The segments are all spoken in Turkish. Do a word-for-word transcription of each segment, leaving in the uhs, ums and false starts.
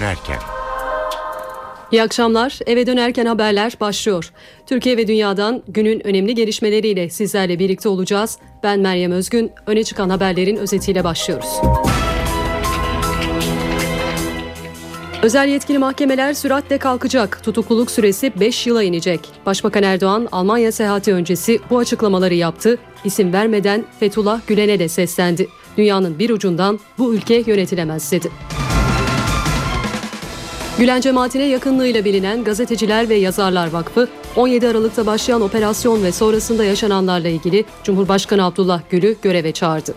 dönerken. İyi akşamlar. Eve dönerken haberler başlıyor. Türkiye ve dünyadan günün önemli gelişmeleriyle sizlerle birlikte olacağız. Ben Meryem Özgün. Öne çıkan haberlerin özetiyle başlıyoruz. Özel yetkili mahkemeler süratle kalkacak. Tutukluluk süresi beş yıla inecek. Başbakan Erdoğan Almanya seyahati öncesi bu açıklamaları yaptı. İsim vermeden Fethullah Gülen'e de seslendi. Dünyanın bir ucundan bu ülke yönetilemez dedi. Gülen cemaatine yakınlığıyla bilinen Gazeteciler ve Yazarlar Vakfı, on yedi Aralık'ta başlayan operasyon ve sonrasında yaşananlarla ilgili Cumhurbaşkanı Abdullah Gül'ü göreve çağırdı.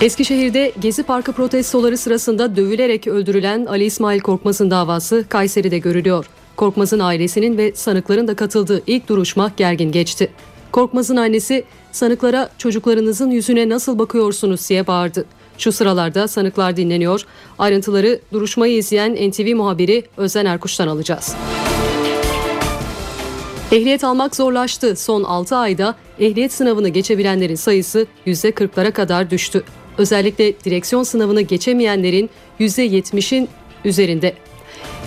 Eskişehir'de Gezi Parkı protestoları sırasında dövülerek öldürülen Ali İsmail Korkmaz'ın davası Kayseri'de görülüyor. Korkmaz'ın ailesinin ve sanıkların da katıldığı ilk duruşma gergin geçti. Korkmaz'ın annesi sanıklara "Çocuklarınızın yüzüne nasıl bakıyorsunuz?" diye bağırdı. Şu sıralarda sanıklar dinleniyor. Ayrıntıları duruşmayı izleyen N T V muhabiri Özden Erkuş'tan alacağız. Ehliyet almak zorlaştı. Son altı ayda ehliyet sınavını geçebilenlerin sayısı yüzde kırklara kadar düştü. Özellikle direksiyon sınavını geçemeyenlerin yüzde yetmişin üzerinde.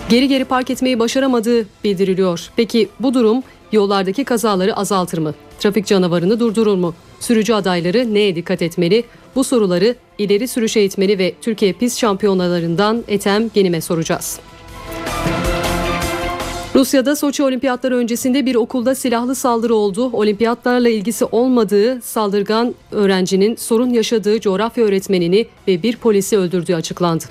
Geri geri park etmeyi başaramadığı bildiriliyor. Peki bu durum yollardaki kazaları azaltır mı? Trafik canavarını durdurur mu? Sürücü adayları neye dikkat etmeli? Bu soruları ileri sürüş eğitmeni ve Türkiye Pist Şampiyonalarından Ethem Genim'e soracağız. Rusya'da Soçi Olimpiyatları öncesinde bir okulda silahlı saldırı oldu. Olimpiyatlarla ilgisi olmadığı saldırgan öğrencinin sorun yaşadığı coğrafya öğretmenini ve bir polisi öldürdüğü açıklandı.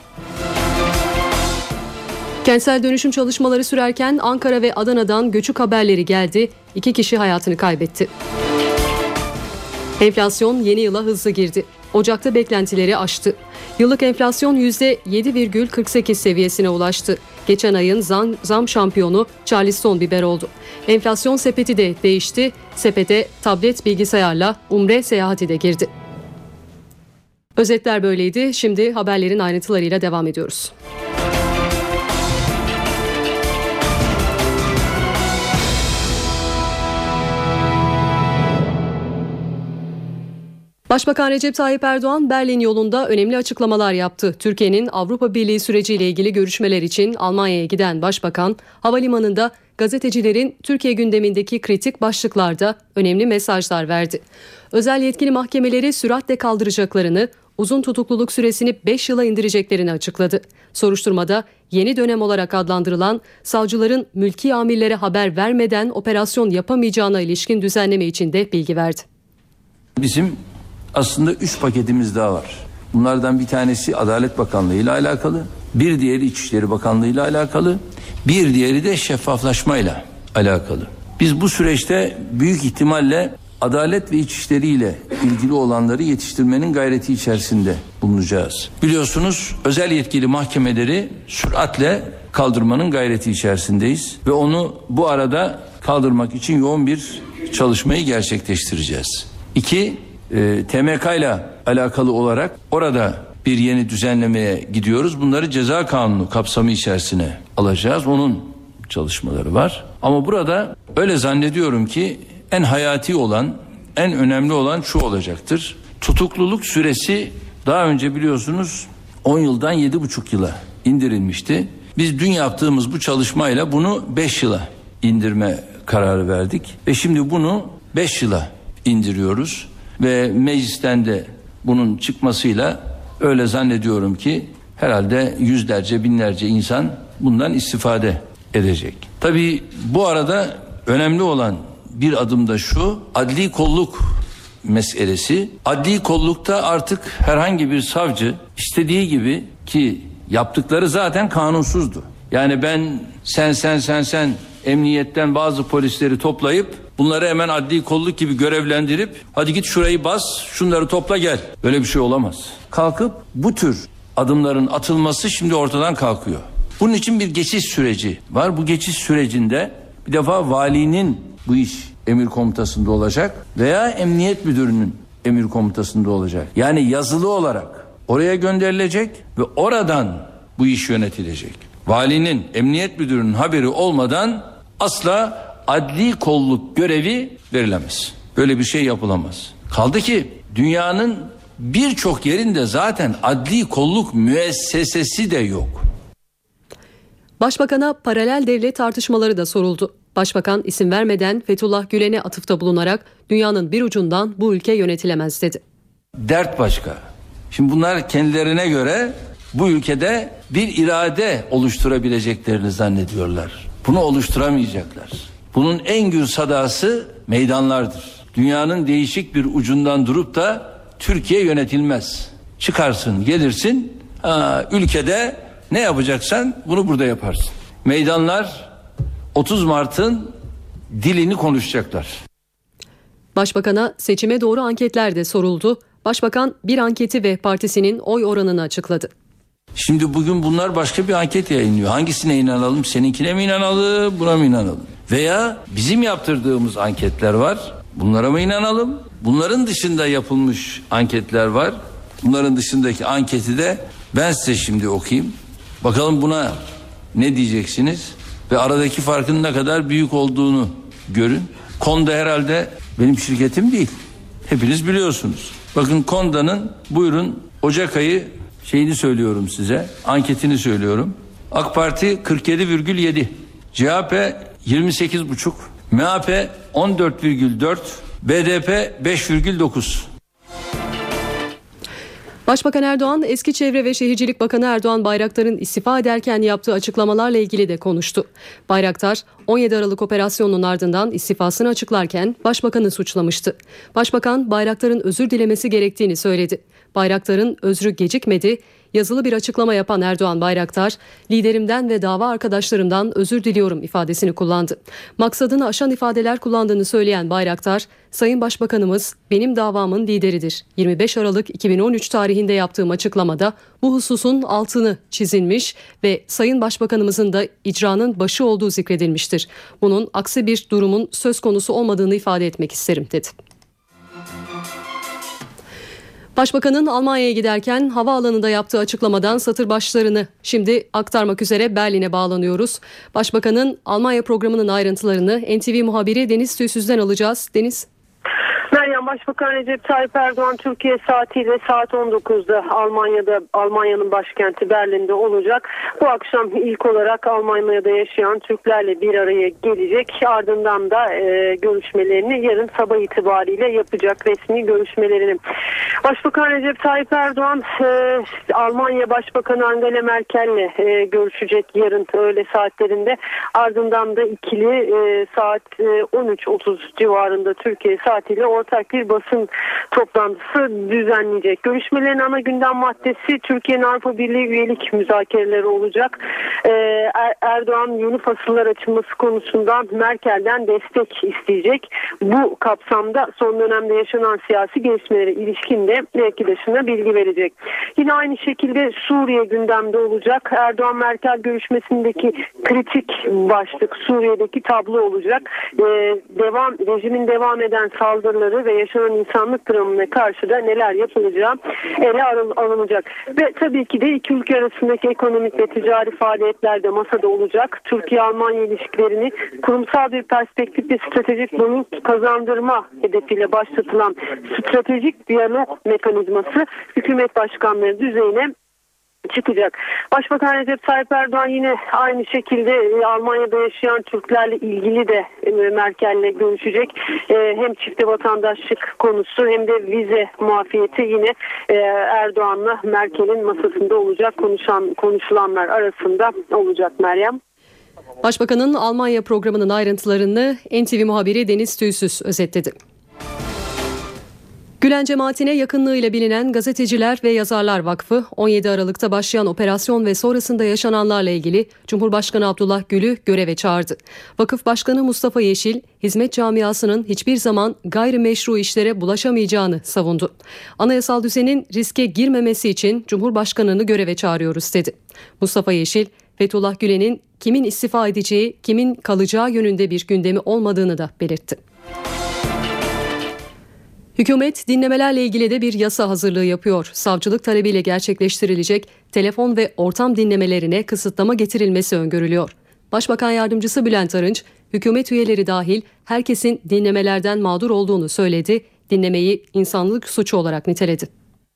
Kentsel dönüşüm çalışmaları sürerken Ankara ve Adana'dan göçük haberleri geldi. İki kişi hayatını kaybetti. Enflasyon yeni yıla hızlı girdi. Ocak'ta beklentileri aştı. Yıllık enflasyon yüzde yedi virgül kırk sekiz seviyesine ulaştı. Geçen ayın zam, zam şampiyonu Charleston biber oldu. Enflasyon sepeti de değişti. Sepete tablet bilgisayarla umre seyahati de girdi. Özetler böyleydi. Şimdi haberlerin ayrıntılarıyla devam ediyoruz. Başbakan Recep Tayyip Erdoğan Berlin yolunda önemli açıklamalar yaptı. Türkiye'nin Avrupa Birliği süreciyle ilgili görüşmeler için Almanya'ya giden Başbakan, havalimanında gazetecilerin Türkiye gündemindeki kritik başlıklarda önemli mesajlar verdi. Özel yetkili mahkemeleri süratle kaldıracaklarını, uzun tutukluluk süresini beş yıla indireceklerini açıkladı. Soruşturmada yeni dönem olarak adlandırılan savcıların mülki amirlere haber vermeden operasyon yapamayacağına ilişkin düzenleme için de bilgi verdi. Bizim aslında üç paketimiz daha var. Bunlardan bir tanesi Adalet Bakanlığı ile alakalı, bir diğeri İçişleri Bakanlığı ile alakalı, bir diğeri de şeffaflaşmayla alakalı. Biz bu süreçte büyük ihtimalle Adalet ve İçişleri ile ilgili olanları yetiştirmenin gayreti içerisinde bulunacağız. Biliyorsunuz özel yetkili mahkemeleri süratle kaldırmanın gayreti içerisindeyiz ve onu bu arada kaldırmak için yoğun bir çalışmayı gerçekleştireceğiz. İki, T M K ile alakalı olarak orada bir yeni düzenlemeye gidiyoruz. Bunları ceza kanunu kapsamı içerisine alacağız. Onun çalışmaları var. Ama burada öyle zannediyorum ki en hayati olan, en önemli olan şu olacaktır. Tutukluluk süresi daha önce biliyorsunuz on yıldan yedi buçuk yıla indirilmişti. Biz dün yaptığımız bu çalışmayla bunu beş yıla indirme kararı verdik. Ve şimdi bunu beş yıla indiriyoruz. Ve meclisten de bunun çıkmasıyla öyle zannediyorum ki herhalde yüzlerce binlerce insan bundan istifade edecek. Tabii bu arada önemli olan bir adım da şu: adli kolluk meselesi. Adli kollukta artık herhangi bir savcı istediği gibi, ki yaptıkları zaten kanunsuzdu. Yani ben sen sen sen sen emniyetten bazı polisleri toplayıp bunları hemen adli kolluk gibi görevlendirip hadi git şurayı bas, şunları topla gel. Böyle bir şey olamaz. Kalkıp bu tür adımların atılması şimdi ortadan kalkıyor. Bunun için bir geçiş süreci var. Bu geçiş sürecinde bir defa valinin bu iş emir komutasında olacak veya emniyet müdürünün emir komutasında olacak. Yani yazılı olarak oraya gönderilecek ve oradan bu iş yönetilecek. Valinin, emniyet müdürünün haberi olmadan asla adli kolluk görevi verilemez. Böyle bir şey yapılamaz. Kaldı ki dünyanın birçok yerinde zaten adli kolluk müessesesi de yok. Başbakan'a paralel devlet tartışmaları da soruldu. Başbakan isim vermeden Fethullah Gülen'e atıfta bulunarak dünyanın bir ucundan bu ülke yönetilemez dedi. Dert başka. Şimdi bunlar kendilerine göre bu ülkede bir irade oluşturabileceklerini zannediyorlar. Bunu oluşturamayacaklar. Bunun en gür sadası meydanlardır. Dünyanın değişik bir ucundan durup da Türkiye yönetilmez. Çıkarsın, gelirsin, aa, ülkede ne yapacaksan bunu burada yaparsın. Meydanlar otuz Mart'ın dilini konuşacaklar. Başbakan'a seçime doğru anketler de soruldu. Başbakan bir anketi ve partisinin oy oranını açıkladı. Şimdi bugün bunlar başka bir anket yayınlıyor. Hangisine inanalım? Seninkine mi inanalım? Buna mı inanalım? Veya bizim yaptırdığımız anketler var. Bunlara mı inanalım? Bunların dışında yapılmış anketler var. Bunların dışındaki anketi de ben size şimdi okuyayım. Bakalım buna ne diyeceksiniz? Ve aradaki farkın ne kadar büyük olduğunu görün. Konda herhalde benim şirketim değil. Hepiniz biliyorsunuz. Bakın Konda'nın, buyurun, Ocak ayı şeyini söylüyorum size. Anketini söylüyorum. AK Parti kırk yedi virgül yedi. C H P yirmi sekiz virgül beş. M H P on dört virgül dört. B D P beş virgül dokuz. Başbakan Erdoğan, eski Çevre ve Şehircilik Bakanı Erdoğan Bayraktar'ın istifa ederken yaptığı açıklamalarla ilgili de konuştu. Bayraktar, on yedi Aralık operasyonunun ardından istifasını açıklarken Başbakan'ı suçlamıştı. Başbakan, Bayraktar'ın özür dilemesi gerektiğini söyledi. Bayraktar'ın özrü gecikmedi. Yazılı bir açıklama yapan Erdoğan Bayraktar, liderimden ve dava arkadaşlarımdan özür diliyorum ifadesini kullandı. Maksadını aşan ifadeler kullandığını söyleyen Bayraktar, Sayın Başbakanımız benim davamın lideridir. yirmi beş Aralık iki bin on üç tarihinde yaptığım açıklamada bu hususun altını çizilmiş ve Sayın Başbakanımızın da icranın başı olduğu zikredilmiştir. Bunun aksi bir durumun söz konusu olmadığını ifade etmek isterim dedi. Başbakanın Almanya'ya giderken havaalanında yaptığı açıklamadan satır başlarını şimdi aktarmak üzere Berlin'e bağlanıyoruz. Başbakanın Almanya programının ayrıntılarını N T V muhabiri Deniz Tüysüz'den alacağız. Deniz. Meryem, Başbakan Recep Tayyip Erdoğan Türkiye saatiyle saat on dokuzda Almanya'da, Almanya'nın başkenti Berlin'de olacak. Bu akşam ilk olarak Almanya'da yaşayan Türklerle bir araya gelecek. Ardından da e, görüşmelerini yarın sabah itibariyle yapacak, resmi görüşmelerini. Başbakan Recep Tayyip Erdoğan e, Almanya Başbakanı Angela Merkel'le e, görüşecek yarın öğle saatlerinde. Ardından da ikili e, saat e, on üç otuz civarında Türkiye saatiyle ortak bir basın toplantısı düzenleyecek. Görüşmelerin ana gündem maddesi Türkiye'nin Avrupa Birliği üyelik müzakereleri olacak. Ee, Erdoğan yeni fasıllar açılması konusunda Merkel'den destek isteyecek. Bu kapsamda son dönemde yaşanan siyasi gelişmelere ilişkin de mevkidaşına bilgi verecek. Yine aynı şekilde Suriye gündemde olacak. Erdoğan Merkel görüşmesindeki kritik başlık Suriye'deki tablo olacak. Ee, devam rejimin devam eden saldırı ve yaşanan insanlık dramına karşı da neler yapılacağı ele alınacak. Ve tabii ki de iki ülke arasındaki ekonomik ve ticari faaliyetler de masada olacak. Türkiye-Almanya ilişkilerini kurumsal bir perspektif ve stratejik boyut kazandırma hedefiyle başlatılan stratejik diyalog mekanizması hükümet başkanları düzeyine çıkacak. Başbakan Recep Tayyip Erdoğan yine aynı şekilde Almanya'da yaşayan Türklerle ilgili de Merkel'le görüşecek. Hem çifte vatandaşlık konusu hem de vize muafiyeti yine Erdoğan'la Merkel'in masasında olacak, konuşan konuşulanlar arasında olacak Meryem. Başbakanın Almanya programının ayrıntılarını N T V muhabiri Deniz Tüysüz özetledi. Gülen cemaatine yakınlığıyla bilinen Gazeteciler ve Yazarlar Vakfı, on yedi Aralık'ta başlayan operasyon ve sonrasında yaşananlarla ilgili Cumhurbaşkanı Abdullah Gül'ü göreve çağırdı. Vakıf Başkanı Mustafa Yeşil, hizmet camiasının hiçbir zaman gayrimeşru işlere bulaşamayacağını savundu. Anayasal düzenin riske girmemesi için Cumhurbaşkanı'nı göreve çağırıyoruz dedi. Mustafa Yeşil, Fethullah Gülen'in kimin istifa edeceği, kimin kalacağı yönünde bir gündemi olmadığını da belirtti. Hükümet dinlemelerle ilgili de bir yasa hazırlığı yapıyor. Savcılık talebiyle gerçekleştirilecek telefon ve ortam dinlemelerine kısıtlama getirilmesi öngörülüyor. Başbakan Yardımcısı Bülent Arınç, hükümet üyeleri dahil herkesin dinlemelerden mağdur olduğunu söyledi, dinlemeyi insanlık suçu olarak niteledi.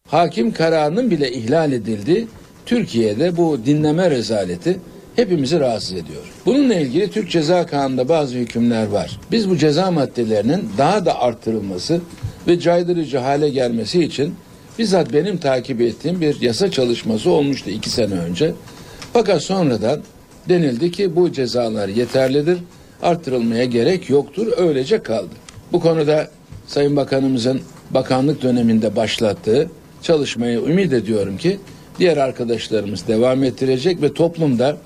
Hakim kararının bile ihlal edildiği Türkiye'de bu dinleme rezaleti hepimizi rahatsız ediyor. Bununla ilgili Türk Ceza Kanunu'nda bazı hükümler var. Biz bu ceza maddelerinin daha da artırılması ve caydırıcı hale gelmesi için bizzat benim takip ettiğim bir yasa çalışması olmuştu iki sene önce. Fakat sonradan denildi ki bu cezalar yeterlidir, artırılmaya gerek yoktur, öylece kaldı. Bu konuda Sayın Bakanımızın bakanlık döneminde başlattığı çalışmayı ümit ediyorum ki diğer arkadaşlarımız devam ettirecek ve toplumda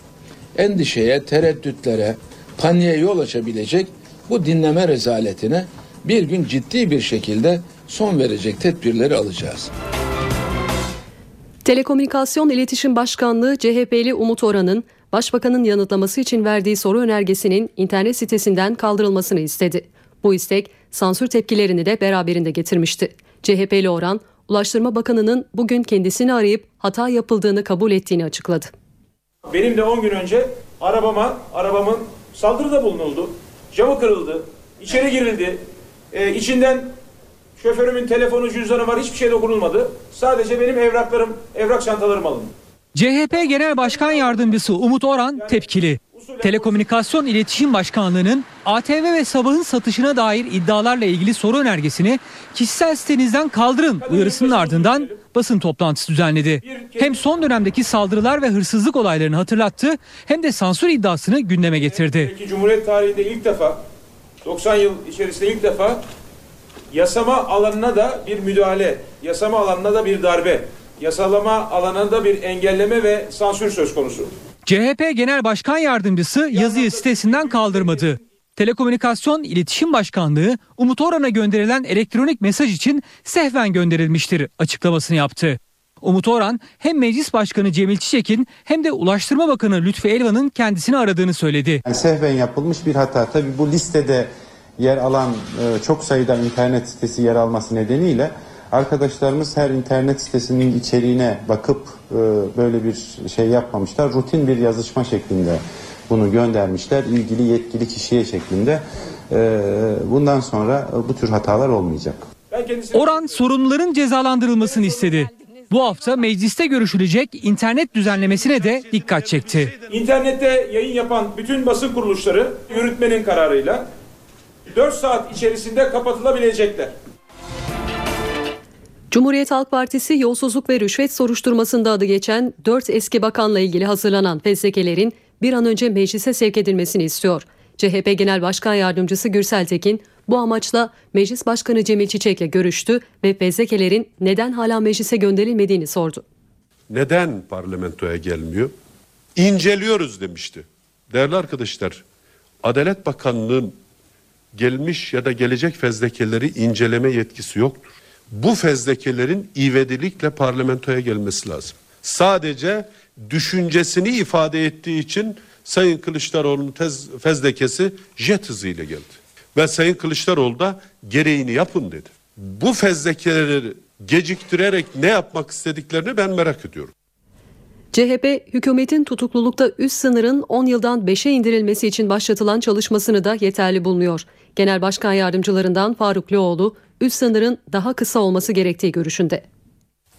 endişeye, tereddütlere, paniğe yol açabilecek bu dinleme rezaletine bir gün ciddi bir şekilde son verecek tedbirleri alacağız. Telekomünikasyon İletişim Başkanlığı C H P'li Umut Oran'ın Başbakan'ın yanıtlaması için verdiği soru önergesinin internet sitesinden kaldırılmasını istedi. Bu istek sansür tepkilerini de beraberinde getirmişti. C H P'li Oran, Ulaştırma Bakanı'nın bugün kendisini arayıp hata yapıldığını kabul ettiğini açıkladı. Benim de on gün önce arabama, arabamın saldırıda bulunuldu. Camı kırıldı, içeri girildi, ee, içinden şoförümün telefonu, cüzdanı var, hiçbir şey dokunulmadı. Sadece benim evraklarım, evrak çantalarım alındı. C H P Genel Başkan Yardımcısı Umut Oran yani tepkili. Telekomünikasyon İletişim Başkanlığı'nın A T V ve Sabah'ın satışına dair iddialarla ilgili soru önergesini kişisel sitenizden kaldırın uyarısının ardından basın toplantısı düzenledi. Hem son dönemdeki saldırılar ve hırsızlık olaylarını hatırlattı hem de sansür iddiasını gündeme getirdi. Cumhuriyet tarihinde ilk defa, doksan yıl içerisinde ilk defa yasama alanına da bir müdahale, yasama alanına da bir darbe, yasalama alanına da bir engelleme ve sansür söz konusu. C H P Genel Başkan Yardımcısı yazıyı sitesinden kaldırmadı. Telekomünikasyon İletişim Başkanlığı Umut Oran'a gönderilen elektronik mesaj için sehven gönderilmiştir açıklamasını yaptı. Umut Oran hem Meclis Başkanı Cemil Çiçek'in hem de Ulaştırma Bakanı Lütfi Elvan'ın kendisini aradığını söyledi. Yani sehven yapılmış bir hata. Tabii bu listede yer alan çok sayıda internet sitesi yer alması nedeniyle arkadaşlarımız her internet sitesinin içeriğine bakıp e, böyle bir şey yapmamışlar. Rutin bir yazışma şeklinde bunu göndermişler. İlgili yetkili kişiye şeklinde. E, bundan sonra bu tür hatalar olmayacak. Oran sorumluların cezalandırılmasını istedi. Bu hafta mecliste görüşülecek internet düzenlemesine de dikkat çekti. İnternette yayın yapan bütün basın kuruluşları yürütmenin kararıyla dört saat içerisinde kapatılabilecekler. Cumhuriyet Halk Partisi yolsuzluk ve rüşvet soruşturmasında adı geçen dört eski bakanla ilgili hazırlanan fezlekelerin bir an önce meclise sevk edilmesini istiyor. C H P Genel Başkan Yardımcısı Gürsel Tekin bu amaçla Meclis Başkanı Cemil Çiçek'le görüştü ve fezlekelerin neden hala meclise gönderilmediğini sordu. Neden parlamentoya gelmiyor? İnceliyoruz demişti. Değerli arkadaşlar, Adalet Bakanlığı'nın gelmiş ya da gelecek fezlekeleri inceleme yetkisi yoktur. Bu fezlekelerin ivedilikle parlamentoya gelmesi lazım. Sadece düşüncesini ifade ettiği için Sayın Kılıçdaroğlu'nun tez, fezlekesi jet hızıyla geldi. Ve Sayın Kılıçdaroğlu da gereğini yapın dedi. Bu fezlekeleri geciktirerek ne yapmak istediklerini ben merak ediyorum. C H P, hükümetin tutuklulukta üst sınırın on yıldan beşe indirilmesi için başlatılan çalışmasını da yeterli bulmuyor. Genel Başkan Yardımcılarından Faruk Akkan, üst sınırın daha kısa olması gerektiği görüşünde.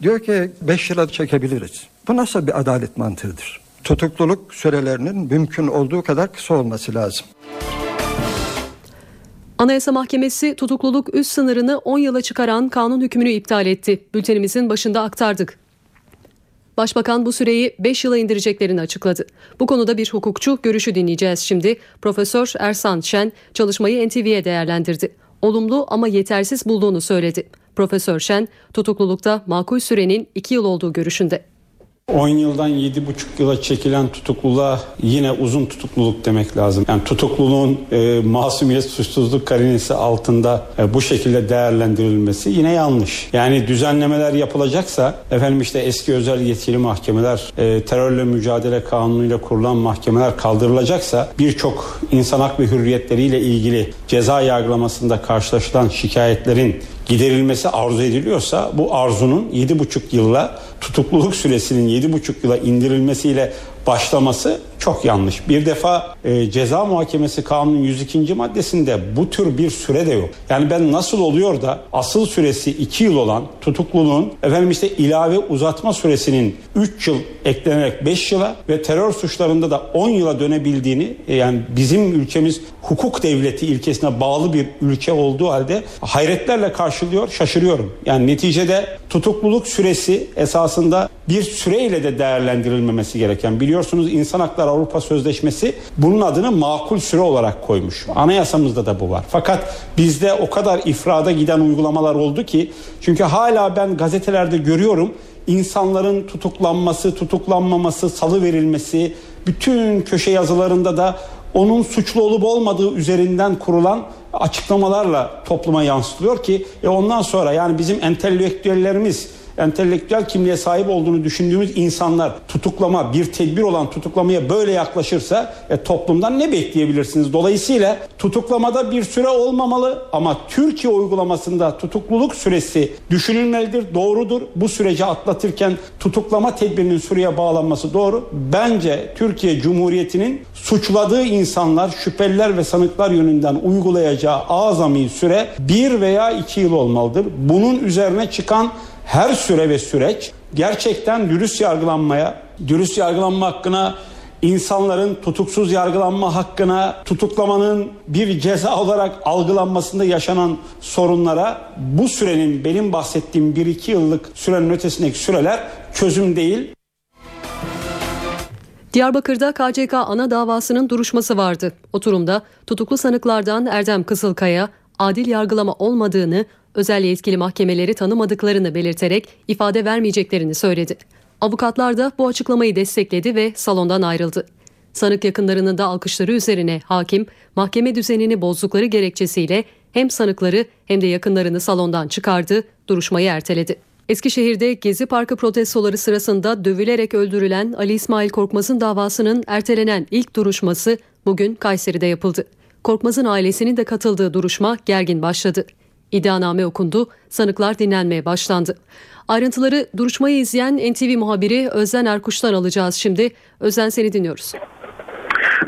Diyor ki beş yıla çekebiliriz. Bu nasıl bir adalet mantığıdır? Tutukluluk sürelerinin mümkün olduğu kadar kısa olması lazım. Anayasa Mahkemesi tutukluluk üst sınırını on yıla çıkaran kanun hükmünü iptal etti. Bültenimizin başında aktardık. Başbakan bu süreyi beş yıla indireceklerini açıkladı. Bu konuda bir hukukçu görüşü dinleyeceğiz şimdi. Profesör Ersan Şen çalışmayı N T V'ye değerlendirdi. Olumlu ama yetersiz bulduğunu söyledi. Profesör Şen, tutuklulukta makul sürenin iki yıl olduğu görüşünde. on yıldan yedi buçuk yıla çekilen tutukluluğa yine uzun tutukluluk demek lazım. Yani tutukluluğun e, masumiyet, suçsuzluk karinesi altında e, bu şekilde değerlendirilmesi yine yanlış. Yani düzenlemeler yapılacaksa efendim işte eski özel yetkili mahkemeler, e, terörle mücadele kanunuyla kurulan mahkemeler kaldırılacaksa birçok insan hak ve hürriyetleriyle ilgili ceza yargılamasında karşılaşılan şikayetlerin giderilmesi arzu ediliyorsa bu arzunun yedi buçuk yılla tutukluluk süresinin yedi buçuk yıla indirilmesiyle başlaması çok yanlış. Bir defa e, ceza muhakemesi kanunun yüz ikinci maddesinde bu tür bir süre de yok. Yani ben nasıl oluyor da asıl süresi iki yıl olan tutukluluğun efendim işte ilave uzatma süresinin üç yıl eklenerek beş yıla ve terör suçlarında da on yıla dönebildiğini, e, yani bizim ülkemiz hukuk devleti ilkesine bağlı bir ülke olduğu halde hayretlerle karşılıyor, şaşırıyorum. Yani neticede tutukluluk süresi esasında bir süreyle de değerlendirilmemesi gereken, biliyorsunuz insan hakları Avrupa Sözleşmesi bunun adını makul süre olarak koymuş. Anayasamızda da bu var. Fakat bizde o kadar ifrada giden uygulamalar oldu ki, çünkü hala ben gazetelerde görüyorum, insanların tutuklanması, tutuklanmaması, salıverilmesi, bütün köşe yazılarında da onun suçlu olup olmadığı üzerinden kurulan açıklamalarla topluma yansıtılıyor ki e ondan sonra yani bizim entelektüellerimiz, entelektüel kimliğe sahip olduğunu düşündüğümüz insanlar tutuklama, bir tedbir olan tutuklamaya böyle yaklaşırsa e, toplumdan ne bekleyebilirsiniz? Dolayısıyla tutuklamada bir süre olmamalı ama Türkiye uygulamasında tutukluluk süresi düşünülmelidir, doğrudur. Bu süreci atlatırken tutuklama tedbirinin süreye bağlanması doğru. Bence Türkiye Cumhuriyeti'nin suçladığı insanlar, şüpheliler ve sanıklar yönünden uygulayacağı azami süre bir veya iki yıl olmalıdır. Bunun üzerine çıkan her süre ve süreç gerçekten dürüst yargılanmaya, dürüst yargılanma hakkına, insanların tutuksuz yargılanma hakkına, tutuklamanın bir ceza olarak algılanmasında yaşanan sorunlara bu sürenin, benim bahsettiğim bir iki yıllık sürenin ötesindeki süreler çözüm değil. Diyarbakır'da K C K ana davasının duruşması vardı. Oturumda tutuklu sanıklardan Erdem Kızılkaya adil yargılama olmadığını, özel yetkili mahkemeleri tanımadıklarını belirterek ifade vermeyeceklerini söyledi. Avukatlar da bu açıklamayı destekledi ve salondan ayrıldı. Sanık yakınlarının da alkışları üzerine hakim, mahkeme düzenini bozdukları gerekçesiyle hem sanıkları hem de yakınlarını salondan çıkardı, duruşmayı erteledi. Eskişehir'de Gezi Parkı protestoları sırasında dövülerek öldürülen Ali İsmail Korkmaz'ın davasının ertelenen ilk duruşması bugün Kayseri'de yapıldı. Korkmaz'ın ailesinin de katıldığı duruşma gergin başladı. İddianame okundu, sanıklar dinlenmeye başlandı. Ayrıntıları duruşmayı izleyen N T V muhabiri Özden Erkuş'tan alacağız şimdi. Özden, seni dinliyoruz.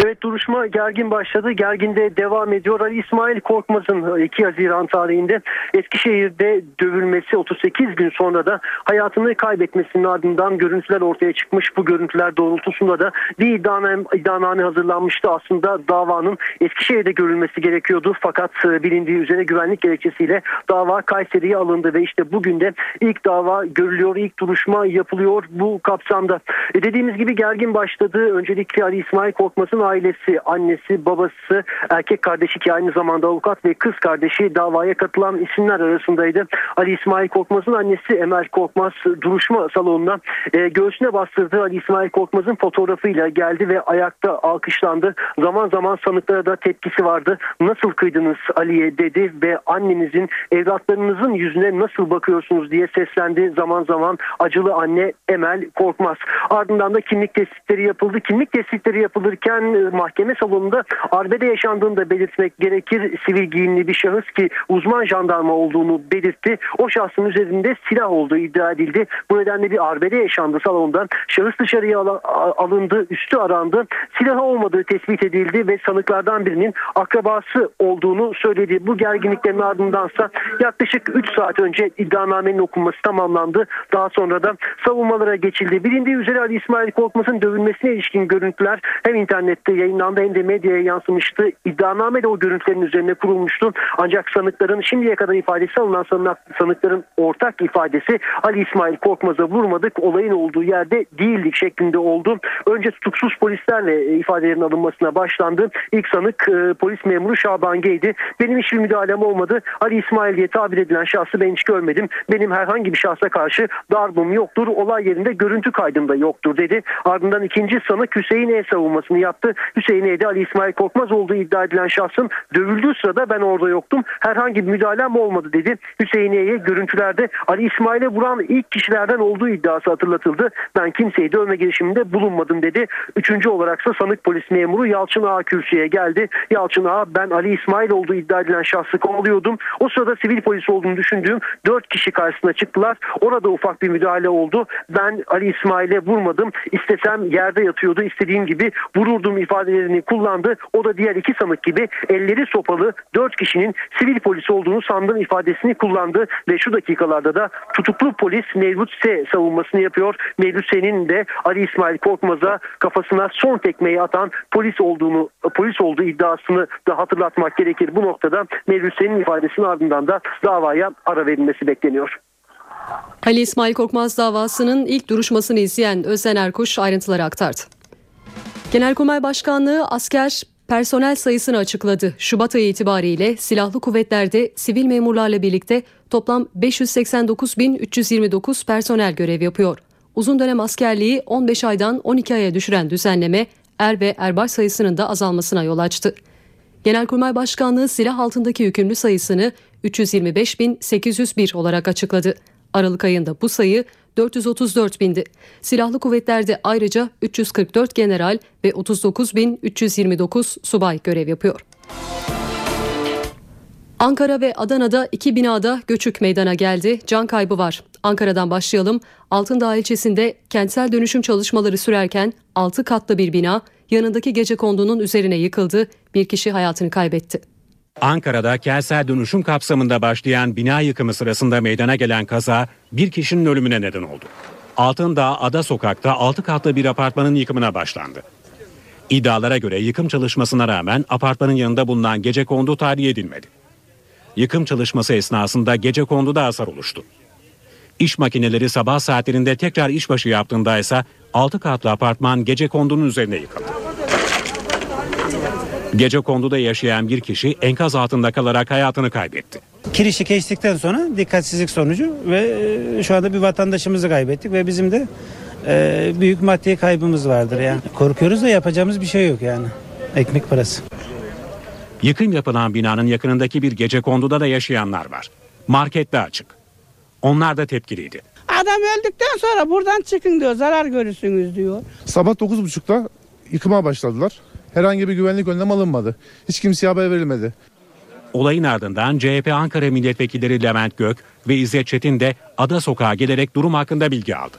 Evet, duruşma gergin başladı. Gergin de devam ediyor. Ali İsmail Korkmaz'ın iki Haziran tarihinde Eskişehir'de dövülmesi otuz sekiz gün sonra da hayatını kaybetmesinin ardından görüntüler ortaya çıkmış. Bu görüntüler doğrultusunda da bir iddianame, iddianame hazırlanmıştı. Aslında davanın Eskişehir'de görülmesi gerekiyordu. Fakat bilindiği üzere güvenlik gerekçesiyle dava Kayseri'ye alındı ve işte bugün de ilk dava görülüyor, ilk duruşma yapılıyor bu kapsamda. E dediğimiz gibi gergin başladı. Öncelikle Ali İsmail Korkmaz'ın ailesi, annesi, babası, erkek kardeşi ki aynı zamanda avukat ve kız kardeşi davaya katılan isimler arasındaydı. Ali İsmail Korkmaz'ın annesi Emel Korkmaz duruşma salonuna e, göğsüne bastırdığı Ali İsmail Korkmaz'ın fotoğrafıyla geldi ve ayakta alkışlandı. Zaman zaman sanıklara da tepkisi vardı. Nasıl kıydınız Ali'ye dedi ve annenizin, evlatlarınızın yüzüne nasıl bakıyorsunuz diye seslendi. Zaman zaman acılı anne Emel Korkmaz. Ardından da kimlik tespitleri yapıldı. Kimlik tespitleri yapılırken mahkeme salonunda arbede yaşandığını da belirtmek gerekir. Sivil giyimli bir şahıs ki uzman jandarma olduğunu belirtti. O şahsın üzerinde silah olduğu iddia edildi. Bu nedenle bir arbede yaşandı salondan. Şahıs dışarıya alındı, üstü arandı. Silahı olmadığı tespit edildi ve sanıklardan birinin akrabası olduğunu söyledi. Bu gerginliklerin ardındansa yaklaşık üç saat önce iddianamenin okunması tamamlandı. Daha sonra da savunmalara geçildi. Bilindiği üzere Ali İsmail Korkmaz'ın dövülmesine ilişkin görüntüler hem internet yayınlandı hem de medyaya yansımıştı. İddianame de o görüntülerin üzerine kurulmuştu. Ancak sanıkların şimdiye kadar ifadesi alınan sanıkların ortak ifadesi Ali İsmail Korkmaz'a vurmadık, olayın olduğu yerde değildik şeklinde oldu. Önce tutuksuz polislerle ifadelerin alınmasına başlandı. İlk sanık e, polis memuru Şaban G'ydi. Benim hiçbir müdahalem olmadı. Ali İsmail diye tabir edilen şahsı ben hiç görmedim. Benim herhangi bir şahsa karşı darbım yoktur. Olay yerinde görüntü kaydım da yoktur dedi. Ardından ikinci sanık Hüseyin E savunmasını yaptı. yaptı. Hüseyin'e Ali İsmail Korkmaz olduğu iddia edilen şahsın dövüldüğü sırada ben orada yoktum. Herhangi bir müdahalem olmadı dedi. Hüseyin'e görüntülerde Ali İsmail'e vuran ilk kişilerden olduğu iddiası hatırlatıldı. Ben kimseyi dövme girişiminde bulunmadım dedi. Üçüncü olaraksa sanık polis memuru Yalçın Ağa kürsüye geldi. Yalçın Ağa ben Ali İsmail olduğu iddia edilen şahsı kovalıyordum. O sırada sivil polis olduğunu düşündüğüm dört kişi karşısına çıktılar. Orada ufak bir müdahale oldu. Ben Ali İsmail'e vurmadım. İstesem yerde yatıyordu. İstediğim gibi vururdum ifadelerini kullandı. O da diğer iki sanık gibi elleri sopalı dört kişinin sivil polis olduğunu sandım ifadesini kullandı ve şu dakikalarda da tutuklu polis Mevlüt S. savunmasını yapıyor. Mevlüt S'nin de Ali İsmail Korkmaz'a kafasına son tekmeyi atan polis olduğunu polis olduğu iddiasını da hatırlatmak gerekir. Bu noktada Mevlüt S'nin ifadesinin ardından da davaya ara verilmesi bekleniyor. Ali İsmail Korkmaz davasının ilk duruşmasını izleyen Özden Erkuş ayrıntıları aktardı. Genelkurmay Başkanlığı asker personel sayısını açıkladı. Şubat ayı itibariyle silahlı kuvvetlerde sivil memurlarla birlikte toplam beş yüz seksen dokuz bin üç yüz yirmi dokuz personel görev yapıyor. Uzun dönem askerliği on beş aydan on iki aya düşüren düzenleme er ve erbay sayısının da azalmasına yol açtı. Genelkurmay Başkanlığı silah altındaki hükümlü sayısını üç yüz yirmi beş bin sekiz yüz bir olarak açıkladı. Aralık ayında bu sayı dört yüz otuz dört bindi. Silahlı kuvvetlerde ayrıca üç yüz kırk dört general ve otuz dokuz bin üç yüz yirmi dokuz subay görev yapıyor. Ankara ve Adana'da iki binada göçük meydana geldi. Can kaybı var. Ankara'dan başlayalım. Altındağ ilçesinde kentsel dönüşüm çalışmaları sürerken altı katlı bir bina yanındaki gecekondunun üzerine yıkıldı. Bir kişi hayatını kaybetti. Ankara'da kentsel dönüşüm kapsamında başlayan bina yıkımı sırasında meydana gelen kaza bir kişinin ölümüne neden oldu. Altındağ Ada Sokak'ta altı katlı bir apartmanın yıkımına başlandı. İddialara göre yıkım çalışmasına rağmen apartmanın yanında bulunan gecekondu tahliye edilmedi. Yıkım çalışması esnasında gecekonduda hasar oluştu. İş makineleri sabah saatlerinde tekrar işbaşı yaptığında ise altı katlı apartman gecekondunun üzerine yıkıldı. Gecekondu'da yaşayan bir kişi enkaz altında kalarak hayatını kaybetti. Kirişi geçtikten sonra dikkatsizlik sonucu ve şu anda bir vatandaşımızı kaybettik ve bizim de e, büyük maddi kaybımız vardır yani. Korkuyoruz da yapacağımız bir şey yok yani. Ekmek parası. Yıkım yapılan binanın yakınındaki bir gecekonduda da yaşayanlar var. Markette açık. Onlar da tepkiliydi. Adam öldükten sonra buradan çıkın diyor, zarar görürsünüz diyor. Sabah dokuz buçukta yıkıma başladılar. Herhangi bir güvenlik önlem alınmadı. Hiç kimseye haber verilmedi. Olayın ardından C H P Ankara milletvekilleri Levent Gök ve İzzet Çetin de Ada Sokağa gelerek durum hakkında bilgi aldı.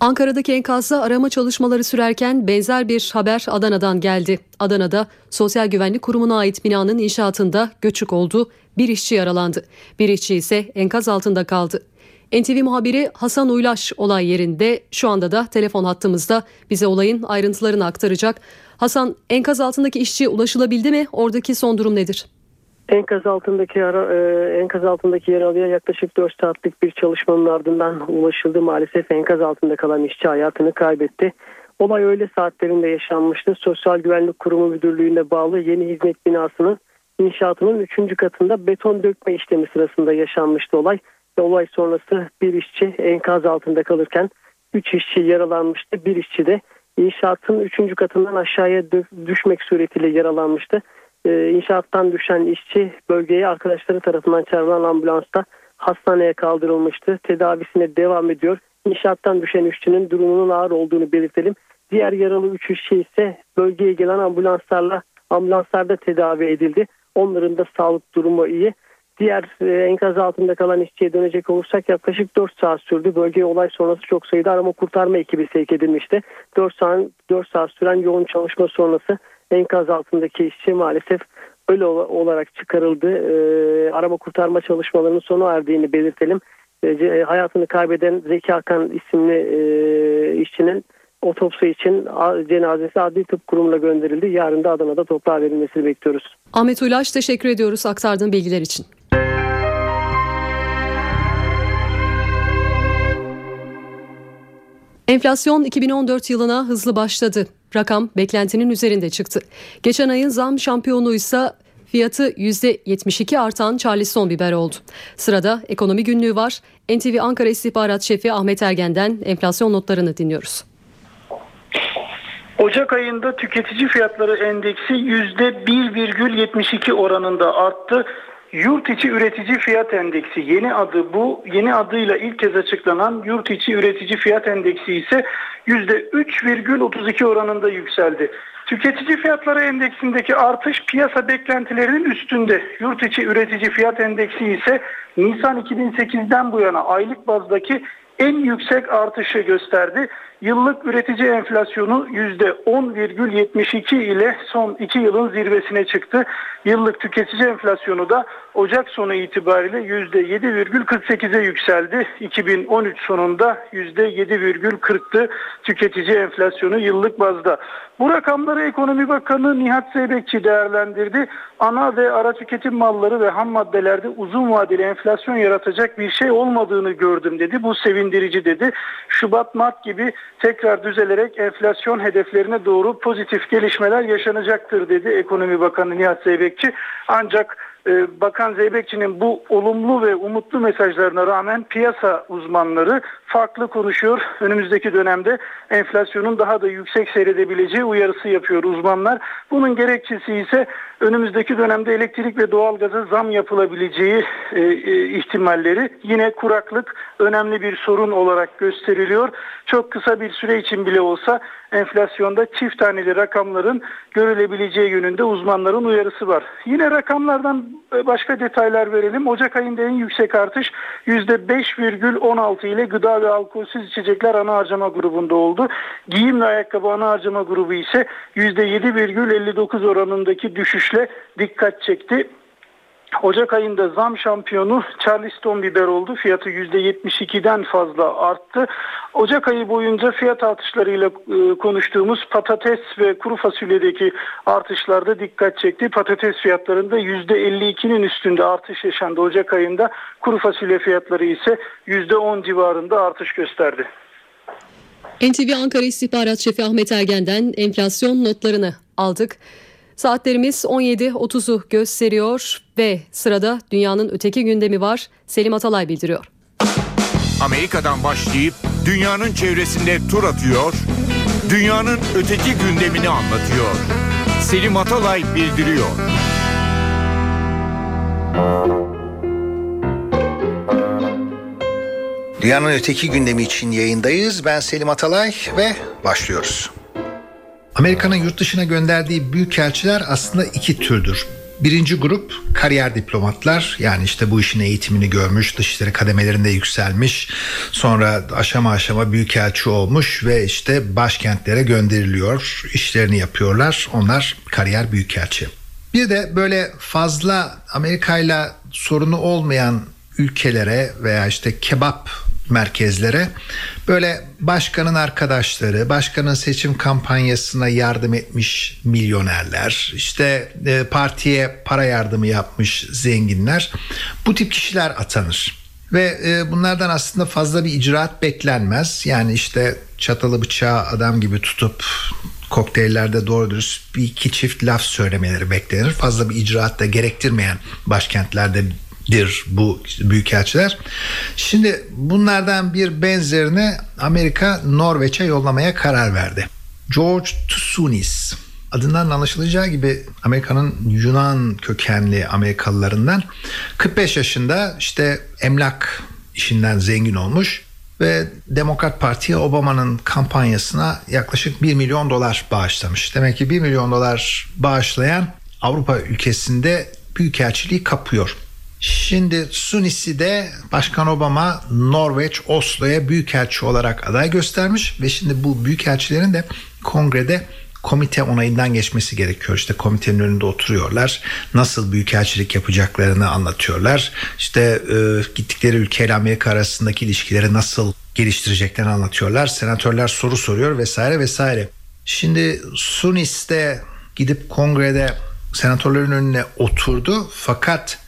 Ankara'daki enkazda arama çalışmaları sürerken benzer bir haber Adana'dan geldi. Adana'da Sosyal Güvenlik Kurumu'na ait binanın inşaatında göçük oldu. Bir işçi yaralandı. Bir işçi ise enkaz altında kaldı. N T V muhabiri Hasan Uylaş olay yerinde, şu anda da telefon hattımızda, bize olayın ayrıntılarını aktaracak. Hasan, enkaz altındaki işçiye ulaşılabildi mi? Oradaki son durum nedir? Enkaz altındaki ara, e, enkaz altındaki yaralıya yaklaşık dört saatlik bir çalışmanın ardından ulaşıldı. Maalesef enkaz altında kalan işçi hayatını kaybetti. Olay öğle saatlerinde yaşanmıştı. Sosyal Güvenlik Kurumu Müdürlüğü'ne bağlı Yeni Hizmet Binası'nın inşaatının üçüncü katında beton dökme işlemi sırasında yaşanmıştı olay. Olay sonrası bir işçi enkaz altında kalırken üç işçi yaralanmıştı. Bir işçi de inşaatın üçüncü katından aşağıya düşmek suretiyle yaralanmıştı. Ee, inşaattan düşen işçi bölgeye arkadaşları tarafından çağrılan ambulansta hastaneye kaldırılmıştı. Tedavisine devam ediyor. İnşaattan düşen işçinin durumunun ağır olduğunu belirtelim. Diğer yaralı üç işçi ise bölgeye gelen ambulanslarla ambulanslarda tedavi edildi. Onların da sağlık durumu iyi. Diğer enkaz altında kalan işçiye dönecek olursak yaklaşık dört saat sürdü. Bölgeye olay sonrası çok sayıda arama kurtarma ekibi sevk edilmişti. dört saat, dört saat süren yoğun çalışma sonrası enkaz altındaki işçi maalesef ölü olarak çıkarıldı. Ee, arama kurtarma çalışmalarının sona erdiğini belirtelim. Ee, hayatını kaybeden Zeki Hakan isimli e, işçinin otopsi için cenazesi Adli Tıp Kurumu'na gönderildi. Yarın da Adana'da toprağa verilmesini bekliyoruz. Ahmet Uylaş, teşekkür ediyoruz aktardığın bilgiler için. Enflasyon iki bin on dört yılına hızlı başladı. Rakam beklentinin üzerinde çıktı. Geçen ayın zam şampiyonuysa fiyatı yüzde yetmiş iki artan Charleston biber oldu. Sırada ekonomi günlüğü var. N T V Ankara İstihbarat Şefi Ahmet Ergen'den enflasyon notlarını dinliyoruz. Ocak ayında tüketici fiyatları endeksi yüzde bir virgül yetmiş iki oranında arttı. Yurt içi üretici fiyat endeksi, yeni adı bu, yeni adıyla ilk kez açıklanan yurt içi üretici fiyat endeksi ise yüzde üç virgül otuz iki oranında yükseldi. Tüketici fiyatları endeksindeki artış piyasa beklentilerinin üstünde. Yurt içi üretici fiyat endeksi ise Nisan iki bin sekizden bu yana aylık bazdaki en yüksek artışı gösterdi. Yıllık üretici enflasyonu yüzde on virgül yetmiş iki ile son iki yılın zirvesine çıktı. Yıllık tüketici enflasyonu da Ocak sonu itibariyle yüzde yedi virgül kırk sekize yükseldi. iki bin on üç sonunda yüzde yedi virgül kırktı tüketici enflasyonu yıllık bazda. Bu rakamları Ekonomi Bakanı Nihat Zeybekçi değerlendirdi. Ana ve ara tüketim malları ve ham maddelerde uzun vadeli enflasyon yaratacak bir şey olmadığını gördüm dedi. Bu sevindirici dedi. Şubat-Mart gibi tekrar düzelerek enflasyon hedeflerine doğru pozitif gelişmeler yaşanacaktır dedi Ekonomi Bakanı Nihat Zeybekçi. Ancak e, Bakan Zeybekçi'nin bu olumlu ve umutlu mesajlarına rağmen piyasa uzmanları farklı konuşuyor. Önümüzdeki dönemde enflasyonun daha da yüksek seyredebileceği uyarısı yapıyor uzmanlar. Bunun gerekçesi ise önümüzdeki dönemde elektrik ve doğalgaza zam yapılabileceği e, e, ihtimalleri, yine kuraklık önemli bir sorun olarak gösteriliyor. Çok kısa bir süre için bile olsa enflasyonda çift taneli rakamların görülebileceği yönünde uzmanların uyarısı var. Yine rakamlardan başka detaylar verelim. Ocak ayında en yüksek artış yüzde beş virgül on altı ile gıda ve alkolsüz içecekler ana harcama grubunda oldu. Giyim ve ayakkabı ana harcama grubu ise yüzde yedi virgül elli dokuz oranındaki düşüşle dikkat çekti. Ocak ayında zam şampiyonu Charleston biber oldu. Fiyatı yüzde yetmiş ikiden fazla arttı. Ocak ayı boyunca fiyat artışlarıyla konuştuğumuz patates ve kuru fasulyedeki artışlarda dikkat çekti. Patates fiyatlarında yüzde elli ikinin üstünde artış yaşandı Ocak ayında. Kuru fasulye fiyatları ise yüzde on civarında artış gösterdi. N T V Ankara İstihbarat Şefi Ahmet Ergen'den enflasyon notlarını aldık. Saatlerimiz on yedi otuzu gösteriyor ve sırada dünyanın öteki gündemi var. Selim Atalay bildiriyor. Amerika'dan başlayıp dünyanın çevresinde tur atıyor, dünyanın öteki gündemini anlatıyor. Selim Atalay bildiriyor. Dünyanın öteki gündemi için yayındayız. Ben Selim Atalay ve başlıyoruz. Amerika'nın yurt dışına gönderdiği büyükelçiler aslında iki türdür. Birinci grup kariyer diplomatlar, yani işte bu işin eğitimini görmüş, dışişleri kademelerinde yükselmiş, sonra aşama aşama büyükelçi olmuş ve işte başkentlere gönderiliyor, işlerini yapıyorlar. Onlar kariyer büyükelçi. Bir de böyle fazla Amerika'yla sorunu olmayan ülkelere veya işte kebap merkezlere böyle başkanın arkadaşları, başkanın seçim kampanyasına yardım etmiş milyonerler, işte partiye para yardımı yapmış zenginler, bu tip kişiler atanır. Ve bunlardan aslında fazla bir icraat beklenmez. Yani işte çatalı bıçağı adam gibi tutup kokteyllerde doğru dürüst bir iki çift laf söylemeleri beklenir. Fazla bir icraat da gerektirmeyen başkentlerde dir bu büyükelçiler. Şimdi bunlardan bir benzerini Amerika Norveç'e yollamaya karar verdi. George Tusunis, adından anlaşılacağı gibi Amerika'nın Yunan kökenli Amerikalılarından, kırk beş yaşında, işte emlak işinden zengin olmuş ve Demokrat Parti'ye Obama'nın kampanyasına yaklaşık bir milyon dolar bağışlamış. Demek ki bir milyon dolar bağışlayan Avrupa ülkesinde büyükelçiliği kapıyor. Şimdi Sunisi de Başkan Obama Norveç Oslo'ya büyükelçi olarak aday göstermiş ve şimdi bu büyükelçilerin de kongrede komite onayından geçmesi gerekiyor. İşte komitenin önünde oturuyorlar, nasıl büyükelçilik yapacaklarını anlatıyorlar, işte e, gittikleri ülkeyle Amerika arasındaki ilişkileri nasıl geliştireceklerini anlatıyorlar, senatörler soru soruyor vesaire vesaire. Şimdi Sunis de gidip kongrede senatörlerin önüne oturdu, fakat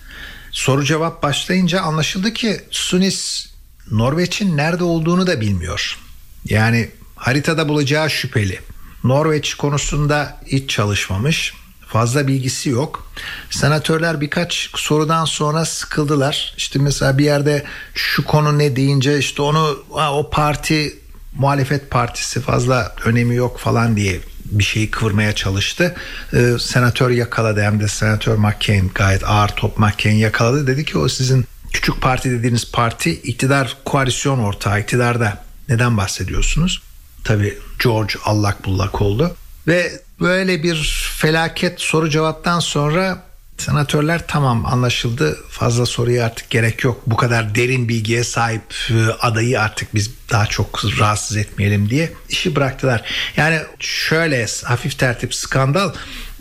soru cevap başlayınca anlaşıldı ki Sunis Norveç'in nerede olduğunu da bilmiyor. Yani haritada bulacağı şüpheli. Norveç konusunda hiç çalışmamış, fazla bilgisi yok. Senatörler birkaç sorudan sonra sıkıldılar. İşte mesela bir yerde şu konu ne deyince işte onu, o parti muhalefet partisi, fazla önemi yok falan diye bir şeyi kıvırmaya çalıştı. Ee, senatör yakaladı, hem de senatör McCain, gayet ağır top McCain yakaladı. Dedi ki o sizin küçük parti dediğiniz parti iktidar koalisyon ortağı, iktidarda neden bahsediyorsunuz? Tabii George allak bullak oldu. Ve böyle bir felaket soru cevaptan sonra senatörler tamam anlaşıldı, fazla soruya artık gerek yok, bu kadar derin bilgiye sahip adayı artık biz daha çok rahatsız etmeyelim diye işi bıraktılar. Yani şöyle hafif tertip skandal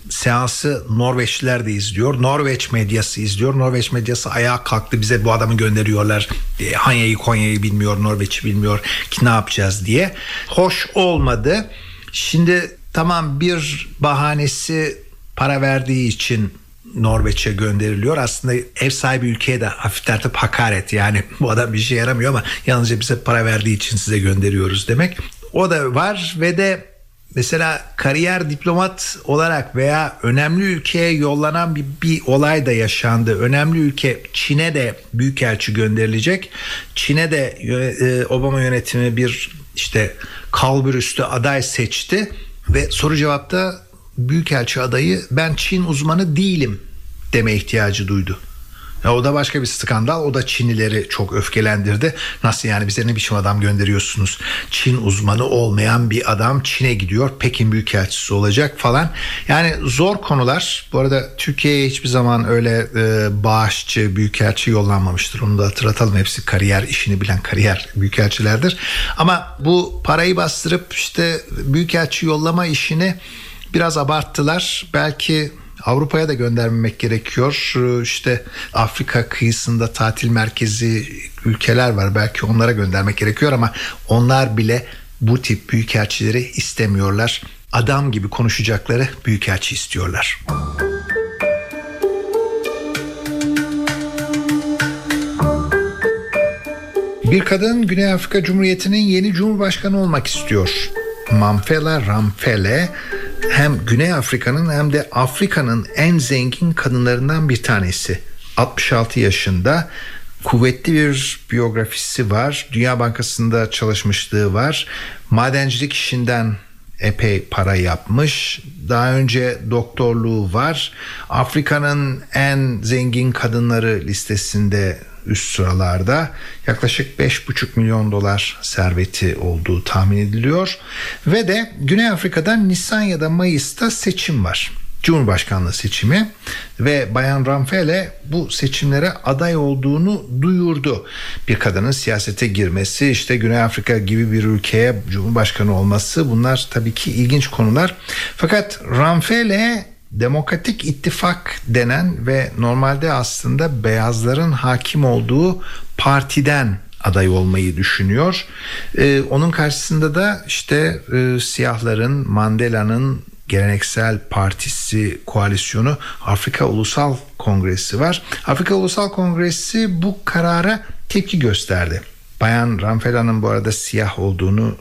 seansı Norveçliler de izliyor, Norveç medyası izliyor, Norveç medyası ayağa kalktı, bize bu adamı gönderiyorlar, Hanya'yı Konya'yı bilmiyor, Norveç'i bilmiyor ki ne yapacağız diye. Hoş olmadı. Şimdi tamam, bir bahanesi para verdiği için Norveç'e gönderiliyor. Aslında ev sahibi ülkeye de hafif tertip hakaret. Yani bu adam bir şey yaramıyor ama yalnızca bize para verdiği için size gönderiyoruz demek. O da var ve de mesela kariyer diplomat olarak veya önemli ülkeye yollanan bir, bir olay da yaşandı. Önemli ülke Çin'e de büyükelçi gönderilecek. Çin'e de e, Obama yönetimi bir işte kalburüstü aday seçti ve soru cevapta büyükelçi adayı ben Çin uzmanı değilim deme ihtiyacı duydu. Ya o da başka bir skandal. O da Çinlileri çok öfkelendirdi. Nasıl yani, bize ne biçim adam gönderiyorsunuz? Çin uzmanı olmayan bir adam Çin'e gidiyor, Pekin büyükelçisi olacak falan. Yani zor konular. Bu arada Türkiye'ye hiçbir zaman öyle e, bağışçı büyükelçi yollanmamıştır. Onu da hatırlatalım. Hepsi kariyer işini bilen kariyer büyükelçilerdir. Ama bu parayı bastırıp işte büyükelçi yollama işini biraz abarttılar. Belki Avrupa'ya da göndermemek gerekiyor. İşte Afrika kıyısında tatil merkezi ülkeler var. Belki onlara göndermek gerekiyor ama onlar bile bu tip büyükelçileri istemiyorlar. Adam gibi konuşacakları büyükelçi istiyorlar. Bir kadın Güney Afrika Cumhuriyeti'nin yeni cumhurbaşkanı olmak istiyor. Mamphela Ramphele hem Güney Afrika'nın hem de Afrika'nın en zengin kadınlarından bir tanesi. altmış altı yaşında, kuvvetli bir biyografisi var. Dünya Bankası'nda çalışmışlığı var. Madencilik işinden epey para yapmış. Daha önce doktorluğu var. Afrika'nın en zengin kadınları listesinde üst sıralarda, yaklaşık beş buçuk milyon dolar serveti olduğu tahmin ediliyor. Ve de Güney Afrika'da Nisan ya da Mayıs'ta seçim var. Cumhurbaşkanlığı seçimi ve Bayan Ramphele bu seçimlere aday olduğunu duyurdu. Bir kadının siyasete girmesi, işte Güney Afrika gibi bir ülkeye cumhurbaşkanı olması, bunlar tabii ki ilginç konular. Fakat Ramphele Demokratik İttifak denen ve normalde aslında beyazların hakim olduğu partiden aday olmayı düşünüyor. Ee, onun karşısında da işte e, siyahların, Mandela'nın geleneksel partisi koalisyonu Afrika Ulusal Kongresi var. Afrika Ulusal Kongresi bu karara tepki gösterdi. Bayan Ramphela'nın bu arada siyah olduğunu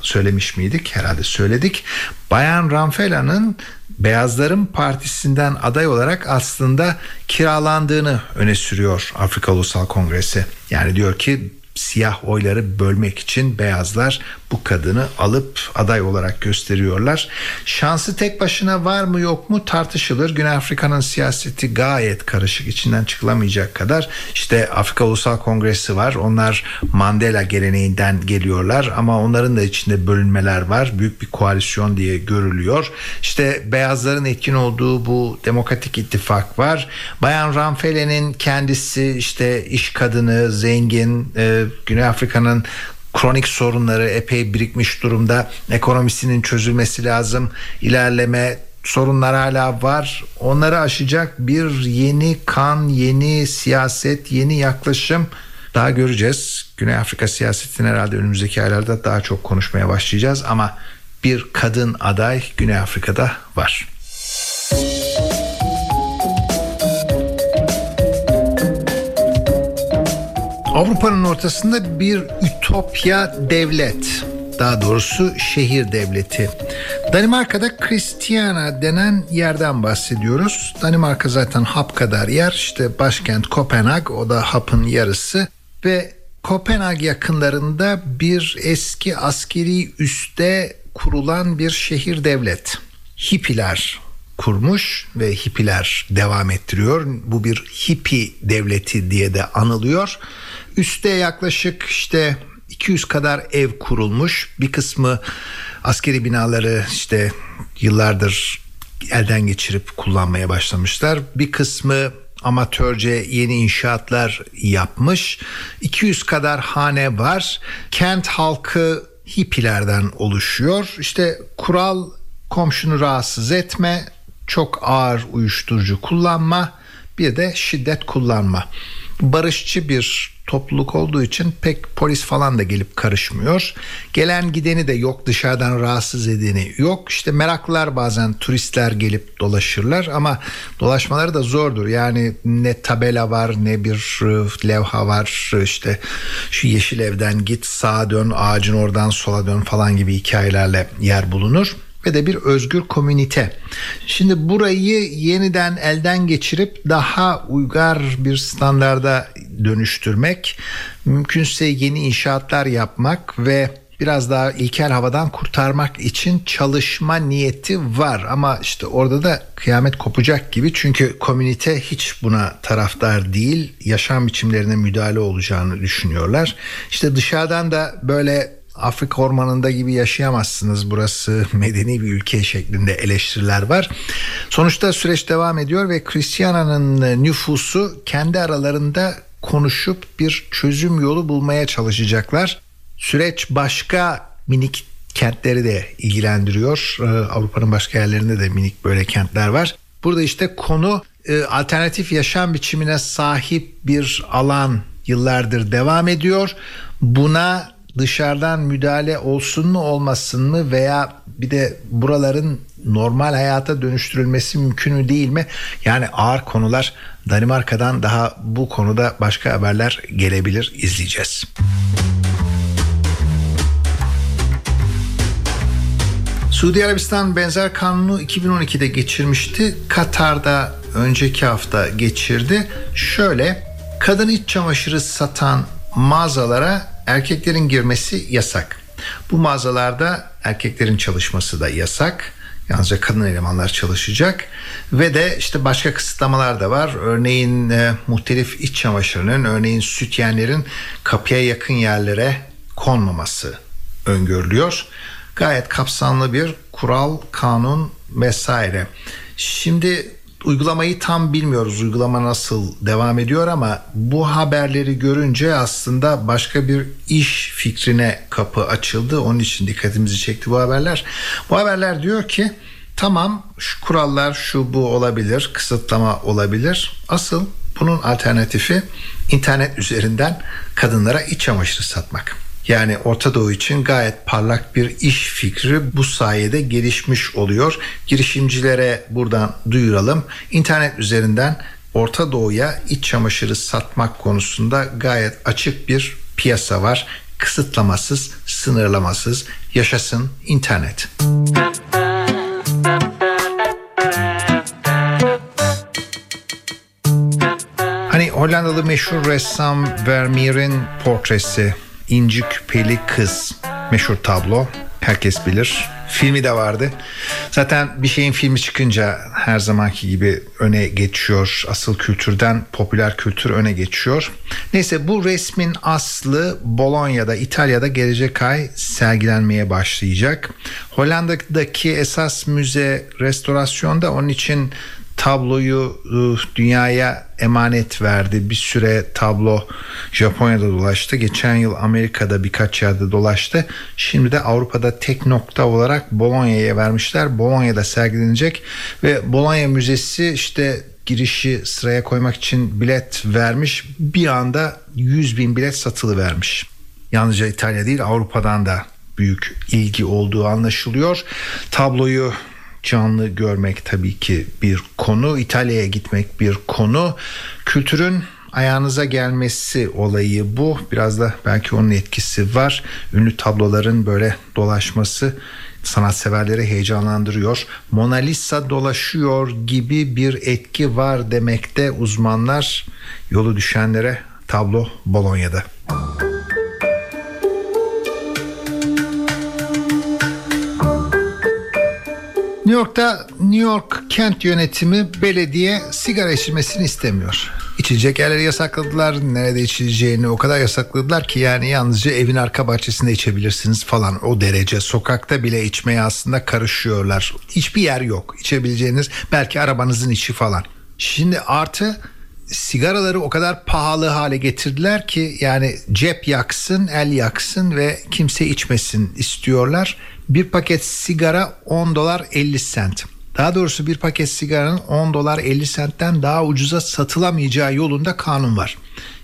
söylemiş miydik? Herhalde söyledik. Bayan Ramphela'nın Beyazların Partisi'nden aday olarak aslında kiralandığını öne sürüyor Afrika Ulusal Kongresi. Yani diyor ki siyah oyları bölmek için beyazlar bu kadını alıp aday olarak gösteriyorlar. Şansı tek başına var mı yok mu tartışılır. Güney Afrika'nın siyaseti gayet karışık, içinden çıkılamayacak kadar. İşte Afrika Ulusal Kongresi var. Onlar Mandela geleneğinden geliyorlar ama onların da içinde bölünmeler var. Büyük bir koalisyon diye görülüyor. İşte beyazların etkin olduğu bu Demokratik ittifak var. Bayan Ramphele'nin kendisi işte iş kadını, zengin, e, Güney Afrika'nın kronik sorunları epey birikmiş durumda. Ekonomisinin çözülmesi lazım. İlerleme, sorunlar hala var. Onları aşacak bir yeni kan, yeni siyaset, yeni yaklaşım daha göreceğiz. Güney Afrika siyasetini herhalde önümüzdeki aylarda daha çok konuşmaya başlayacağız. Ama bir kadın aday Güney Afrika'da var. Avrupa'nın ortasında bir ütopya devlet, daha doğrusu şehir devleti. Danimarka'da Kristiana denen yerden bahsediyoruz. Danimarka zaten hap kadar yer, işte başkent Kopenhag, o da hapın yarısı ve Kopenhag yakınlarında bir eski askeri üste kurulan bir şehir devlet. Hippiler kurmuş ve hippiler devam ettiriyor. Bu bir hippi devleti diye de anılıyor. Üste yaklaşık işte iki yüz kadar ev kurulmuş. Bir kısmı askeri binaları işte yıllardır elden geçirip kullanmaya başlamışlar. Bir kısmı amatörce yeni inşaatlar yapmış. iki yüz kadar hane var. Kent halkı hippilerden oluşuyor. İşte kural: komşunu rahatsız etme, çok ağır uyuşturucu kullanma, bir de şiddet kullanma. Barışçı bir topluluk olduğu için pek polis falan da gelip karışmıyor. Gelen gideni de yok, dışarıdan rahatsız edeni yok. İşte meraklılar, bazen turistler gelip dolaşırlar ama dolaşmaları da zordur. Yani ne tabela var, ne bir levha var, işte şu yeşil evden git sağa dön, ağacın oradan sola dön falan gibi hikayelerle yer bulunur. Ve de bir özgür komünite. Şimdi burayı yeniden elden geçirip daha uygar bir standarda dönüştürmek, mümkünse yeni inşaatlar yapmak ve biraz daha ilkel havadan kurtarmak için çalışma niyeti var. Ama işte orada da kıyamet kopacak gibi, çünkü komünite hiç buna taraftar değil, yaşam biçimlerine müdahale olacağını düşünüyorlar. İşte dışarıdan da böyle Afrika ormanında gibi yaşayamazsınız, burası medeni bir ülke şeklinde eleştiriler var. Sonuçta süreç devam ediyor ve Hristiyana'nın nüfusu kendi aralarında konuşup bir çözüm yolu bulmaya çalışacaklar. Süreç başka minik kentleri de ilgilendiriyor. Avrupa'nın başka yerlerinde de minik böyle kentler var. Burada işte konu alternatif yaşam biçimine sahip bir alan yıllardır devam ediyor. Buna dışarıdan müdahale olsun mu olmasın mı, veya bir de buraların normal hayata dönüştürülmesi mümkün mü değil mi? Yani ağır konular. Danimarka'dan daha bu konuda başka haberler gelebilir, izleyeceğiz. Suudi Arabistan benzer kanunu iki bin on ikide geçirmişti. Katar'da önceki hafta geçirdi. Şöyle, kadın iç çamaşırı satan mağazalara erkeklerin girmesi yasak. Bu mağazalarda erkeklerin çalışması da yasak. Yalnızca kadın elemanlar çalışacak. Ve de işte başka kısıtlamalar da var. Örneğin e, muhtelif iç çamaşırının, örneğin sütyenlerin kapıya yakın yerlere konmaması öngörülüyor. Gayet kapsamlı bir kural, kanun vesaire. Şimdi uygulamayı tam bilmiyoruz, uygulama nasıl devam ediyor, ama bu haberleri görünce aslında başka bir iş fikrine kapı açıldı. Onun için dikkatimizi çekti bu haberler. Bu haberler diyor ki tamam, şu kurallar şu bu olabilir, kısıtlama olabilir. Asıl bunun alternatifi internet üzerinden kadınlara iç çamaşırı satmak. Yani Orta Doğu için gayet parlak bir iş fikri bu sayede gelişmiş oluyor. Girişimcilere buradan duyuralım. İnternet üzerinden Orta Doğu'ya iç çamaşırı satmak konusunda gayet açık bir piyasa var. Kısıtlamasız, sınırlamasız. Yaşasın internet. Hani Hollandalı meşhur ressam Vermeer'in portresi, İnci Küpeli Kız, meşhur tablo, herkes bilir. Filmi de vardı. Zaten bir şeyin filmi çıkınca her zamanki gibi öne geçiyor. Asıl kültürden popüler kültür öne geçiyor. Neyse, bu resmin aslı Bolonya'da, İtalya'da gelecek ay sergilenmeye başlayacak. Hollanda'daki esas müze restorasyonda, onun için tabloyu dünyaya emanet verdi. Bir süre tablo Japonya'da dolaştı. Geçen yıl Amerika'da birkaç yerde dolaştı. Şimdi de Avrupa'da tek nokta olarak Bolonya'ya vermişler. Bolonya'da sergilenecek ve Bologna Müzesi işte girişi sıraya koymak için bilet vermiş. Bir anda yüz bin bilet satılıvermiş. Yalnızca İtalya değil, Avrupa'dan da büyük ilgi olduğu anlaşılıyor. Tabloyu canlı görmek tabii ki bir konu, İtalya'ya gitmek bir konu. Kültürün ayağınıza gelmesi olayı bu. Biraz da belki onun etkisi var. Ünlü tabloların böyle dolaşması sanatseverleri heyecanlandırıyor. Mona Lisa dolaşıyor gibi bir etki var demekte uzmanlar. Yolu düşenlere tablo Bolonya'da. New York'ta New York kent yönetimi belediye sigara içilmesini istemiyor. İçilecek yerleri yasakladılar. Nerede içileceğini o kadar yasakladılar ki yani yalnızca evin arka bahçesinde içebilirsiniz falan, o derece. Sokakta bile içmeye aslında karışıyorlar. Hiçbir yer yok. İçebileceğiniz belki arabanızın içi falan. Şimdi artı sigaraları o kadar pahalı hale getirdiler ki yani cep yaksın, el yaksın ve kimse içmesin istiyorlar. Bir paket sigara on dolar elli sent. Daha doğrusu bir paket sigaranın on dolar elli sentten daha ucuza satılamayacağı yolunda kanun var.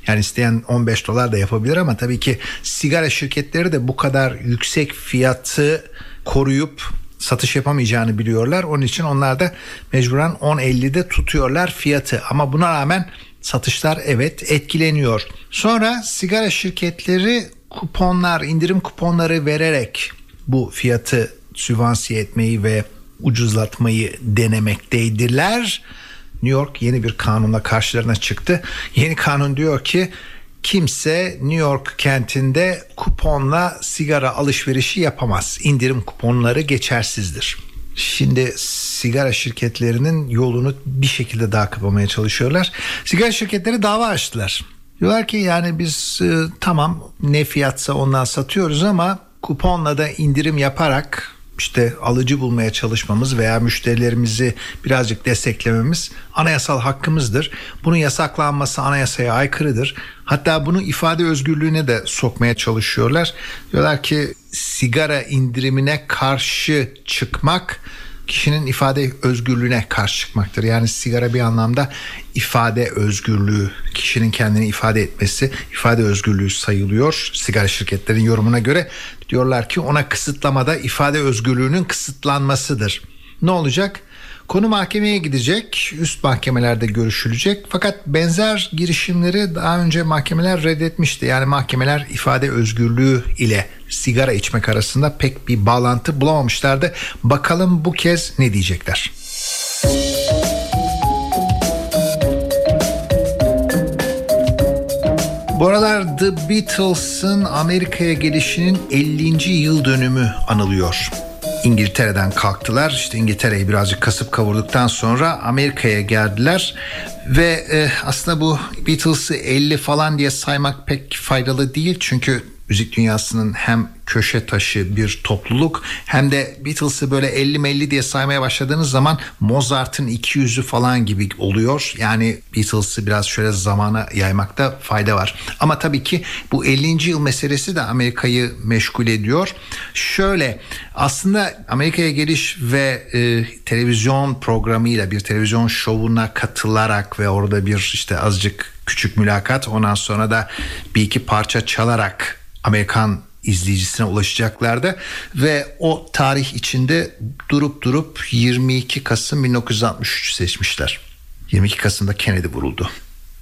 Yani isteyen on beş dolar da yapabilir ama tabii ki sigara şirketleri de bu kadar yüksek fiyatı koruyup satış yapamayacağını biliyorlar. Onun için onlar da mecburen on elli'de tutuyorlar fiyatı. Ama buna rağmen satışlar evet etkileniyor. Sonra sigara şirketleri kuponlar, indirim kuponları vererek bu fiyatı sübvansiye etmeyi ve ucuzlatmayı denemekteydiler. New York yeni bir kanunla karşılarına çıktı. Yeni kanun diyor ki kimse New York kentinde kuponla sigara alışverişi yapamaz. İndirim kuponları geçersizdir. Şimdi sigara şirketlerinin yolunu bir şekilde daha kapamaya çalışıyorlar. Sigara şirketleri dava açtılar. Diyorlar ki yani biz e, tamam ne fiyatsa ondan satıyoruz ama kuponla da indirim yaparak işte alıcı bulmaya çalışmamız veya müşterilerimizi birazcık desteklememiz anayasal hakkımızdır. Bunun yasaklanması anayasaya aykırıdır. Hatta bunu ifade özgürlüğüne de sokmaya çalışıyorlar. Diyorlar ki sigara indirimine karşı çıkmak kişinin ifade özgürlüğüne karşı çıkmaktır. Yani sigara bir anlamda ifade özgürlüğü, kişinin kendini ifade etmesi ifade özgürlüğü sayılıyor. Sigara şirketlerinin yorumuna göre diyorlar ki ona kısıtlamada ifade özgürlüğünün kısıtlanmasıdır. Ne olacak? Konu mahkemeye gidecek, üst mahkemelerde görüşülecek. Fakat benzer girişimleri daha önce mahkemeler reddetmişti. Yani mahkemeler ifade özgürlüğü ile sigara içmek arasında pek bir bağlantı bulamamışlardı. Bakalım bu kez ne diyecekler? Bu aralar The Beatles'ın Amerika'ya gelişinin ellinci yıl dönümü anılıyor. İngiltere'den kalktılar. İşte İngiltere'yi birazcık kasıp kavurduktan sonra Amerika'ya geldiler ve e, aslında bu Beatles'ı elli falan diye saymak pek faydalı değil. Çünkü müzik dünyasının hem köşe taşı bir topluluk hem de Beatles'ı böyle elli melli diye saymaya başladığınız zaman Mozart'ın iki yüzü falan gibi oluyor. Yani Beatles'ı biraz şöyle zamana yaymakta fayda var. Ama tabii ki bu ellinci yıl meselesi de Amerika'yı meşgul ediyor. Şöyle aslında Amerika'ya geliş ve e, televizyon programıyla bir televizyon şovuna katılarak ve orada bir işte azıcık küçük mülakat, ondan sonra da bir iki parça çalarak Amerikan izleyicisine ulaşacaklardı ve o tarih içinde durup durup yirmi iki Kasım bin dokuz yüz altmış üç seçmişler. yirmi iki Kasım'da Kennedy vuruldu.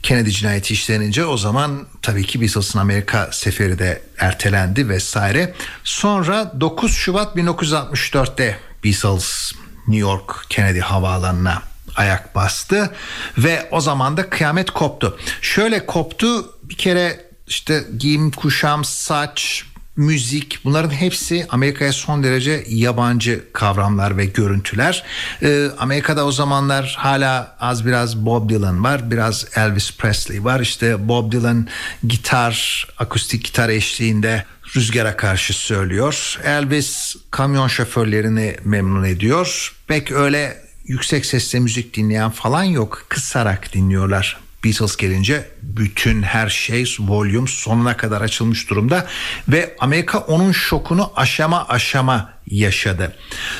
Kennedy cinayeti işlenince o zaman tabii ki Beatles'ın Amerika seferi de ertelendi vesaire. Sonra dokuz Şubat bin dokuz yüz altmış dört'te Beatles New York Kennedy havaalanına ayak bastı ve o zaman da kıyamet koptu. Şöyle koptu, bir kere işte giyim, kuşam, saç, müzik, bunların hepsi Amerika'ya son derece yabancı kavramlar ve görüntüler. Ee, Amerika'da o zamanlar hala az biraz Bob Dylan var, biraz Elvis Presley var. İşte Bob Dylan gitar, akustik gitar eşliğinde rüzgara karşı söylüyor. Elvis kamyon şoförlerini memnun ediyor. Pek öyle yüksek sesle müzik dinleyen falan yok. Kısarak dinliyorlar. Beatles gelince bütün her şey volüm sonuna kadar açılmış durumda ve Amerika onun şokunu aşama aşama yaşadı.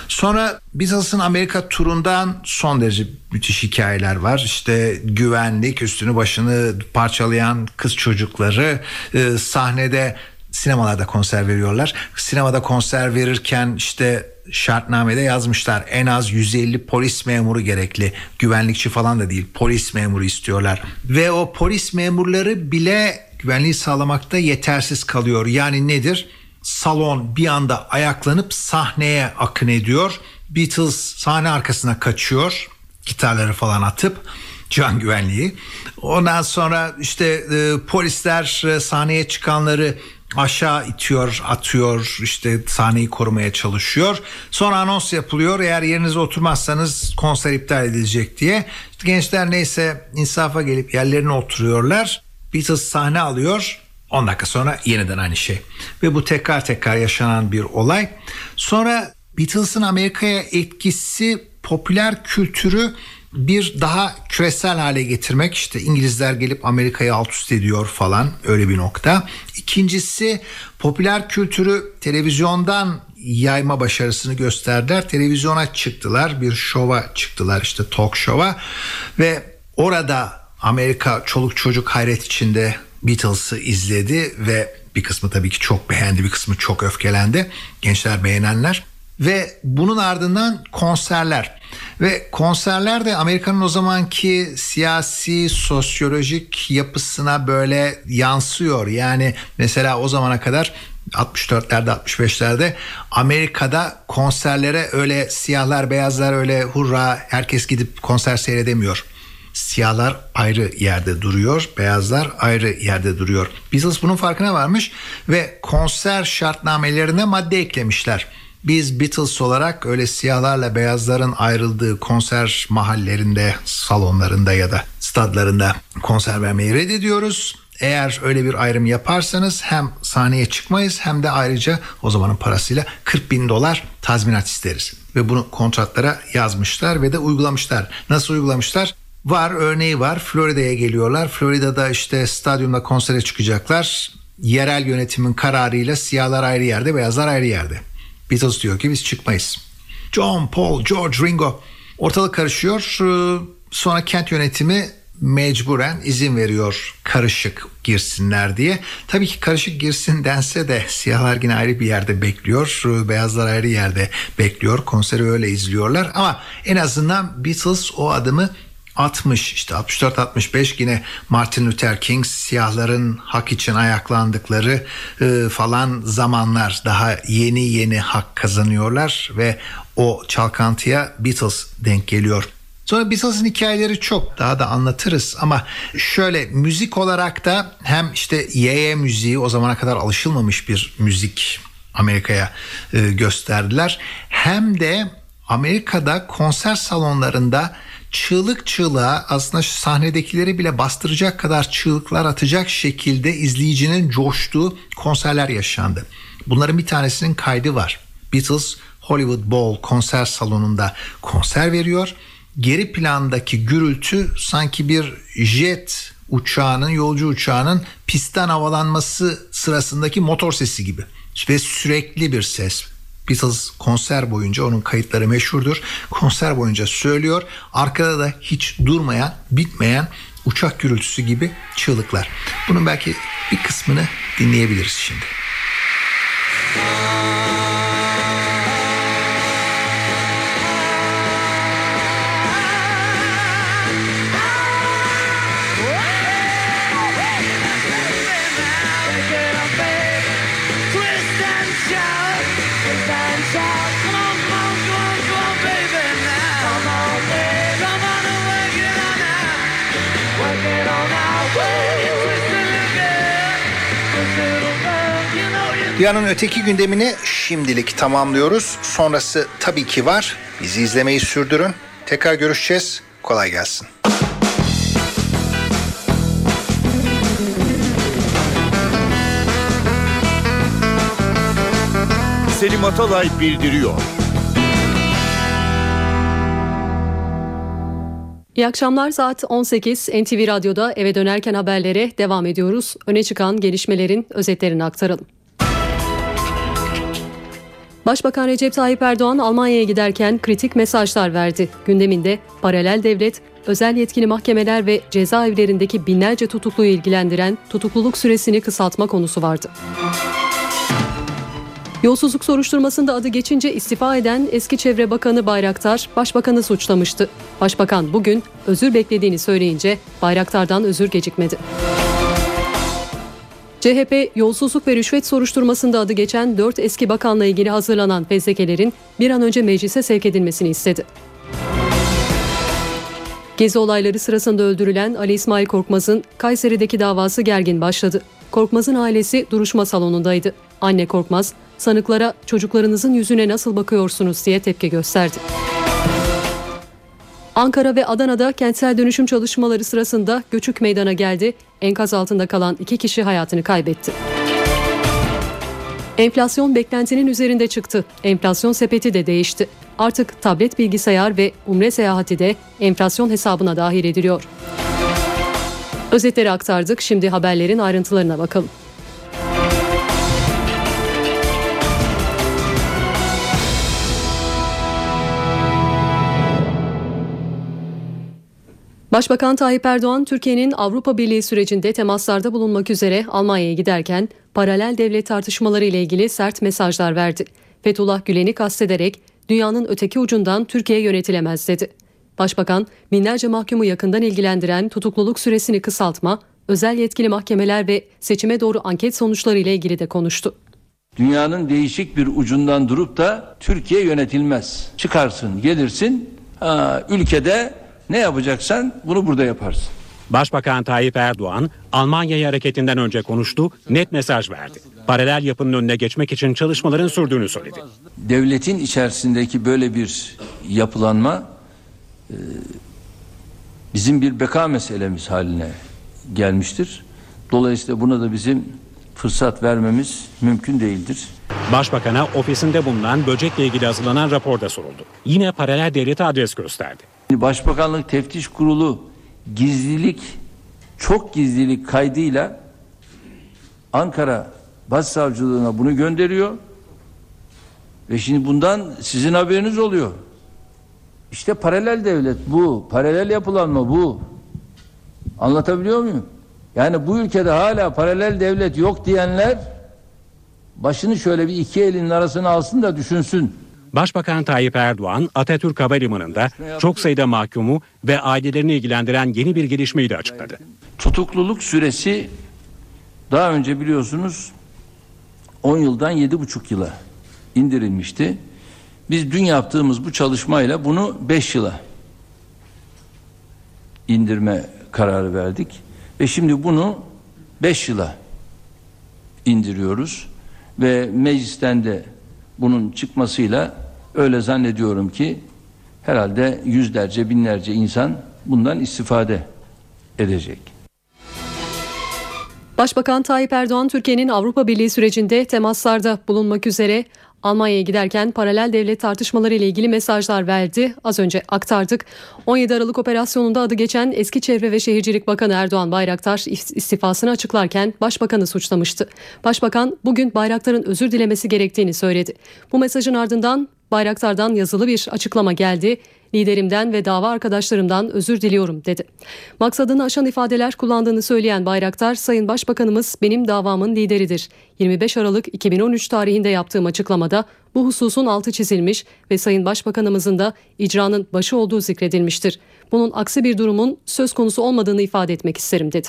Sonra Beatles'ın Amerika turundan son derece müthiş hikayeler var. İşte güvenlik üstünü başını parçalayan kız çocukları, e, sahnede, sinemalarda konser veriyorlar. Sinemada konser verirken işte şartnamede yazmışlar en az yüz elli polis memuru gerekli, güvenlikçi falan da değil, polis memuru istiyorlar ve o polis memurları bile güvenliği sağlamakta yetersiz kalıyor. Yani nedir? Salon bir anda ayaklanıp sahneye akın ediyor. Beatles sahne arkasına kaçıyor, gitarları falan atıp, can güvenliği. Ondan sonra işte e, polisler e, sahneye çıkanları aşağı itiyor, atıyor, işte sahneyi korumaya çalışıyor. Sonra anons yapılıyor, eğer yerinize oturmazsanız konser iptal edilecek diye. İşte gençler neyse insafa gelip yerlerine oturuyorlar. Beatles sahne alıyor, on dakika sonra yeniden aynı şey. Ve bu tekrar tekrar yaşanan bir olay. Sonra Beatles'ın Amerika'ya etkisi popüler kültürü bir daha küresel hale getirmek, işte İngilizler gelip Amerika'yı alt üst ediyor falan, öyle bir nokta. İkincisi popüler kültürü televizyondan yayma başarısını gösterdiler. Televizyona çıktılar, bir şova çıktılar, işte talk show'a, ve orada Amerika çoluk çocuk hayret içinde Beatles'ı izledi ve bir kısmı tabii ki çok beğendi, bir kısmı çok öfkelendi. Gençler beğenenler. Ve bunun ardından konserler. Ve konserler de Amerika'nın o zamanki siyasi, sosyolojik yapısına böyle yansıyor. Yani mesela o zamana kadar altmış dörtlerde altmış beşlerde Amerika'da konserlere öyle siyahlar beyazlar öyle hurra herkes gidip konser seyredemiyor. Siyahlar ayrı yerde duruyor, beyazlar ayrı yerde duruyor. Beatles bunun farkına varmış ve konser şartnamelerine madde eklemişler. Biz Beatles olarak öyle siyahlarla beyazların ayrıldığı konser mahallerinde, salonlarında ya da stadlarında konser vermeyi reddediyoruz. Eğer öyle bir ayrım yaparsanız hem sahneye çıkmayız hem de ayrıca o zamanın parasıyla kırk bin dolar tazminat isteriz. Ve bunu kontratlara yazmışlar ve de uygulamışlar. Nasıl uygulamışlar? Var, örneği var. Florida'ya geliyorlar. Florida'da işte stadyumda konsere çıkacaklar. Yerel yönetimin kararıyla siyahlar ayrı yerde, beyazlar ayrı yerde. Beatles diyor ki biz çıkmayız. John, Paul, George, Ringo. Ortalık karışıyor. Sonra kent yönetimi mecburen izin veriyor karışık girsinler diye. Tabii ki karışık girsin dense de siyahlar yine ayrı bir yerde bekliyor. Beyazlar ayrı yerde bekliyor. Konseri öyle izliyorlar. Ama en azından Beatles o adımı atmış. İşte altmış dört altmış beş yine Martin Luther King, siyahların hak için ayaklandıkları e, falan zamanlar, daha yeni yeni hak kazanıyorlar ve o çalkantıya Beatles denk geliyor. Sonra Beatles'ın hikayeleri çok, daha da anlatırız ama şöyle müzik olarak da hem işte yeye müziği, o zamana kadar alışılmamış bir müzik Amerika'ya e, gösterdiler. Hem de Amerika'da konser salonlarında çığlık çığlığa, aslında sahnedekileri bile bastıracak kadar çığlıklar atacak şekilde izleyicinin coştuğu konserler yaşandı. Bunların bir tanesinin kaydı var. Beatles Hollywood Bowl konser salonunda konser veriyor. Geri plandaki gürültü sanki bir jet uçağının, yolcu uçağının pistten havalanması sırasındaki motor sesi gibi ve sürekli bir ses. Beatles konser boyunca, onun kayıtları meşhurdur, konser boyunca söylüyor. Arkada da hiç durmayan, bitmeyen uçak gürültüsü gibi çığlıklar. Bunun belki bir kısmını dinleyebiliriz şimdi. Dünyanın öteki gündemini şimdilik tamamlıyoruz. Sonrası tabii ki var. Bizi izlemeyi sürdürün. Tekrar görüşeceğiz. Kolay gelsin. Selim Atalay bildiriyor. İyi akşamlar, saat on sekiz. N T V Radyo'da eve dönerken haberlere devam ediyoruz. Öne çıkan gelişmelerin özetlerini aktaralım. Başbakan Recep Tayyip Erdoğan Almanya'ya giderken kritik mesajlar verdi. Gündeminde paralel devlet, özel yetkili mahkemeler ve cezaevlerindeki binlerce tutukluyu ilgilendiren tutukluluk süresini kısaltma konusu vardı. Yolsuzluk soruşturmasında adı geçince istifa eden eski Çevre Bakanı Bayraktar, Başbakan'ı suçlamıştı. Başbakan bugün özür beklediğini söyleyince Bayraktar'dan özür gecikmedi. C H P, yolsuzluk ve rüşvet soruşturmasında adı geçen dört eski bakanla ilgili hazırlanan fezlekelerin bir an önce meclise sevk edilmesini istedi. Gezi olayları sırasında öldürülen Ali İsmail Korkmaz'ın Kayseri'deki davası gergin başladı. Korkmaz'ın ailesi duruşma salonundaydı. Anne Korkmaz, sanıklara "Çocuklarınızın yüzüne nasıl bakıyorsunuz?" diye tepki gösterdi. Ankara ve Adana'da kentsel dönüşüm çalışmaları sırasında göçük meydana geldi. Enkaz altında kalan iki kişi hayatını kaybetti. Enflasyon beklentinin üzerinde çıktı. Enflasyon sepeti de değişti. Artık tablet bilgisayar ve umre seyahati de enflasyon hesabına dahil ediliyor. Özetleri aktardık. Şimdi haberlerin ayrıntılarına bakalım. Başbakan Tayyip Erdoğan, Türkiye'nin Avrupa Birliği sürecinde temaslarda bulunmak üzere Almanya'ya giderken paralel devlet tartışmaları ile ilgili sert mesajlar verdi. Fethullah Gülen'i kastederek "dünyanın öteki ucundan Türkiye yönetilemez" dedi. Başbakan, binlerce mahkumu yakından ilgilendiren tutukluluk süresini kısaltma, özel yetkili mahkemeler ve seçime doğru anket sonuçları ile ilgili de konuştu. Dünyanın değişik bir ucundan durup da Türkiye yönetilmez. Çıkarsın, gelirsin, ha, ülkede ne yapacaksan bunu burada yaparsın. Başbakan Tayyip Erdoğan, Almanya'ya hareketinden önce konuştu, net mesaj verdi. Paralel yapının önüne geçmek için çalışmaların sürdüğünü söyledi. Devletin içerisindeki böyle bir yapılanma bizim bir beka meselemiz haline gelmiştir. Dolayısıyla buna da bizim fırsat vermemiz mümkün değildir. Başbakan'a ofisinde bulunan böcekle ilgili hazırlanan raporda soruldu. Yine paralel devlete adres gösterdi. Başbakanlık Teftiş Kurulu gizlilik, çok gizlilik kaydıyla Ankara Başsavcılığına bunu gönderiyor ve şimdi bundan sizin haberiniz oluyor. İşte paralel devlet bu, paralel yapılanma bu. Anlatabiliyor muyum? Yani bu ülkede hala paralel devlet yok diyenler başını şöyle bir iki elinin arasına alsın da düşünsün. Başbakan Tayyip Erdoğan, Atatürk Havalimanı'nda çok sayıda mahkumu ve ailelerini ilgilendiren yeni bir gelişmeyi de açıkladı. Tutukluluk süresi daha önce biliyorsunuz on yıldan yedi buçuk yıla indirilmişti. Biz dün yaptığımız bu çalışmayla bunu beş yıla indirme kararı verdik ve şimdi bunu beş yıla indiriyoruz ve meclisten de bunun çıkmasıyla öyle zannediyorum ki herhalde yüzlerce, binlerce insan bundan istifade edecek. Başbakan Tayyip Erdoğan, Türkiye'nin Avrupa Birliği sürecinde temaslarda bulunmak üzere Almanya'ya giderken paralel devlet tartışmaları ile ilgili mesajlar verdi. Az önce aktardık. on yedi Aralık operasyonunda adı geçen eski Çevre ve Şehircilik Bakanı Erdoğan Bayraktar istifasını açıklarken Başbakan'ı suçlamıştı. Başbakan bugün Bayraktar'ın özür dilemesi gerektiğini söyledi. Bu mesajın ardından Bayraktar'dan yazılı bir açıklama geldi. "Liderimden ve dava arkadaşlarımdan özür diliyorum" dedi. Maksadını aşan ifadeler kullandığını söyleyen Bayraktar, "Sayın Başbakanımız benim davamın lideridir. yirmi beş Aralık iki bin on üç tarihinde yaptığım açıklamada bu hususun altı çizilmiş ve Sayın Başbakanımızın da icranın başı olduğu zikredilmiştir. Bunun aksi bir durumun söz konusu olmadığını ifade etmek isterim" dedi.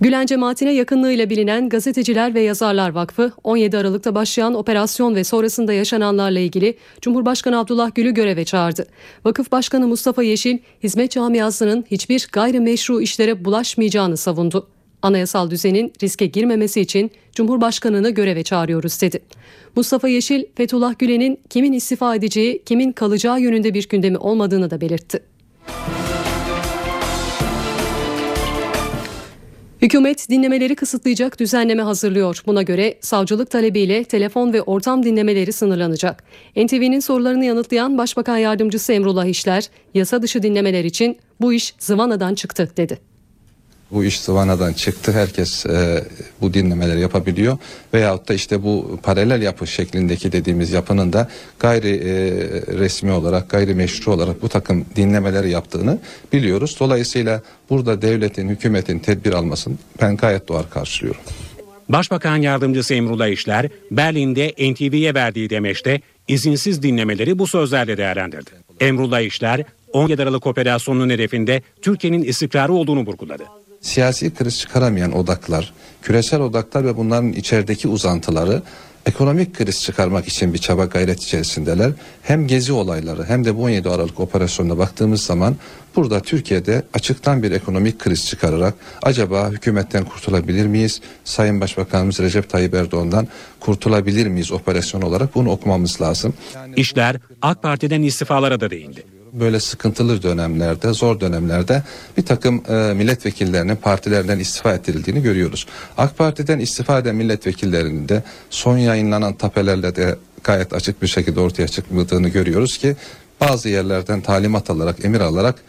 Gülen cemaatine yakınlığıyla bilinen Gazeteciler ve Yazarlar Vakfı, on yedi Aralık'ta başlayan operasyon ve sonrasında yaşananlarla ilgili Cumhurbaşkanı Abdullah Gül'ü göreve çağırdı. Vakıf Başkanı Mustafa Yeşil, hizmet camiasının hiçbir gayrimeşru işlere bulaşmayacağını savundu. "Anayasal düzenin riske girmemesi için Cumhurbaşkanı'nı göreve çağırıyoruz" dedi. Mustafa Yeşil, Fethullah Gülen'in kimin istifa edeceği, kimin kalacağı yönünde bir gündemi olmadığını da belirtti. Hükümet dinlemeleri kısıtlayacak düzenleme hazırlıyor. Buna göre savcılık talebiyle telefon ve ortam dinlemeleri sınırlanacak. N T V'nin sorularını yanıtlayan Başbakan Yardımcısı Emrullah İşler, "Yasa dışı dinlemeler için bu iş zıvanadan çıktı" dedi. Bu iş zıvanadan çıktı. Herkes e, bu dinlemeleri yapabiliyor. Veyahut da işte bu paralel yapı şeklindeki dediğimiz yapının da gayri e, resmi olarak, gayri meşru olarak bu takım dinlemeleri yaptığını biliyoruz. Dolayısıyla burada devletin, hükümetin tedbir almasını ben gayet doğal karşılıyorum. Başbakan Yardımcısı Emrullah İşler, Berlin'de N T V'ye verdiği demeçte izinsiz dinlemeleri bu sözlerle değerlendirdi. Emrullah İşler, on yedi Aralık operasyonunun hedefinde Türkiye'nin istikrarı olduğunu vurguladı. Siyasi kriz çıkaramayan odaklar, küresel odaklar ve bunların içerideki uzantıları ekonomik kriz çıkarmak için bir çaba gayret içerisindeler. Hem gezi olayları hem de on yedi Aralık operasyonuna baktığımız zaman burada Türkiye'de açıktan bir ekonomik kriz çıkararak acaba hükümetten kurtulabilir miyiz? Sayın Başbakanımız Recep Tayyip Erdoğan'dan kurtulabilir miyiz operasyon olarak bunu okumamız lazım. İşler AK Parti'den istifalara da değindi. Böyle sıkıntılı dönemlerde, zor dönemlerde bir takım e, milletvekillerinin partilerinden istifa ettirildiğini görüyoruz. AK Parti'den istifa eden milletvekillerinin de son yayınlanan tapelerle de gayet açık bir şekilde ortaya çıkmadığını görüyoruz ki bazı yerlerden talimat alarak, emir alarak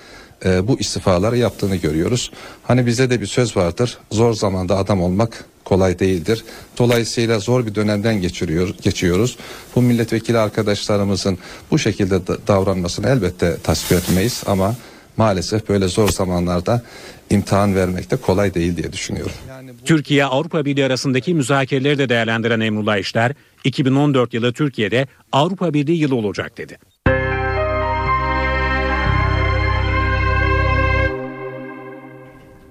e, bu istifaları yaptığını görüyoruz. Hani bize de bir söz vardır, zor zamanda adam olmak kolay değildir. Dolayısıyla zor bir dönemden geçiriyor, geçiyoruz. Bu milletvekili arkadaşlarımızın bu şekilde davranmasını elbette tasvip etmeyiz ama maalesef böyle zor zamanlarda imtihan vermek de kolay değil diye düşünüyorum. Türkiye Avrupa Birliği arasındaki müzakereleri de değerlendiren Emrullah İşler, iki bin on dört yılı Türkiye'de Avrupa Birliği yılı olacak dedi.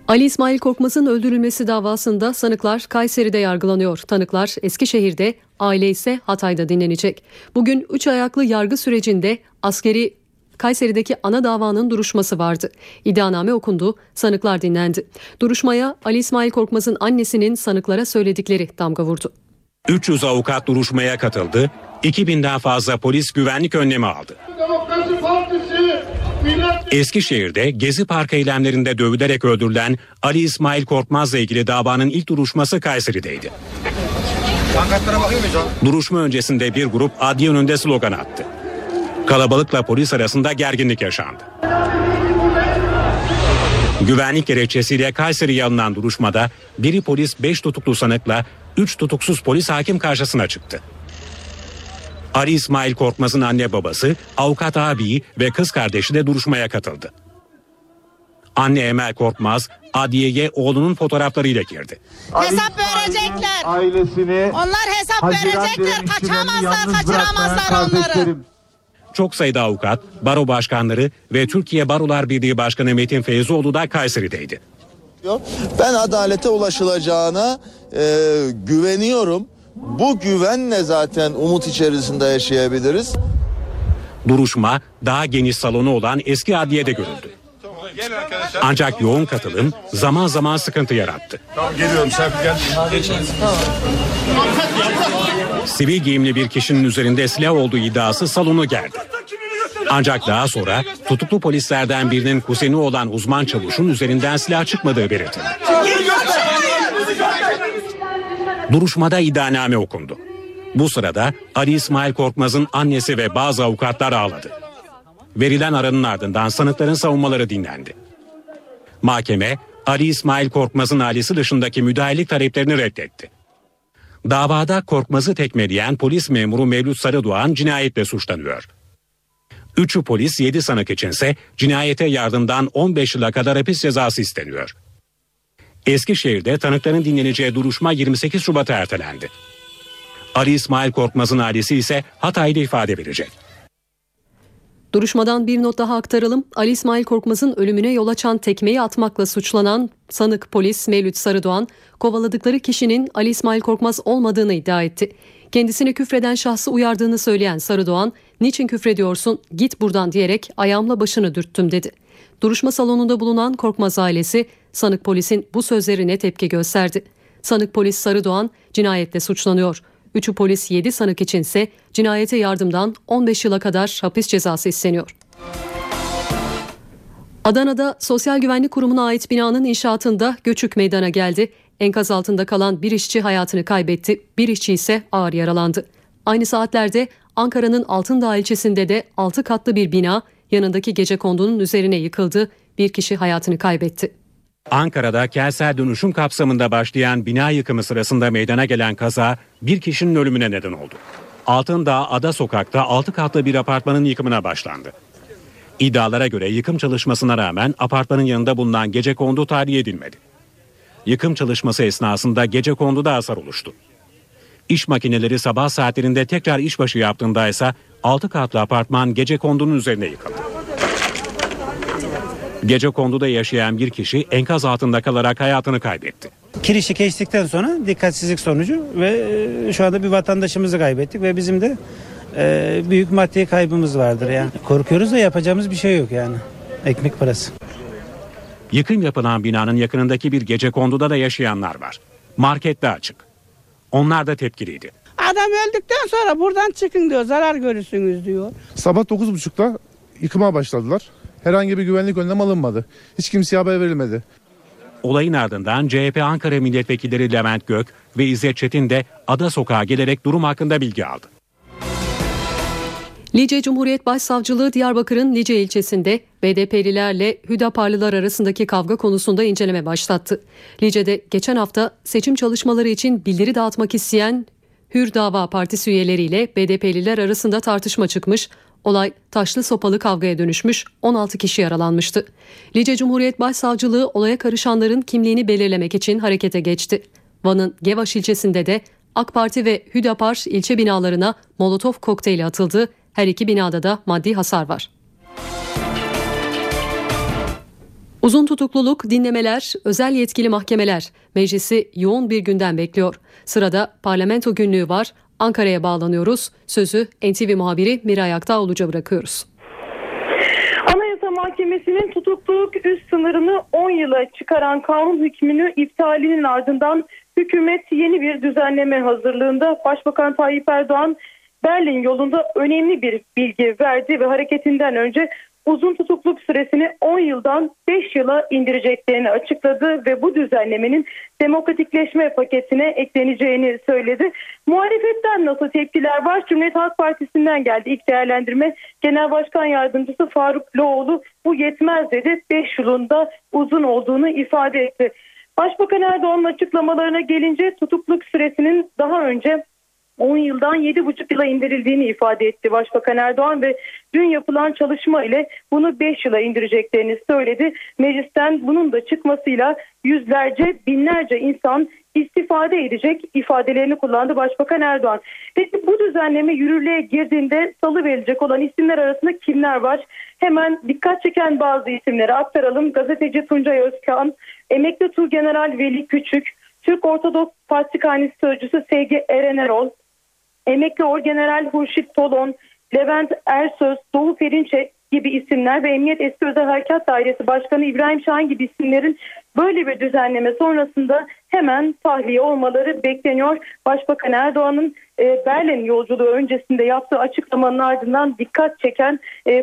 Ali İsmail Korkmaz'ın öldürülmesi davasında sanıklar Kayseri'de yargılanıyor. Tanıklar Eskişehir'de, aile ise Hatay'da dinlenecek. Bugün üç ayaklı yargı sürecinde askeri Kayseri'deki ana davanın duruşması vardı. İddianame okundu, sanıklar dinlendi. Duruşmaya Ali İsmail Korkmaz'ın annesinin sanıklara söyledikleri damga vurdu. üç yüz avukat duruşmaya katıldı, iki binden fazla polis güvenlik önlemi aldı. Demokrasi Partisi, millet... Eskişehir'de Gezi Parkı eylemlerinde dövülerek öldürülen Ali İsmail Korkmaz'la ilgili davanın ilk duruşması Kayseri'deydi. Duruşma öncesinde bir grup adliye önünde slogan attı. Kalabalıkla polis arasında gerginlik yaşandı. Güvenlik gerekçesiyle Kayseri'ye alınan duruşmada biri polis, beş tutuklu sanıkla üç tutuksuz polis hakim karşısına çıktı. Ali İsmail Korkmaz'ın anne babası, avukat abiyi ve kız kardeşi de duruşmaya katıldı. Anne Emel Korkmaz, adliyeye oğlunun fotoğraflarıyla girdi. Hesap verecekler. Ailesini, onlar hesap verecekler. Kaçamazlar, kaçıramazlar onları. Çok sayıda avukat, baro başkanları ve Türkiye Barolar Birliği Başkanı Metin Feyzioğlu da Kayseri'deydi. Ben adalete ulaşılacağına e, güveniyorum. Bu güvenle zaten umut içerisinde yaşayabiliriz. Duruşma daha geniş salonu olan eski adliyede görüldü. Ancak yoğun katılım zaman zaman sıkıntı yarattı. Tamam, geliyorum, sen gel. Sivil giyimli bir kişinin üzerinde silah olduğu iddiası salonu gerdi. Ancak daha sonra tutuklu polislerden birinin kuzeni olan uzman çavuşun üzerinden silah çıkmadığı belirtildi. Duruşmada iddianame okundu. Bu sırada Ali İsmail Korkmaz'ın annesi ve bazı avukatlar ağladı. Verilen aranın ardından sanıkların savunmaları dinlendi. Mahkeme Ali İsmail Korkmaz'ın ailesi dışındaki müdahillik taleplerini reddetti. Davada Korkmaz'ı tekmeleyen polis memuru Mevlüt Sarıdoğan cinayetle suçlanıyor. Üçü polis, yedi sanık içinse cinayete yardımdan on beş yıla kadar hapis cezası isteniyor. Eskişehir'de tanıkların dinleneceği duruşma yirmi sekiz Şubat'a ertelendi. Ali İsmail Korkmaz'ın ailesi ise Hatay'da ifade verecek. Duruşmadan bir not daha aktaralım. Ali İsmail Korkmaz'ın ölümüne yol açan tekmeyi atmakla suçlanan sanık polis Mevlüt Sarıdoğan, kovaladıkları kişinin Ali İsmail Korkmaz olmadığını iddia etti. Kendisini küfreden şahsı uyardığını söyleyen Sarıdoğan, "Niçin küfrediyorsun? Git buradan" diyerek ayağımla başını dürttüm dedi. Duruşma salonunda bulunan Korkmaz ailesi sanık polisin bu sözlerine tepki gösterdi. Sanık polis Sarıdoğan cinayetle suçlanıyor. Üçü polis, yedi sanık içinse cinayete yardımdan on beş yıla kadar hapis cezası isteniyor. Adana'da Sosyal Güvenlik Kurumu'na ait binanın inşaatında göçük meydana geldi. Enkaz altında kalan bir işçi hayatını kaybetti, bir işçi ise ağır yaralandı. Aynı saatlerde Ankara'nın Altındağ ilçesinde de altı katlı bir bina yanındaki gecekondunun üzerine yıkıldı, bir kişi hayatını kaybetti. Ankara'da kentsel dönüşüm kapsamında başlayan bina yıkımı sırasında meydana gelen kaza bir kişinin ölümüne neden oldu. Altındağ Ada Sokak'ta altı katlı bir apartmanın yıkımına başlandı. İddialara göre yıkım çalışmasına rağmen apartmanın yanında bulunan gecekondu tahliye edilmedi. Yıkım çalışması esnasında gecekonduda hasar oluştu. İş makineleri sabah saatlerinde tekrar işbaşı yaptığında ise altı katlı apartman gecekondunun üzerine yıkıldı. Gecekonduda yaşayan bir kişi enkaz altında kalarak hayatını kaybetti. Kirişi geçtikten sonra dikkatsizlik sonucu ve şu anda bir vatandaşımızı kaybettik ve bizim de büyük maddi kaybımız vardır yani. Korkuyoruz da yapacağımız bir şey yok yani. Ekmek parası. Yıkım yapılan binanın yakınındaki bir gecekonduda da yaşayanlar var. Market de açık. Onlar da tepkiliydi. Adam öldükten sonra buradan çıkın diyor, zarar görürsünüz diyor. Sabah dokuz buçukta yıkıma başladılar. Herhangi bir güvenlik önlem alınmadı. Hiç kimseye haber verilmedi. Olayın ardından C H P Ankara Milletvekilleri Levent Gök ve İzzet Çetin de Ada Sokağa gelerek durum hakkında bilgi aldı. Lice Cumhuriyet Başsavcılığı Diyarbakır'ın Lice ilçesinde B D P'lilerle Hüdaparlılar arasındaki kavga konusunda inceleme başlattı. Lice'de geçen hafta seçim çalışmaları için bildiri dağıtmak isteyen Hür Dava Partisi üyeleriyle B D P'liler arasında tartışma çıkmış, olay taşlı sopalı kavgaya dönüşmüş, on altı kişi yaralanmıştı. Lice Cumhuriyet Başsavcılığı olaya karışanların kimliğini belirlemek için harekete geçti. Van'ın Gevaş ilçesinde de AK Parti ve Hüdapar ilçe binalarına Molotov kokteyli atıldı. Her iki binada da maddi hasar var. Uzun tutukluluk, dinlemeler, özel yetkili mahkemeler. Meclisi yoğun bir günden bekliyor. Sırada parlamento günlüğü var. Ankara'ya bağlanıyoruz. Sözü N T V muhabiri Miray Aktaş'a bırakıyoruz. Anayasa Mahkemesi'nin tutukluluk üst sınırını on yıla çıkaran kanun hükmünü iptalinin ardından hükümet yeni bir düzenleme hazırlığında. Başbakan Tayyip Erdoğan Berlin yolunda önemli bir bilgi verdi ve hareketinden önce uzun tutukluluk süresini on yıldan beş yıla indireceklerini açıkladı ve bu düzenlemenin demokratikleşme paketine ekleneceğini söyledi. Muhalefetten nasıl tepkiler var? Cumhuriyet Halk Partisi'nden geldi ilk değerlendirme. Genel Başkan Yardımcısı Faruk Loğlu bu yetmez dedi. beş yılında uzun olduğunu ifade etti. Başbakan Erdoğan'ın açıklamalarına gelince tutukluluk süresinin daha önce on yıldan yedi buçuk yıla indirildiğini ifade etti Başbakan Erdoğan ve dün yapılan çalışma ile bunu beş yıla indireceklerini söyledi. Meclisten bunun da çıkmasıyla yüzlerce, binlerce insan istifade edecek ifadelerini kullandı Başbakan Erdoğan. Peki bu düzenleme yürürlüğe girdiğinde salı verilecek olan isimler arasında kimler var? Hemen dikkat çeken bazı isimleri aktaralım. Gazeteci Tuncay Özkan, emekli Tuğgeneral Veli Küçük, Türk Ortodoks Patrikhanesi Sözcüsü Sevgi Erenerol, emekli Orgeneral Hurşit Tolon, Levent Ersöz, Doğu Perinçek gibi isimler ve Emniyet Eski Özel Harekat Dairesi Başkanı İbrahim Şahin gibi isimlerin böyle bir düzenleme sonrasında hemen tahliye olmaları bekleniyor. Başbakan Erdoğan'ın Berlin yolculuğu öncesinde yaptığı açıklamanın ardından dikkat çeken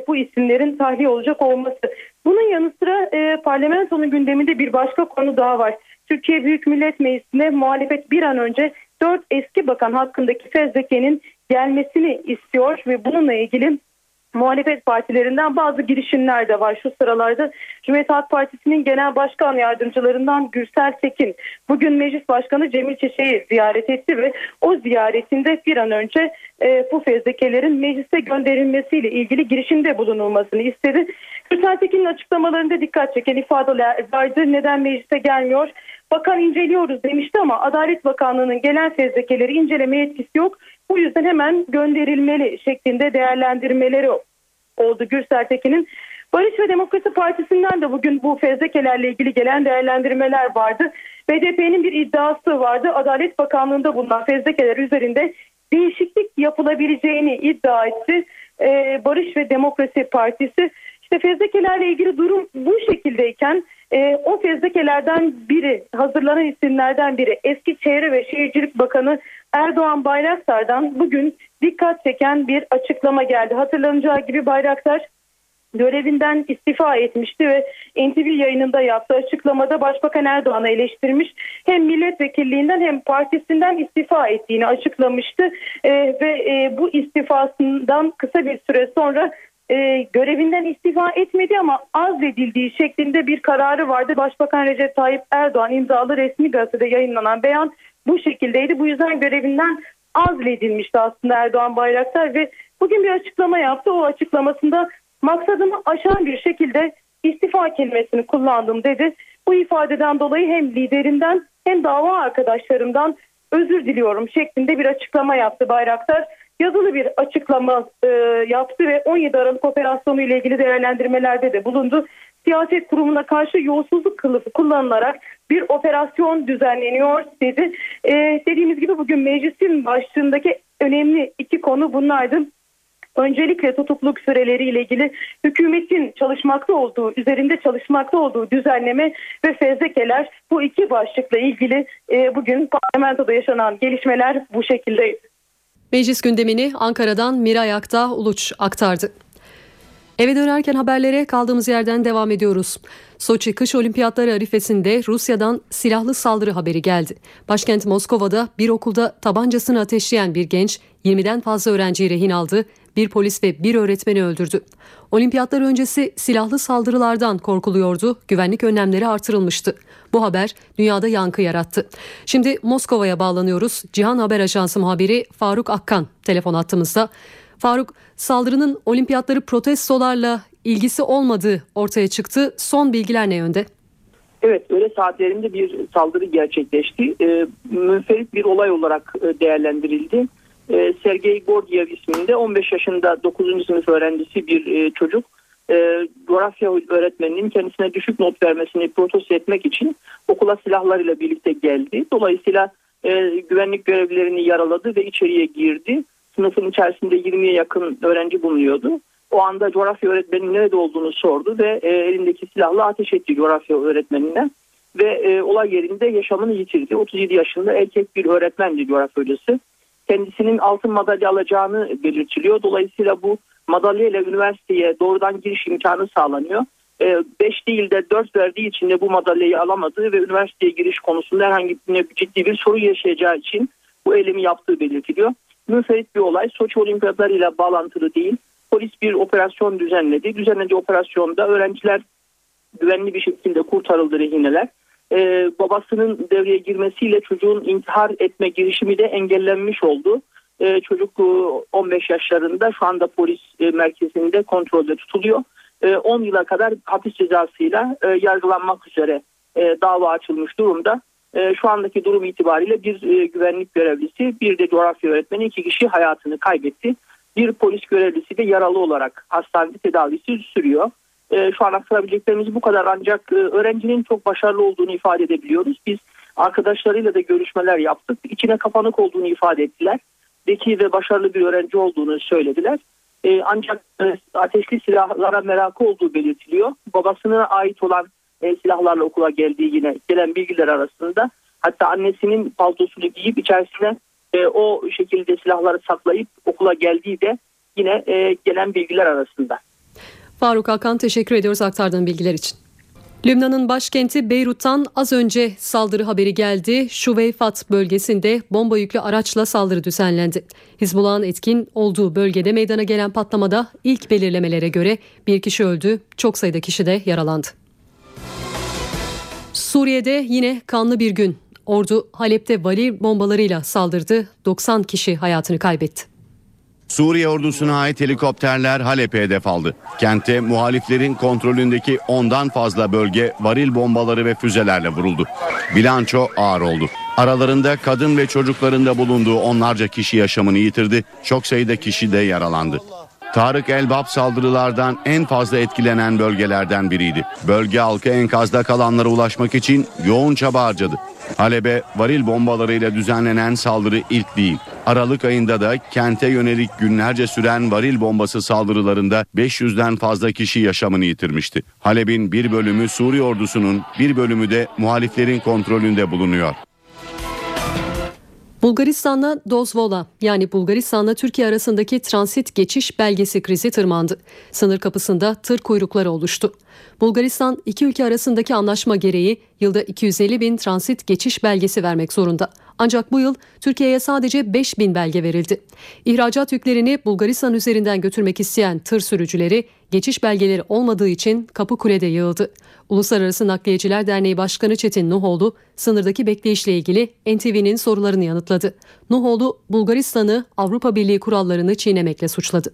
bu isimlerin tahliye olacak olması. Bunun yanı sıra parlamentonun gündeminde bir başka konu daha var. Türkiye Büyük Millet Meclisi'ne muhalefet bir an önce dört eski bakan hakkındaki fezlekenin gelmesini istiyor ve bununla ilgili muhalefet partilerinden bazı girişimler de var şu sıralarda. Cumhuriyet Halk Partisi'nin genel başkan yardımcılarından Gürsel Tekin bugün Meclis Başkanı Cemil Çiçek'i ziyaret etti ve o ziyaretinde bir an önce e, bu fezlekelerin meclise gönderilmesiyle ilgili girişimde bulunulmasını istedi. Gürsel Tekin'in açıklamalarında dikkat çeken ifadeler vardı. Neden meclise gelmiyor? Bakan inceliyoruz demişti ama Adalet Bakanlığı'nın gelen fezlekeleri inceleme yetkisi yok. Bu yüzden hemen gönderilmeli şeklinde değerlendirmeleri oldu Gürsel Tekin'in. Barış ve Demokrasi Partisi'nden de bugün bu fezlekelerle ilgili gelen değerlendirmeler vardı. B D P'nin bir iddiası vardı. Adalet Bakanlığı'nda bulunan fezlekeler üzerinde değişiklik yapılabileceğini iddia etti ee, Barış ve Demokrasi Partisi. İşte fezlekelerle ilgili durum bu şekildeyken e, o fezlekelerden biri, hazırlanan isimlerden biri eski Çevre ve Şehircilik Bakanı Erdoğan Bayraktar'dan bugün dikkat çeken bir açıklama geldi. Hatırlanacağı gibi Bayraktar görevinden istifa etmişti ve N T V yayınında yaptığı açıklamada Başbakan Erdoğan'ı eleştirmiş. Hem milletvekilliğinden hem partisinden istifa ettiğini açıklamıştı e, ve e, bu istifasından kısa bir süre sonra E, görevinden istifa etmedi ama azledildiği şeklinde bir kararı vardı. Başbakan Recep Tayyip Erdoğan imzalı resmi gazetede yayınlanan beyan bu şekildeydi. Bu yüzden görevinden azledilmişti aslında Erdoğan Bayraktar ve bugün bir açıklama yaptı. O açıklamasında maksadımı aşan bir şekilde istifa kelimesini kullandım dedi. Bu ifadeden dolayı hem liderimden hem dava arkadaşlarımdan özür diliyorum şeklinde bir açıklama yaptı Bayraktar. Yazılı bir açıklama e, yaptı ve on yedi Aralık operasyonu ile ilgili değerlendirmelerde de bulundu. siyaset kurumuna karşı yolsuzluk kılıfı kullanılarak bir operasyon düzenleniyor dedi. Ee, dediğimiz gibi bugün meclisin başlığındaki önemli iki konu bunlardı. Öncelikle tutukluluk süreleriyle ilgili hükümetin çalışmakta olduğu, üzerinde çalışmakta olduğu düzenleme ve fezlekeler, bu iki başlıkla ilgili e, bugün parlamentoda yaşanan gelişmeler bu şekilde. Meclis gündemini Ankara'dan Miray Aktaş Uluç aktardı. Eve dönerken haberlere kaldığımız yerden devam ediyoruz. Soçi Kış Olimpiyatları arifesinde Rusya'dan silahlı saldırı haberi geldi. Başkent Moskova'da bir okulda tabancasını ateşleyen bir genç yirmiden fazla öğrenciyi rehin aldı, bir polis ve bir öğretmeni öldürdü. Olimpiyatlar öncesi silahlı saldırılardan korkuluyordu, güvenlik önlemleri artırılmıştı. Bu haber dünyada yankı yarattı. Şimdi Moskova'ya bağlanıyoruz. Cihan Haber Ajansı muhabiri Faruk Akkan telefon attığımızda. Faruk, saldırının olimpiyatları protestolarla ilgisi olmadığı ortaya çıktı. Son bilgiler ne yönde? Evet, öğle saatlerinde bir saldırı gerçekleşti. E, münferit bir olay olarak değerlendirildi. E, Sergey Gorgiev isminde on beş yaşında dokuzuncu sınıf öğrencisi bir e, çocuk, e, coğrafya öğretmeninin kendisine düşük not vermesini protesto etmek için okula silahlarıyla birlikte geldi. Dolayısıyla e, güvenlik görevlilerini yaraladı ve içeriye girdi. Sınıfın içerisinde yirmiye yakın öğrenci bulunuyordu. O anda coğrafya öğretmeninin nerede olduğunu sordu ve e, elindeki silahla ateş etti coğrafya öğretmenine. Ve e, olay yerinde yaşamını yitirdi. otuz yedi yaşında erkek bir öğretmendi coğrafya hocası. Kendisinin altın madalya alacağını belirtiliyor. Dolayısıyla bu madalya ile üniversiteye doğrudan giriş imkanı sağlanıyor. beş değil de dört verdiği için de bu madalyayı alamadığı ve üniversiteye giriş konusunda herhangi bir ciddi bir sorun yaşayacağı için bu eylemi yaptığı belirtiliyor. Münferit bir olay, Soçi Olimpiyatları ile bağlantılı değil. Polis bir operasyon düzenledi. Düzenlediği operasyonda öğrenciler güvenli bir şekilde kurtarıldı, rehineler. Ee, babasının devreye girmesiyle çocuğun intihar etme girişimi de engellenmiş oldu. Ee, çocuk on beş yaşlarında, şu anda polis e, merkezinde kontrolde tutuluyor. E, on yıla kadar hapis cezasıyla e, yargılanmak üzere e, dava açılmış durumda. E, şu andaki durum itibariyle bir e, güvenlik görevlisi, bir de coğrafya öğretmeni, iki kişi hayatını kaybetti. Bir polis görevlisi de yaralı olarak hastanede tedavisi sürüyor. Şu an aktarabileceklerimiz bu kadar, ancak öğrencinin çok başarılı olduğunu ifade edebiliyoruz. Biz arkadaşlarıyla da görüşmeler yaptık. İçine kapanık olduğunu ifade ettiler. Zeki ve başarılı bir öğrenci olduğunu söylediler. Ancak ateşli silahlara merakı olduğu belirtiliyor. Babasına ait olan silahlarla okula geldiği yine gelen bilgiler arasında. Hatta annesinin paltosunu giyip içerisine o şekilde silahları saklayıp okula geldiği de yine gelen bilgiler arasında. Faruk Hakan, teşekkür ediyoruz aktardığın bilgiler için. Lübnan'ın başkenti Beyrut'tan az önce saldırı haberi geldi. Şuveyfat bölgesinde bomba yüklü araçla saldırı düzenlendi. Hizbullah'ın etkin olduğu bölgede meydana gelen patlamada ilk belirlemelere göre bir kişi öldü, çok sayıda kişi de yaralandı. Suriye'de yine kanlı bir gün. Ordu Halep'te vali bombalarıyla saldırdı. doksan kişi hayatını kaybetti. Suriye ordusuna ait helikopterler Halep'e hedef aldı. Kentte muhaliflerin kontrolündeki ondan fazla bölge varil bombaları ve füzelerle vuruldu. Bilanço ağır oldu. Aralarında kadın ve çocukların da bulunduğu onlarca kişi yaşamını yitirdi. Çok sayıda kişi de yaralandı. Tarık El-Bab saldırılardan en fazla etkilenen bölgelerden biriydi. Bölge halkı enkazda kalanlara ulaşmak için yoğun çaba harcadı. Halep'e varil bombalarıyla düzenlenen saldırı ilk değil. Aralık ayında da kente yönelik günlerce süren varil bombası saldırılarında beş yüzden fazla kişi yaşamını yitirmişti. Halep'in bir bölümü Suriye ordusunun, bir bölümü de muhaliflerin kontrolünde bulunuyor. Bulgaristan'la Dozvola, yani Bulgaristan'la Türkiye arasındaki transit geçiş belgesi krizi tırmandı. Sınır kapısında tır kuyrukları oluştu. Bulgaristan iki ülke arasındaki anlaşma gereği yılda iki yüz elli bin transit geçiş belgesi vermek zorunda. Ancak bu yıl Türkiye'ye sadece beş bin belge verildi. İhracat yüklerini Bulgaristan üzerinden götürmek isteyen tır sürücüleri geçiş belgeleri olmadığı için Kapıkule'de yığıldı. Uluslararası Nakliyeciler Derneği Başkanı Çetin Nuholu sınırdaki bekleyişle ilgili N T V'nin sorularını yanıtladı. Nuholu, Bulgaristan'ı Avrupa Birliği kurallarını çiğnemekle suçladı.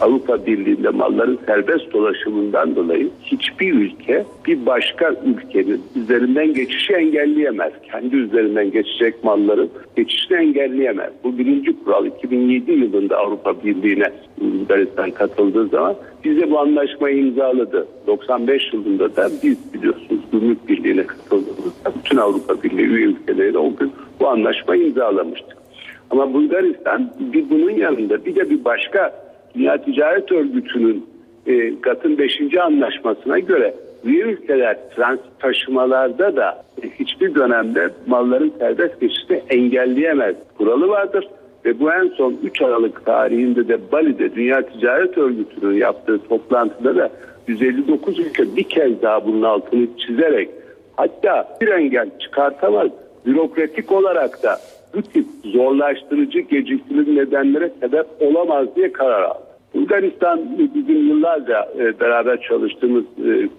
Avrupa Birliği'nde malların serbest dolaşımından dolayı hiçbir ülke bir başka ülkenin üzerinden geçişi engelleyemez. Kendi üzerinden geçecek malların geçişini engelleyemez. Bu birinci kural. iki bin yedi yılında Avrupa Birliği'ne Bulgaristan katıldığı zaman bize bu anlaşmayı imzaladı. doksan beş yılında da biz biliyorsunuz Gümrük Birliği'ne katıldığımızda bütün Avrupa Birliği üye ülkeleri o gün bu anlaşmayı imzalamıştık. Ama Bulgaristan bir bunun yanında bir de bir başka Dünya Ticaret Örgütü'nün e, GATT'ın beşinci anlaşmasına göre üye ülkeler transit taşımalarda da e, hiçbir dönemde malların serbest geçişini engelleyemez kuralı vardır. Ve bu en son üç Aralık tarihinde de Bali'de Dünya Ticaret Örgütü'nün yaptığı toplantıda da yüz elli dokuz ülke bir kez daha bunun altını çizerek hatta bir engel çıkartamaz bürokratik olarak da bu tip zorlaştırıcı geciktirilme nedenlere sebep olamaz diye karar aldı. Bulgaristan bizim yıllarca beraber çalıştığımız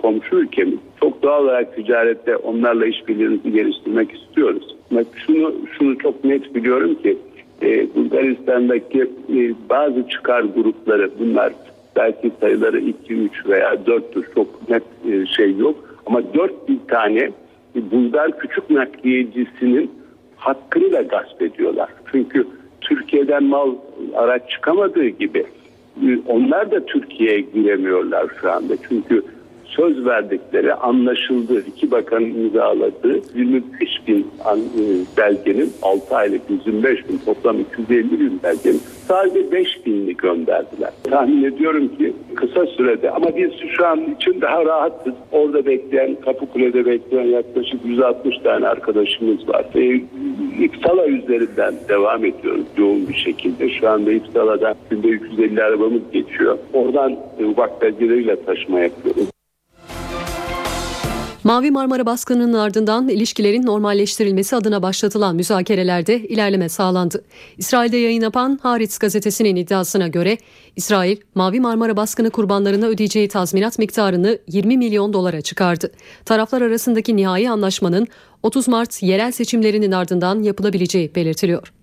komşu ülkemiz. Çok doğal olarak ticarette onlarla işbirliğimizi geliştirmek istiyoruz. Ama şunu şunu çok net biliyorum ki Bulgaristan'daki bazı çıkar grupları, bunlar belki sayıları iki, üç veya dörttür, çok net şey yok. Ama dört bin tane Bulgar küçük nakliyecisinin hakkını da gasp ediyorlar. Çünkü Türkiye'den mal, araç çıkamadığı gibi onlar da Türkiye'ye giremiyorlar şu anda. Çünkü söz verdikleri anlaşıldı. İki bakanın imzaladığı yirmi beş bin belgenin altı aylık yüz yirmi beş bin, toplam iki yüz elli bin belgenin sadece beş binini gönderdiler. Tahmin ediyorum ki kısa sürede, ama biz şu an için daha rahatız. Orada bekleyen, Kapıkule'de bekleyen yaklaşık yüz altmış tane arkadaşımız var. E, İpsala üzerinden devam ediyoruz yoğun bir şekilde. Şu anda İpsala'dan günde iki yüz elli arabamız geçiyor. Oradan ufak belgeleriyle taşıma yapıyoruz. Mavi Marmara baskınının ardından ilişkilerin normalleştirilmesi adına başlatılan müzakerelerde ilerleme sağlandı. İsrail'de yayın yapan Haaretz gazetesinin iddiasına göre İsrail, Mavi Marmara baskını kurbanlarına ödeyeceği tazminat miktarını yirmi milyon dolara çıkardı. Taraflar arasındaki nihai anlaşmanın otuz Mart yerel seçimlerinin ardından yapılabileceği belirtiliyor.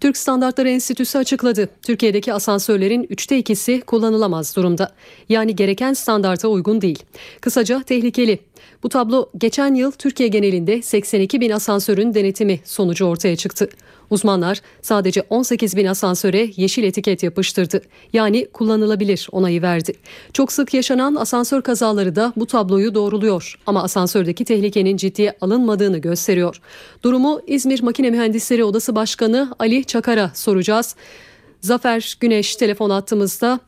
Türk Standartları Enstitüsü açıkladı. Türkiye'deki asansörlerin üçte ikisi kullanılamaz durumda. Yani gereken standarta uygun değil. Kısaca tehlikeli. Bu tablo geçen yıl Türkiye genelinde seksen iki bin asansörün denetimi sonucu ortaya çıktı. Uzmanlar sadece on sekiz bin asansöre yeşil etiket yapıştırdı. Yani kullanılabilir onayı verdi. Çok sık yaşanan asansör kazaları da bu tabloyu doğruluyor. Ama asansördeki tehlikenin ciddiye alınmadığını gösteriyor. Durumu İzmir Makine Mühendisleri Odası Başkanı Ali Çakar'a soracağız. Zafer Güneş telefon attığımızda.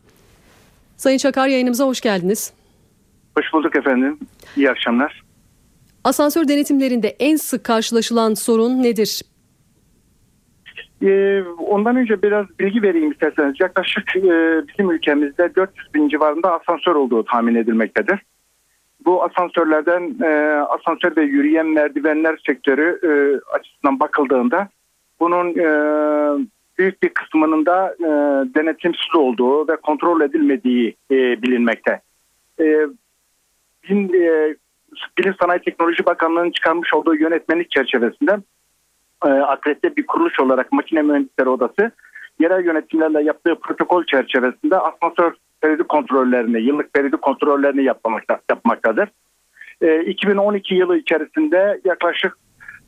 Sayın Çakar, yayınımıza hoş geldiniz. Hoş bulduk efendim. İyi akşamlar. Asansör denetimlerinde en sık karşılaşılan sorun nedir? Ee, ondan önce biraz bilgi vereyim isterseniz. Yaklaşık e, bizim ülkemizde dört yüz bin civarında asansör olduğu tahmin edilmektedir. Bu asansörlerden e, asansör ve yürüyen merdivenler sektörü e, açısından bakıldığında bunun e, büyük bir kısmının da e, denetimsiz olduğu ve kontrol edilmediği e, bilinmekte. E, Bilim Sanayi Teknoloji Bakanlığı'nın çıkarmış olduğu yönetmenlik çerçevesinde akredite bir kuruluş olarak Makine Mühendisleri Odası yerel yönetimlerle yaptığı protokol çerçevesinde asansör periyodu kontrollerini, yıllık periyodu kontrollerini yapmakta, yapmaktadır. iki bin on iki yılı içerisinde yaklaşık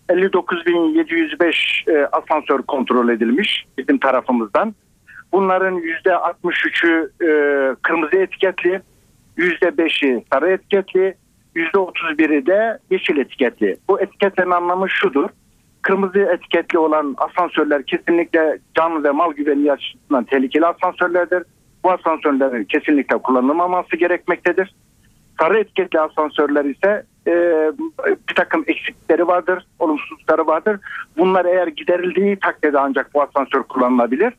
elli dokuz bin yedi yüz beş asansör kontrol edilmiş bizim tarafımızdan. Bunların yüzde altmış üçü kırmızı etiketli, yüzde beşi sarı etiketli, yüzde otuz biri de yeşil etiketli. Bu etiketlerin anlamı şudur. Kırmızı etiketli olan asansörler kesinlikle can ve mal güvenliği açısından tehlikeli asansörlerdir. Bu asansörlerin kesinlikle kullanılmaması gerekmektedir. Sarı etiketli asansörler ise e, bir takım eksikleri vardır, olumsuzlukları vardır. Bunlar eğer giderildiği takdirde ancak bu asansör kullanılabilir.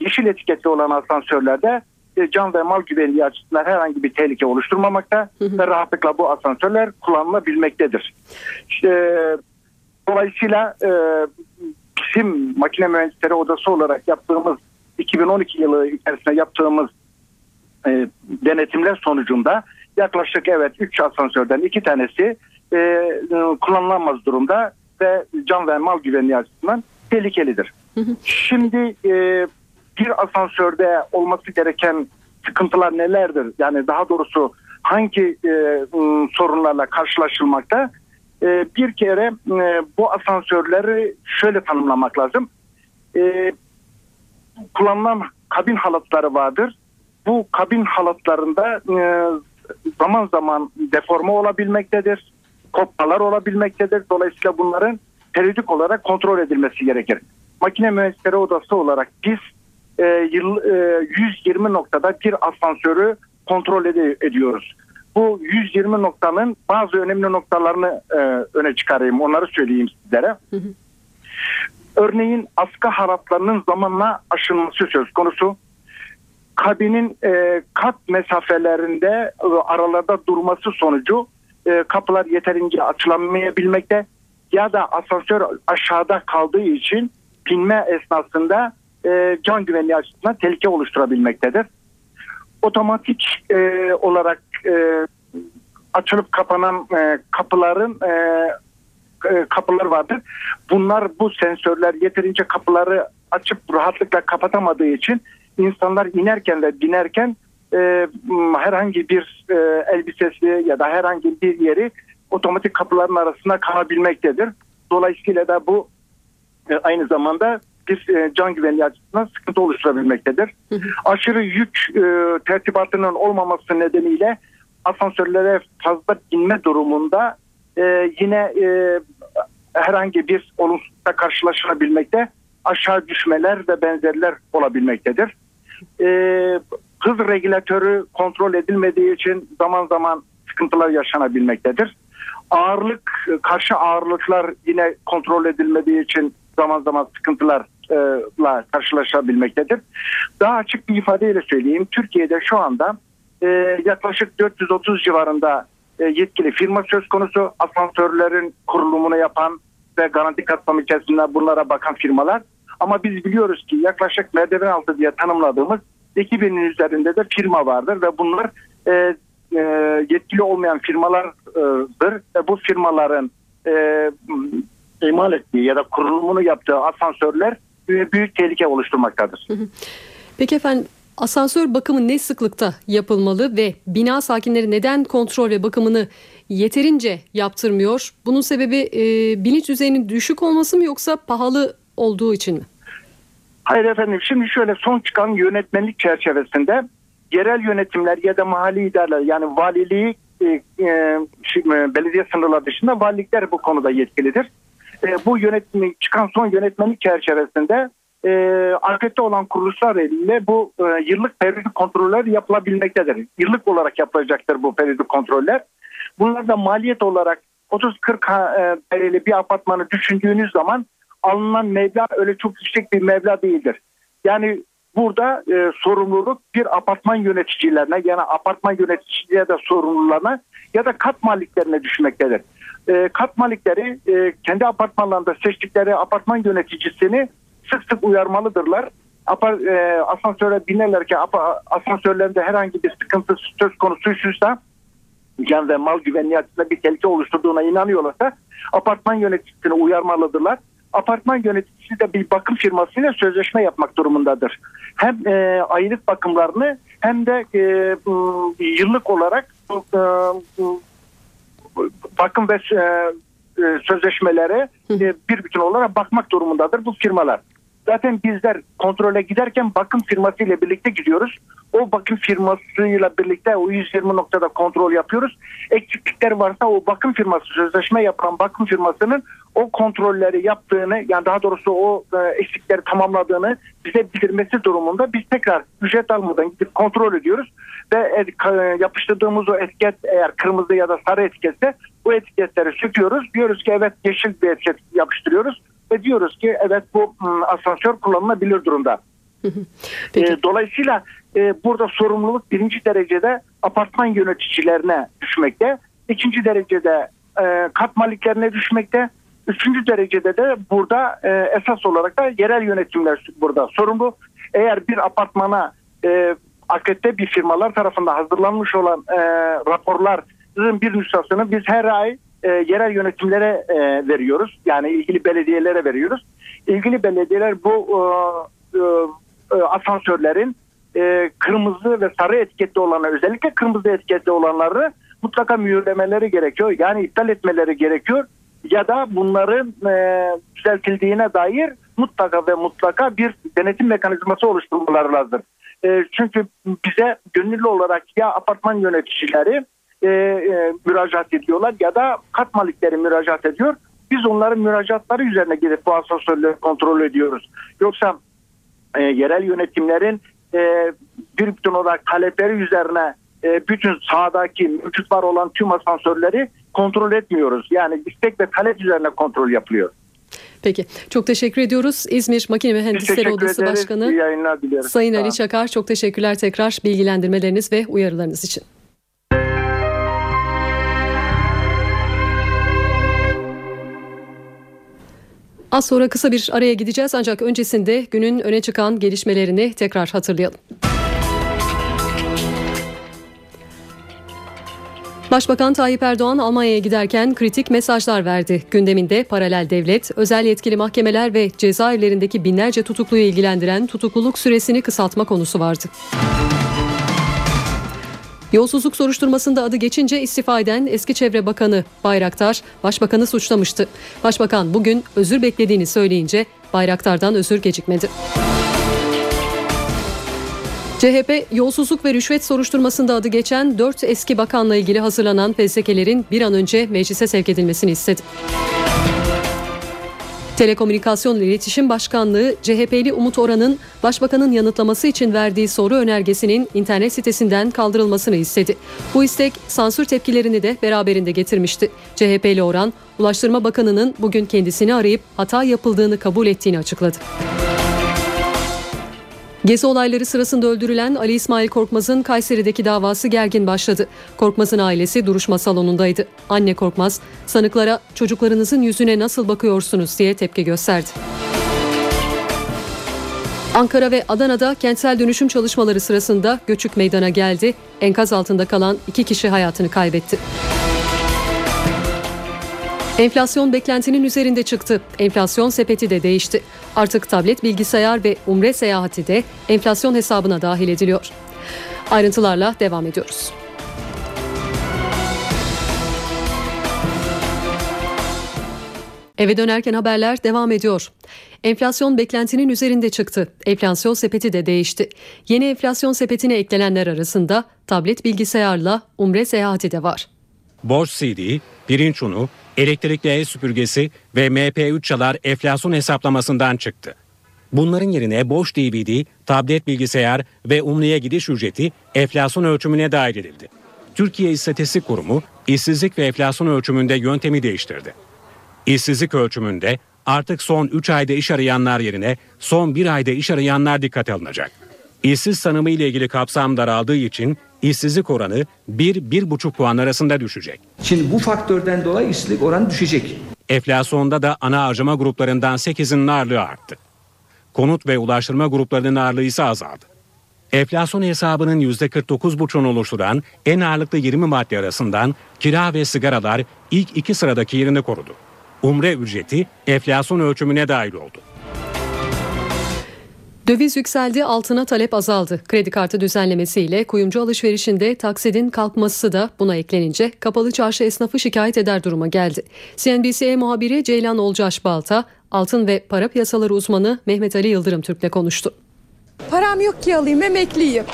Yeşil etiketli olan asansörlerde can ve mal güvenliği açısından herhangi bir tehlike oluşturmamakta ve rahatlıkla bu asansörler kullanılabilmektedir. İşte, dolayısıyla e, bizim Makine Mühendisleri Odası olarak yaptığımız iki bin on iki yılı içerisinde yaptığımız e, denetimler sonucunda yaklaşık evet üç asansörden iki tanesi e, e, kullanılamaz durumda ve can ve mal güvenliği açısından tehlikelidir. Şimdi e, bir asansörde olması gereken sıkıntılar nelerdir? Yani daha doğrusu hangi e, sorunlarla karşılaşılmakta? E, bir kere e, bu asansörleri şöyle tanımlamak lazım. E, kullanılan kabin halatları vardır. Bu kabin halatlarında e, zaman zaman deforme olabilmektedir. Kopmalar olabilmektedir. Dolayısıyla bunların periyodik olarak kontrol edilmesi gerekir. Makine mühendisleri odası olarak biz e, yıl, e, yüz yirmi noktada bir asansörü kontrol ed- ediyoruz. Bu yüz yirmi noktanın bazı önemli noktalarını e, öne çıkarayım. Onları söyleyeyim sizlere. Hı hı. Örneğin askı halatlarının zamanla aşınması söz konusu. Kabinin e, kat mesafelerinde e, aralarda durması sonucu e, kapılar yeterince açılamayabilmekte ya da asansör aşağıda kaldığı için binme esnasında e, can güvenliği açısından tehlike oluşturabilmektedir. Otomatik e, olarak e, açılıp kapanan e, kapıların e, e, kapılar vardır. Bunlar bu sensörler yeterince kapıları açıp rahatlıkla kapatamadığı için insanlar inerken ve binerken e, herhangi bir e, elbisesi ya da herhangi bir yeri otomatik kapıların arasında kalabilmektedir. Dolayısıyla da bu e, aynı zamanda bir e, can güvenliği açısından sıkıntı oluşturabilmektedir. Hı hı. Aşırı yük e, tertibatının olmaması nedeniyle asansörlere fazla binme durumunda e, yine e, herhangi bir olumsuzlukla karşılaşılabilmekte, aşağı düşmeler ve benzerler olabilmektedir. E, hız regülatörü kontrol edilmediği için zaman zaman sıkıntılar yaşanabilmektedir. Ağırlık, karşı ağırlıklar yine kontrol edilmediği için zaman zaman sıkıntılarla karşılaşabilmektedir. Daha açık bir ifadeyle söyleyeyim. Türkiye'de şu anda yaklaşık dört yüz otuz civarında yetkili firma söz konusu. Asansörlerin kurulumunu yapan ve garanti kapsamı içerisinde bunlara bakan firmalar. Ama biz biliyoruz ki yaklaşık merdiven altı diye tanımladığımız iki binin üzerinde de firma vardır ve bunlar yetkili olmayan firmalardır. Ve bu firmaların imal ettiği ya da kurulumunu yaptığı asansörler büyük tehlike oluşturmaktadır. Peki efendim, asansör bakımı ne sıklıkta yapılmalı ve bina sakinleri neden kontrol ve bakımını yeterince yaptırmıyor? Bunun sebebi e, bilinç düzeyinin düşük olması mı yoksa pahalı olduğu için mi? Hayır efendim, şimdi şöyle, son çıkan yönetmenlik çerçevesinde yerel yönetimler ya da mahalli idareler, yani valiliği e, e, şimdi, belediye sınırları dışında valilikler bu konuda yetkilidir. Bu yönetmenin çıkan son yönetmenlik çerçevesinde e, arkette olan kuruluşlar eliyle bu e, yıllık periyodik kontroller yapılabilmektedir. Yıllık olarak yapılacaktır bu periyodik kontroller. Bunlar da maliyet olarak otuz kırk TL'li bir apartmanı düşündüğünüz zaman alınan meblağ öyle çok yüksek bir meblağ değildir. Yani burada e, sorumluluk bir apartman yöneticilerine, yani apartman yöneticilerine de sorumlularına ya da kat maliklerine düşmektedir. E, kat malikleri e, kendi apartmanlarında seçtikleri apartman yöneticisini sık sık uyarmalıdırlar. Apar, e, asansöre binerlerken apa, asansörlerinde herhangi bir sıkıntı söz konusuysa, can ve mal güvenliği açısından bir tehlike oluşturduğuna inanıyorlarsa apartman yöneticisini uyarmalıdırlar. Apartman yöneticisi de bir bakım firmasıyla sözleşme yapmak durumundadır. Hem e, aylık bakımlarını hem de e, yıllık olarak e, bakım ve sözleşmelere bir bütün olarak bakmak durumundadır bu firmalar. Zaten bizler kontrole giderken bakım firması ile birlikte gidiyoruz. O bakım firmasıyla birlikte o yüz yirmi noktada kontrol yapıyoruz. Eksiklikler varsa o bakım firması, sözleşme yapan bakım firmasının o kontrolleri yaptığını, yani daha doğrusu o eksikleri tamamladığını bize bildirmesi durumunda biz tekrar ücret almadan gidip kontrol ediyoruz ve yapıştırdığımız o etiket, eğer kırmızı ya da sarı etiketse bu etiketleri söküyoruz. Diyoruz ki evet, yeşil bir etiket yapıştırıyoruz ve diyoruz ki evet, bu asansör kullanılabilir durumda. Peki. Dolayısıyla burada sorumluluk birinci derecede apartman yöneticilerine düşmekte, ikinci derecede kat maliklerine düşmekte, üçüncü derecede de burada esas olarak da yerel yönetimler burada sorumlu. Eğer bir apartmana akredite bir firmalar tarafından hazırlanmış olan raporların bir nüshasını biz her ay yerel yönetimlere veriyoruz. Yani ilgili belediyelere veriyoruz. İlgili belediyeler bu asansörlerin e, kırmızı ve sarı etiketli olanları, özellikle kırmızı etiketli olanları mutlaka mühürlemeleri gerekiyor. Yani iptal etmeleri gerekiyor ya da bunların e, düzeltildiğine dair mutlaka ve mutlaka bir denetim mekanizması oluşturmaları lazım. E, çünkü bize gönüllü olarak ya apartman yöneticileri e, e, müracaat ediyorlar ya da kat malikleri müracaat ediyor. Biz onların müracaatları üzerine gidip bu asansörleri kontrol ediyoruz. Yoksa e, yerel yönetimlerin e, bir bütün olarak talepleri üzerine e, bütün sahadaki mevcut var olan tüm asansörleri kontrol etmiyoruz. Yani istek ve talep üzerine kontrol yapılıyor. Peki. Çok teşekkür ediyoruz. İzmir Makine Mühendisleri Odası ederiz. Başkanı Sayın tamam. Ali Çakar, çok teşekkürler tekrar bilgilendirmeleriniz ve uyarılarınız için. Az sonra kısa bir araya gideceğiz ancak öncesinde günün öne çıkan gelişmelerini tekrar hatırlayalım. Başbakan Tayyip Erdoğan Almanya'ya giderken kritik mesajlar verdi. Gündeminde paralel devlet, özel yetkili mahkemeler ve cezaevlerindeki binlerce tutukluyu ilgilendiren tutukluluk süresini kısaltma konusu vardı. Yolsuzluk soruşturmasında adı geçince istifa eden eski Çevre Bakanı Bayraktar, Başbakan'ı suçlamıştı. Başbakan bugün özür beklediğini söyleyince Bayraktar'dan özür gecikmedi. C H P, yolsuzluk ve rüşvet soruşturmasında adı geçen dört eski bakanla ilgili hazırlanan fezlekelerin bir an önce meclise sevk edilmesini istedi. Telekomünikasyon ve İletişim Başkanlığı, C H P'li Umut Oran'ın Başbakan'ın yanıtlaması için verdiği soru önergesinin internet sitesinden kaldırılmasını istedi. Bu istek sansür tepkilerini de beraberinde getirmişti. C H P'li Oran, Ulaştırma Bakanı'nın bugün kendisini arayıp hata yapıldığını kabul ettiğini açıkladı. Gezi olayları sırasında öldürülen Ali İsmail Korkmaz'ın Kayseri'deki davası gergin başladı. Korkmaz'ın ailesi duruşma salonundaydı. Anne Korkmaz, sanıklara çocuklarınızın yüzüne nasıl bakıyorsunuz diye tepki gösterdi. Ankara ve Adana'da kentsel dönüşüm çalışmaları sırasında göçük meydana geldi. Enkaz altında kalan iki kişi hayatını kaybetti. Enflasyon beklentinin üzerinde çıktı. Enflasyon sepeti de değişti. Artık tablet, bilgisayar ve umre seyahati de enflasyon hesabına dahil ediliyor. Ayrıntılarla devam ediyoruz. Eve dönerken haberler devam ediyor. Enflasyon beklentinin üzerinde çıktı. Enflasyon sepeti de değişti. Yeni enflasyon sepetine eklenenler arasında tablet, bilgisayarla umre seyahati de var. Boş C D, pirinç unu, elektrikli el süpürgesi ve M P üç çalar enflasyon hesaplamasından çıktı. Bunların yerine boş D V D, tablet bilgisayar ve umreye gidiş ücreti enflasyon ölçümüne dahil edildi. Türkiye İstatistik Kurumu işsizlik ve enflasyon ölçümünde yöntemi değiştirdi. İşsizlik ölçümünde artık son üç ayda iş arayanlar yerine son bir ayda iş arayanlar dikkate alınacak. İşsiz tanımı ile ilgili kapsam daraldığı için işsizlik oranı bir ila bir virgül beş puan arasında düşecek. Şimdi bu faktörden dolayı işsizlik oranı düşecek. Enflasyonda da ana harcama gruplarından sekizinin ağırlığı arttı. Konut ve ulaştırma gruplarının ağırlığı ise azaldı. Enflasyon hesabının yüzde kırk dokuz virgül beş'ini oluşturan en ağırlıklı yirmi madde arasından kira ve sigaralar ilk iki sıradaki yerini korudu. Umre ücreti enflasyon ölçümüne dahil oldu. Döviz yükseldi, altına talep azaldı. Kredi kartı düzenlemesiyle kuyumcu alışverişinde taksidin kalkması da buna eklenince kapalı çarşı esnafı şikayet eder duruma geldi. C N B C muhabiri Ceylan Olcaş Balta, altın ve para piyasaları uzmanı Mehmet Ali Yıldırım Türk'le konuştu. Param yok ki alayım, emekliyim.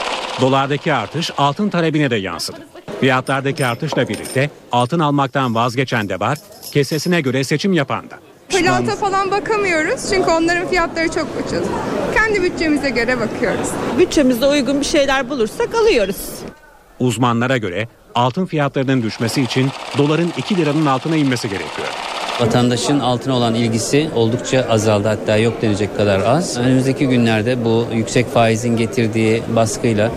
Dolardaki artış altın talebine de yansıdı. Fiyatlardaki artışla birlikte altın almaktan vazgeçen de var, kesesine göre seçim yapan da. Plata falan bakamıyoruz çünkü onların fiyatları çok ucuz. Kendi bütçemize göre bakıyoruz. Bütçemize uygun bir şeyler bulursak alıyoruz. Uzmanlara göre altın fiyatlarının düşmesi için doların iki liranın altına inmesi gerekiyor. Vatandaşın altına olan ilgisi oldukça azaldı, hatta yok denecek kadar az. Önümüzdeki günlerde bu yüksek faizin getirdiği baskıyla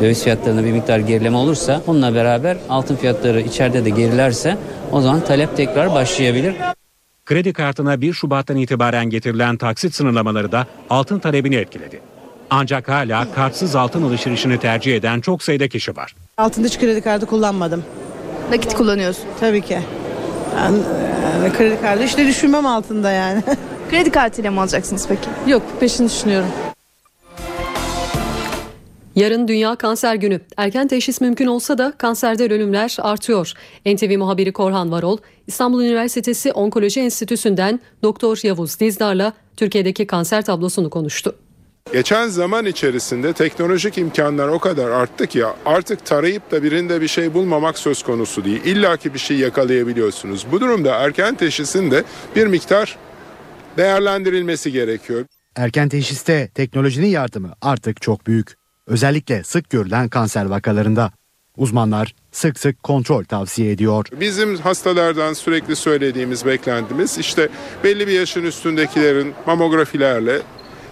döviz fiyatlarında bir miktar gerileme olursa, bununla beraber altın fiyatları içeride de gerilerse o zaman talep tekrar başlayabilir. Kredi kartına bir Şubat'tan itibaren getirilen taksit sınırlamaları da altın talebini etkiledi. Ancak hala kartsız altın alışverişini tercih eden çok sayıda kişi var. Altında hiç kredi kartı kullanmadım. Nakit kullanıyorsun? Tabii ki. Yani, yani kredi kartı işte düşünmem altında yani. Kredi kartıyla mı alacaksınız peki? Yok, peşini düşünüyorum. Yarın Dünya Kanser Günü. Erken teşhis mümkün olsa da kanserden ölümler artıyor. N T V muhabiri Korhan Varol, İstanbul Üniversitesi Onkoloji Enstitüsü'nden Doktor Yavuz Dizdar'la Türkiye'deki kanser tablosunu konuştu. Geçen zaman içerisinde teknolojik imkanlar o kadar arttı ki artık tarayıp da birinde bir şey bulmamak söz konusu değil. İlla ki bir şey yakalayabiliyorsunuz. Bu durumda erken teşhisin de bir miktar değerlendirilmesi gerekiyor. Erken teşhiste teknolojinin yardımı artık çok büyük. Özellikle sık görülen kanser vakalarında. Uzmanlar sık sık kontrol tavsiye ediyor. Bizim hastalardan sürekli söylediğimiz beklentimiz işte belli bir yaşın üstündekilerin mamografilerle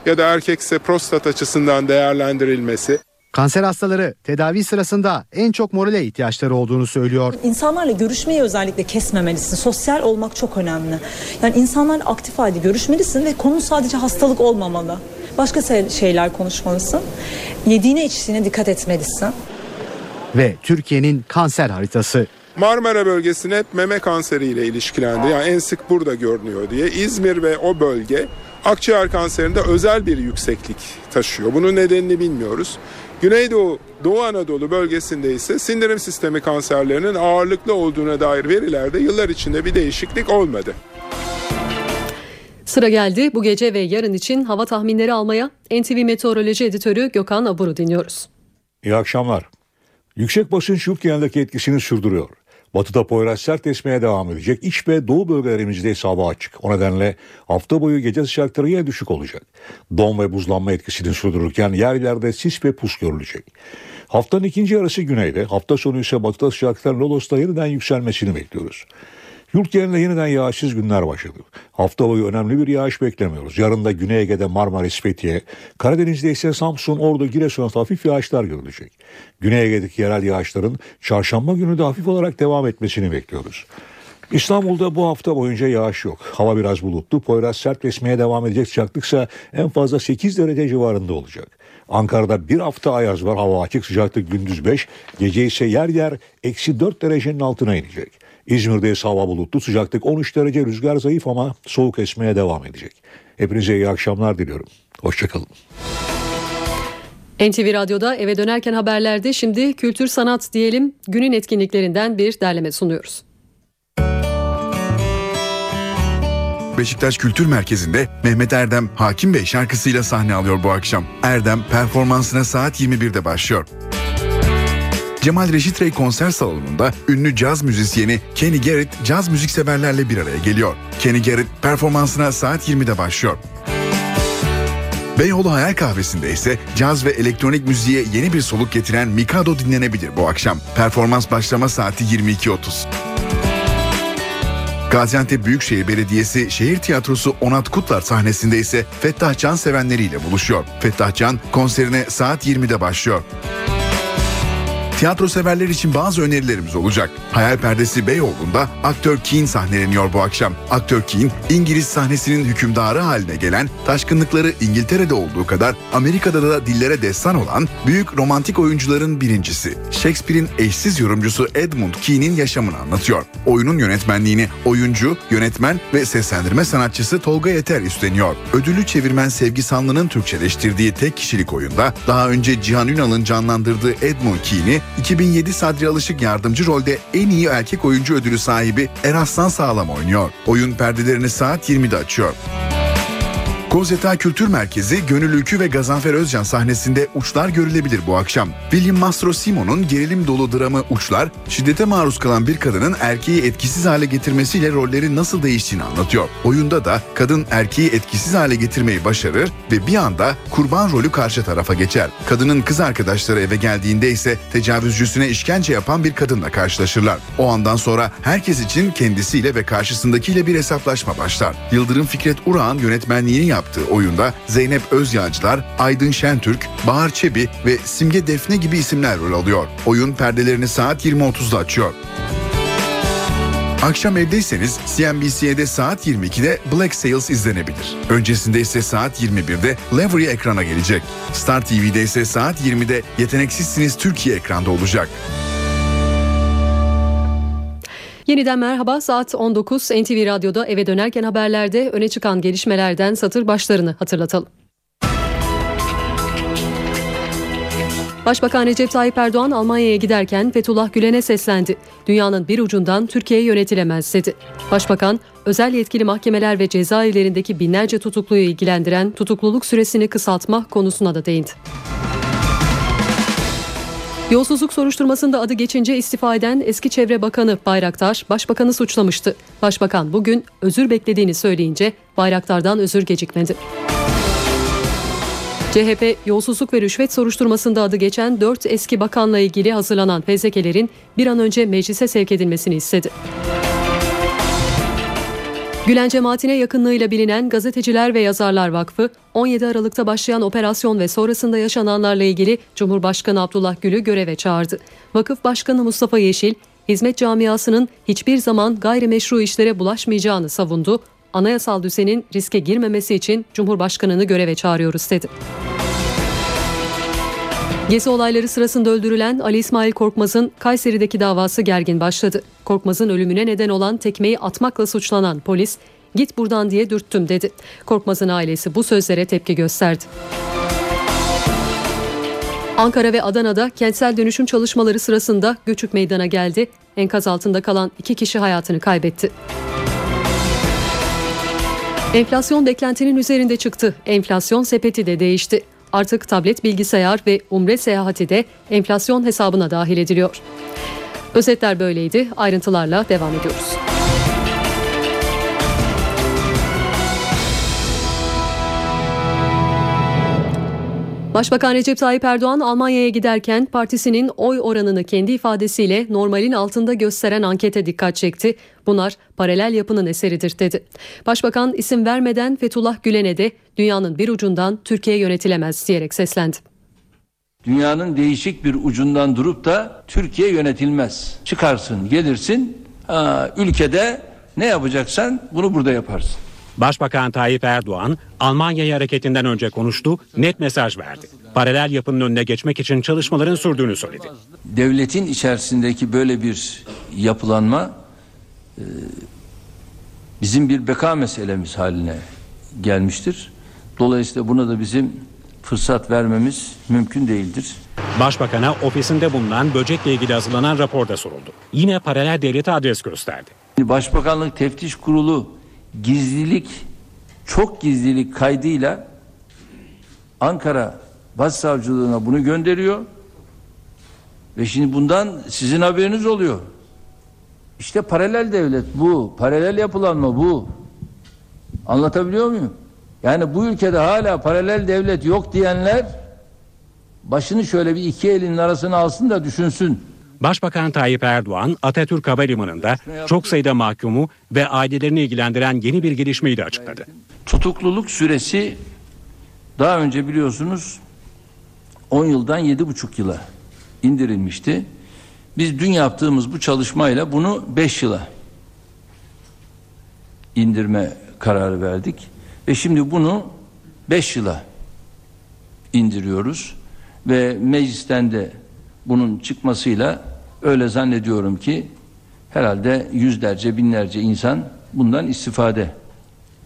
ya da erkekse prostat açısından değerlendirilmesi. Kanser hastaları tedavi sırasında en çok morale ihtiyaçları olduğunu söylüyor. İnsanlarla görüşmeyi özellikle kesmemelisin. Sosyal olmak çok önemli. Yani insanlarla aktif halde görüşmelisin ve konu sadece hastalık olmamalı. Başka şeyler konuşmalısın. Yediğine içtiğine dikkat etmelisin. Ve Türkiye'nin kanser haritası. Marmara bölgesini hep meme kanseriyle ilişkilendi. Yani en sık burada görünüyor diye. İzmir ve o bölge akciğer kanserinde özel bir yükseklik taşıyor. Bunun nedenini bilmiyoruz. Güneydoğu, Doğu Anadolu bölgesinde ise sindirim sistemi kanserlerinin ağırlıklı olduğuna dair verilerde yıllar içinde bir değişiklik olmadı. Sıra geldi bu gece ve yarın için hava tahminleri almaya. N T V Meteoroloji Editörü Gökhan Abur'u dinliyoruz. İyi akşamlar. Yüksek basınç yurt genelindeki etkisini sürdürüyor. Batıda Poyraz sert esmeye devam edecek. İç ve doğu bölgelerimizde hava açık. O nedenle hafta boyu gece sıcaklıkları yine düşük olacak. Don ve buzlanma etkisini sürdürürken yer yerlerde sis ve pus görülecek. Haftanın ikinci yarısı güneyde, hafta sonu ise batıda sıcaklıkların Lodos'ta yeniden yükselmesini bekliyoruz. Yurt genelinde yeniden yağışsız günler başladı. Hafta boyu önemli bir yağış beklemiyoruz. Yarın da Güney Ege'de Marmaris, Fethiye, Karadeniz'de ise Samsun, Ordu, Giresun'da hafif yağışlar görülecek. Güney Ege'deki yerel yağışların çarşamba günü de hafif olarak devam etmesini bekliyoruz. İstanbul'da bu hafta boyunca yağış yok. Hava biraz bulutlu, Poyraz sert esmeye devam edecek, sıcaklıksa en fazla sekiz derece civarında olacak. Ankara'da bir hafta ayaz var, hava açık, sıcaklık gündüz beş, gece ise yer yer eksi dört derecenin altına inecek. İzmir'de ise hava bulutlu, sıcaklık on üç derece, rüzgar zayıf ama soğuk esmeye devam edecek. Hepinize iyi akşamlar diliyorum. Hoşçakalın. N T V Radyo'da eve dönerken haberlerde şimdi kültür sanat diyelim, günün etkinliklerinden bir derleme sunuyoruz. Beşiktaş Kültür Merkezi'nde Mehmet Erdem Hakim Bey şarkısıyla sahne alıyor bu akşam. Erdem performansına saat yirmi birde başlıyor. Cemal Reşit Rey konser salonunda ünlü caz müzisyeni Kenny Garrett caz müzikseverlerle bir araya geliyor. Kenny Garrett performansına saat yirmide başlıyor. Beyoğlu Hayal Kahvesi'nde ise caz ve elektronik müziğe yeni bir soluk getiren Mikado dinlenebilir bu akşam. Performans başlama saati yirmi iki otuz. Gaziantep Büyükşehir Belediyesi Şehir Tiyatrosu Onat Kutlar sahnesinde ise Fettah Can sevenleriyle buluşuyor. Fettah Can konserine saat yirmide başlıyor. Tiyatro severler için bazı önerilerimiz olacak. Hayal Perdesi Beyoğlu'nda aktör Keane sahneleniyor bu akşam. Aktör Keane, İngiliz sahnesinin hükümdarı haline gelen, taşkınlıkları İngiltere'de olduğu kadar Amerika'da da dillere destan olan büyük romantik oyuncuların birincisi. Shakespeare'in eşsiz yorumcusu Edmund Keane'in yaşamını anlatıyor. Oyunun yönetmenliğini oyuncu, yönetmen ve seslendirme sanatçısı Tolga Yeter üstleniyor. Ödüllü çevirmen Sevgi Sanlı'nın Türkçeleştirdiği tek kişilik oyunda daha önce Cihan Ünal'ın canlandırdığı Edmund Keane'i iki bin yedi Sadri Alışık yardımcı rolde en iyi erkek oyuncu ödülü sahibi Eraslan Sağlam oynuyor. Oyun perdelerini saat yirmide açıyor. Kozyatağı Kültür Merkezi Gönül Ülkü ve Gazanfer Özcan sahnesinde Uçlar görülebilir bu akşam. William Mastrosimo'nun gerilim dolu dramı Uçlar, şiddete maruz kalan bir kadının erkeği etkisiz hale getirmesiyle rolleri nasıl değiştiğini anlatıyor. Oyunda da kadın erkeği etkisiz hale getirmeyi başarır ve bir anda kurban rolü karşı tarafa geçer. Kadının kız arkadaşları eve geldiğinde ise tecavüzcüsüne işkence yapan bir kadınla karşılaşırlar. O andan sonra herkes için kendisiyle ve karşısındakiyle bir hesaplaşma başlar. Yıldırım Fikret Urağ'ın yönetmenliğini yaptı. Oyunda Zeynep Özyağcılar, Aydın Şentürk, Bahar Çebi ve Simge Defne gibi isimler rol alıyor. Oyun perdelerini saat yirmi otuzda açıyor. Akşam evdeyseniz C N B C'de saat yirmi ikide Black Sails izlenebilir. Öncesinde ise saat yirmi birde Levery ekrana gelecek. Star T V'de ise saat yirmide Yeteneksizsiniz Türkiye ekranda olacak. Yeniden merhaba, saat on dokuz. N T V Radyo'da eve dönerken haberlerde öne çıkan gelişmelerden satır başlarını hatırlatalım. Başbakan Recep Tayyip Erdoğan Almanya'ya giderken Fethullah Gülen'e seslendi. Dünyanın bir ucundan Türkiye yönetilemez dedi. Başbakan, özel yetkili mahkemeler ve cezaevlerindeki binlerce tutukluyu ilgilendiren tutukluluk süresini kısaltma konusuna da değindi. Yolsuzluk soruşturmasında adı geçince istifa eden eski Çevre Bakanı Bayraktar, Başbakan'ı suçlamıştı. Başbakan bugün özür beklediğini söyleyince Bayraktar'dan özür gecikmedi. C H P, yolsuzluk ve rüşvet soruşturmasında adı geçen dört eski bakanla ilgili hazırlanan fezlekelerin bir an önce meclise sevk edilmesini istedi. Gülen cemaatine yakınlığıyla bilinen Gazeteciler ve Yazarlar Vakfı, on yedi Aralık'ta başlayan operasyon ve sonrasında yaşananlarla ilgili Cumhurbaşkanı Abdullah Gül'ü göreve çağırdı. Vakıf Başkanı Mustafa Yeşil, hizmet camiasının hiçbir zaman gayrimeşru işlere bulaşmayacağını savundu. Anayasal düzenin riske girmemesi için Cumhurbaşkanı'nı göreve çağırıyoruz dedi. Gezi olayları sırasında öldürülen Ali İsmail Korkmaz'ın Kayseri'deki davası gergin başladı. Korkmaz'ın ölümüne neden olan tekmeyi atmakla suçlanan polis, "Git buradan diye dürttüm" dedi. Korkmaz'ın ailesi bu sözlere tepki gösterdi. Ankara ve Adana'da kentsel dönüşüm çalışmaları sırasında göçük meydana geldi. Enkaz altında kalan iki kişi hayatını kaybetti. Enflasyon beklentinin üzerinde çıktı. Enflasyon sepeti de değişti. Artık tablet, bilgisayar ve umre seyahati de enflasyon hesabına dahil ediliyor. Özetler böyleydi. Ayrıntılarla devam ediyoruz. Başbakan Recep Tayyip Erdoğan Almanya'ya giderken partisinin oy oranını kendi ifadesiyle normalin altında gösteren ankete dikkat çekti. Bunlar paralel yapının eseridir dedi. Başbakan isim vermeden Fethullah Gülen'e de dünyanın bir ucundan Türkiye yönetilemez diyerek seslendi. Dünyanın değişik bir ucundan durup da Türkiye yönetilmez. Çıkarsın, gelirsin, aa, ülkede ne yapacaksan bunu burada yaparsın. Başbakan Tayyip Erdoğan Almanya'ya hareketinden önce konuştu, net mesaj verdi. Paralel yapının önüne geçmek için çalışmaların sürdüğünü söyledi. Devletin içerisindeki böyle bir yapılanma bizim bir beka meselemiz haline gelmiştir. Dolayısıyla buna da bizim fırsat vermemiz mümkün değildir. Başbakan'a ofisinde bulunan böcekle ilgili hazırlanan raporda soruldu. Yine paralel devlete adres gösterdi. Başbakanlık Teftiş Kurulu gizlilik, çok gizlilik kaydıyla Ankara Başsavcılığına bunu gönderiyor ve şimdi bundan sizin haberiniz oluyor. İşte paralel devlet bu, paralel yapılanma bu. Anlatabiliyor muyum? Yani bu ülkede hala paralel devlet yok diyenler başını şöyle bir iki elinin arasına alsın da düşünsün. Başbakan Tayyip Erdoğan, Atatürk Havalimanı'nda çok sayıda mahkumu ve ailelerini ilgilendiren yeni bir gelişmeyi de açıkladı. Tutukluluk süresi daha önce biliyorsunuz on yıldan yedi buçuk yıla indirilmişti. Biz dün yaptığımız bu çalışmayla bunu beş yıla indirme kararı verdik. Ve şimdi bunu beş yıla indiriyoruz ve meclisten de bunun çıkmasıyla öyle zannediyorum ki herhalde yüzlerce, binlerce insan bundan istifade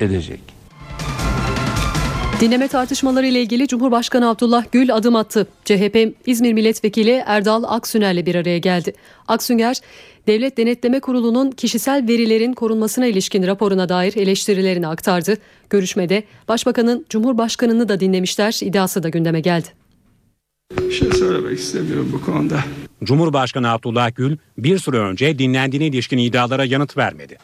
edecek. Dinleme tartışmaları ile ilgili Cumhurbaşkanı Abdullah Gül adım attı. C H P İzmir Milletvekili Erdal Aksüner'le bir araya geldi. Aksüner, Devlet Denetleme Kurulu'nun kişisel verilerin korunmasına ilişkin raporuna dair eleştirilerini aktardı. Görüşmede Başbakan'ın Cumhurbaşkanı'nı da dinlemişler iddiası da gündeme geldi. Bir şey söylemek istemiyorum bu konuda. Cumhurbaşkanı Abdullah Gül bir süre önce dinlendiğine ilişkin iddialara yanıt vermedi.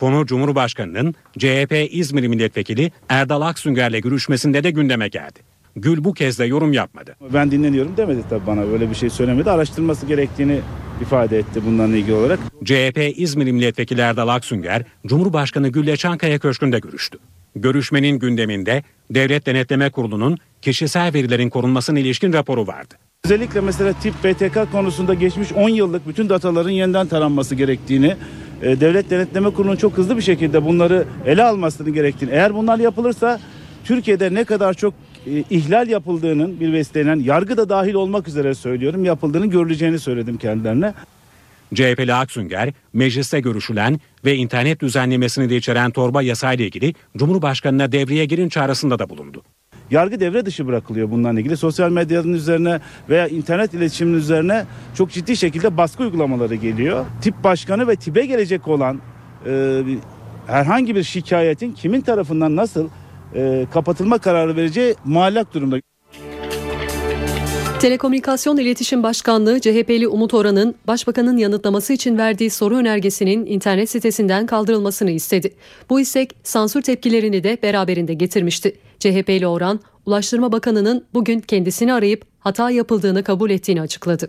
Konu Cumhurbaşkanı'nın C H P İzmir Milletvekili Erdal Aksünger'le görüşmesinde de gündeme geldi. Gül bu kez de yorum yapmadı. Ben dinleniyorum demedi tabii, bana böyle bir şey söylemedi. Araştırması gerektiğini ifade etti bununla ilgili olarak. C H P İzmir Milletvekili Erdal Aksünger, Cumhurbaşkanı Gül'le Çankaya Köşkü'nde görüştü. Görüşmenin gündeminde Devlet Denetleme Kurulu'nun kişisel verilerin korunmasına ilişkin raporu vardı. Özellikle mesela tip B T K konusunda geçmiş on yıllık bütün dataların yeniden taranması gerektiğini, Devlet Denetleme Kurulu'nun çok hızlı bir şekilde bunları ele almasını gerektiğini, eğer bunlar yapılırsa Türkiye'de ne kadar çok ihlal yapıldığının, bir beslenen yargı da dahil olmak üzere söylüyorum, yapıldığını görüleceğini söyledim kendilerine. C H P'li Aksünger, mecliste görüşülen ve internet düzenlemesini de içeren torba yasayla ilgili Cumhurbaşkanı'na devreye girin çağrısında da bulundu. yargı devre dışı bırakılıyor bundan ilgili. Sosyal medyanın üzerine veya internet iletişiminin üzerine çok ciddi şekilde baskı uygulamaları geliyor. Tip başkanı ve tipe gelecek olan e, herhangi bir şikayetin kimin tarafından nasıl e, kapatılma kararı vereceği muallak durumda. Telekomünikasyon İletişim Başkanlığı C H P'li Umut Oran'ın Başbakan'ın yanıtlaması için verdiği soru önergesinin internet sitesinden kaldırılmasını istedi. Bu istek sansür tepkilerini de beraberinde getirmişti. C H P'li Oran, Ulaştırma Bakanı'nın bugün kendisini arayıp hata yapıldığını kabul ettiğini açıkladı.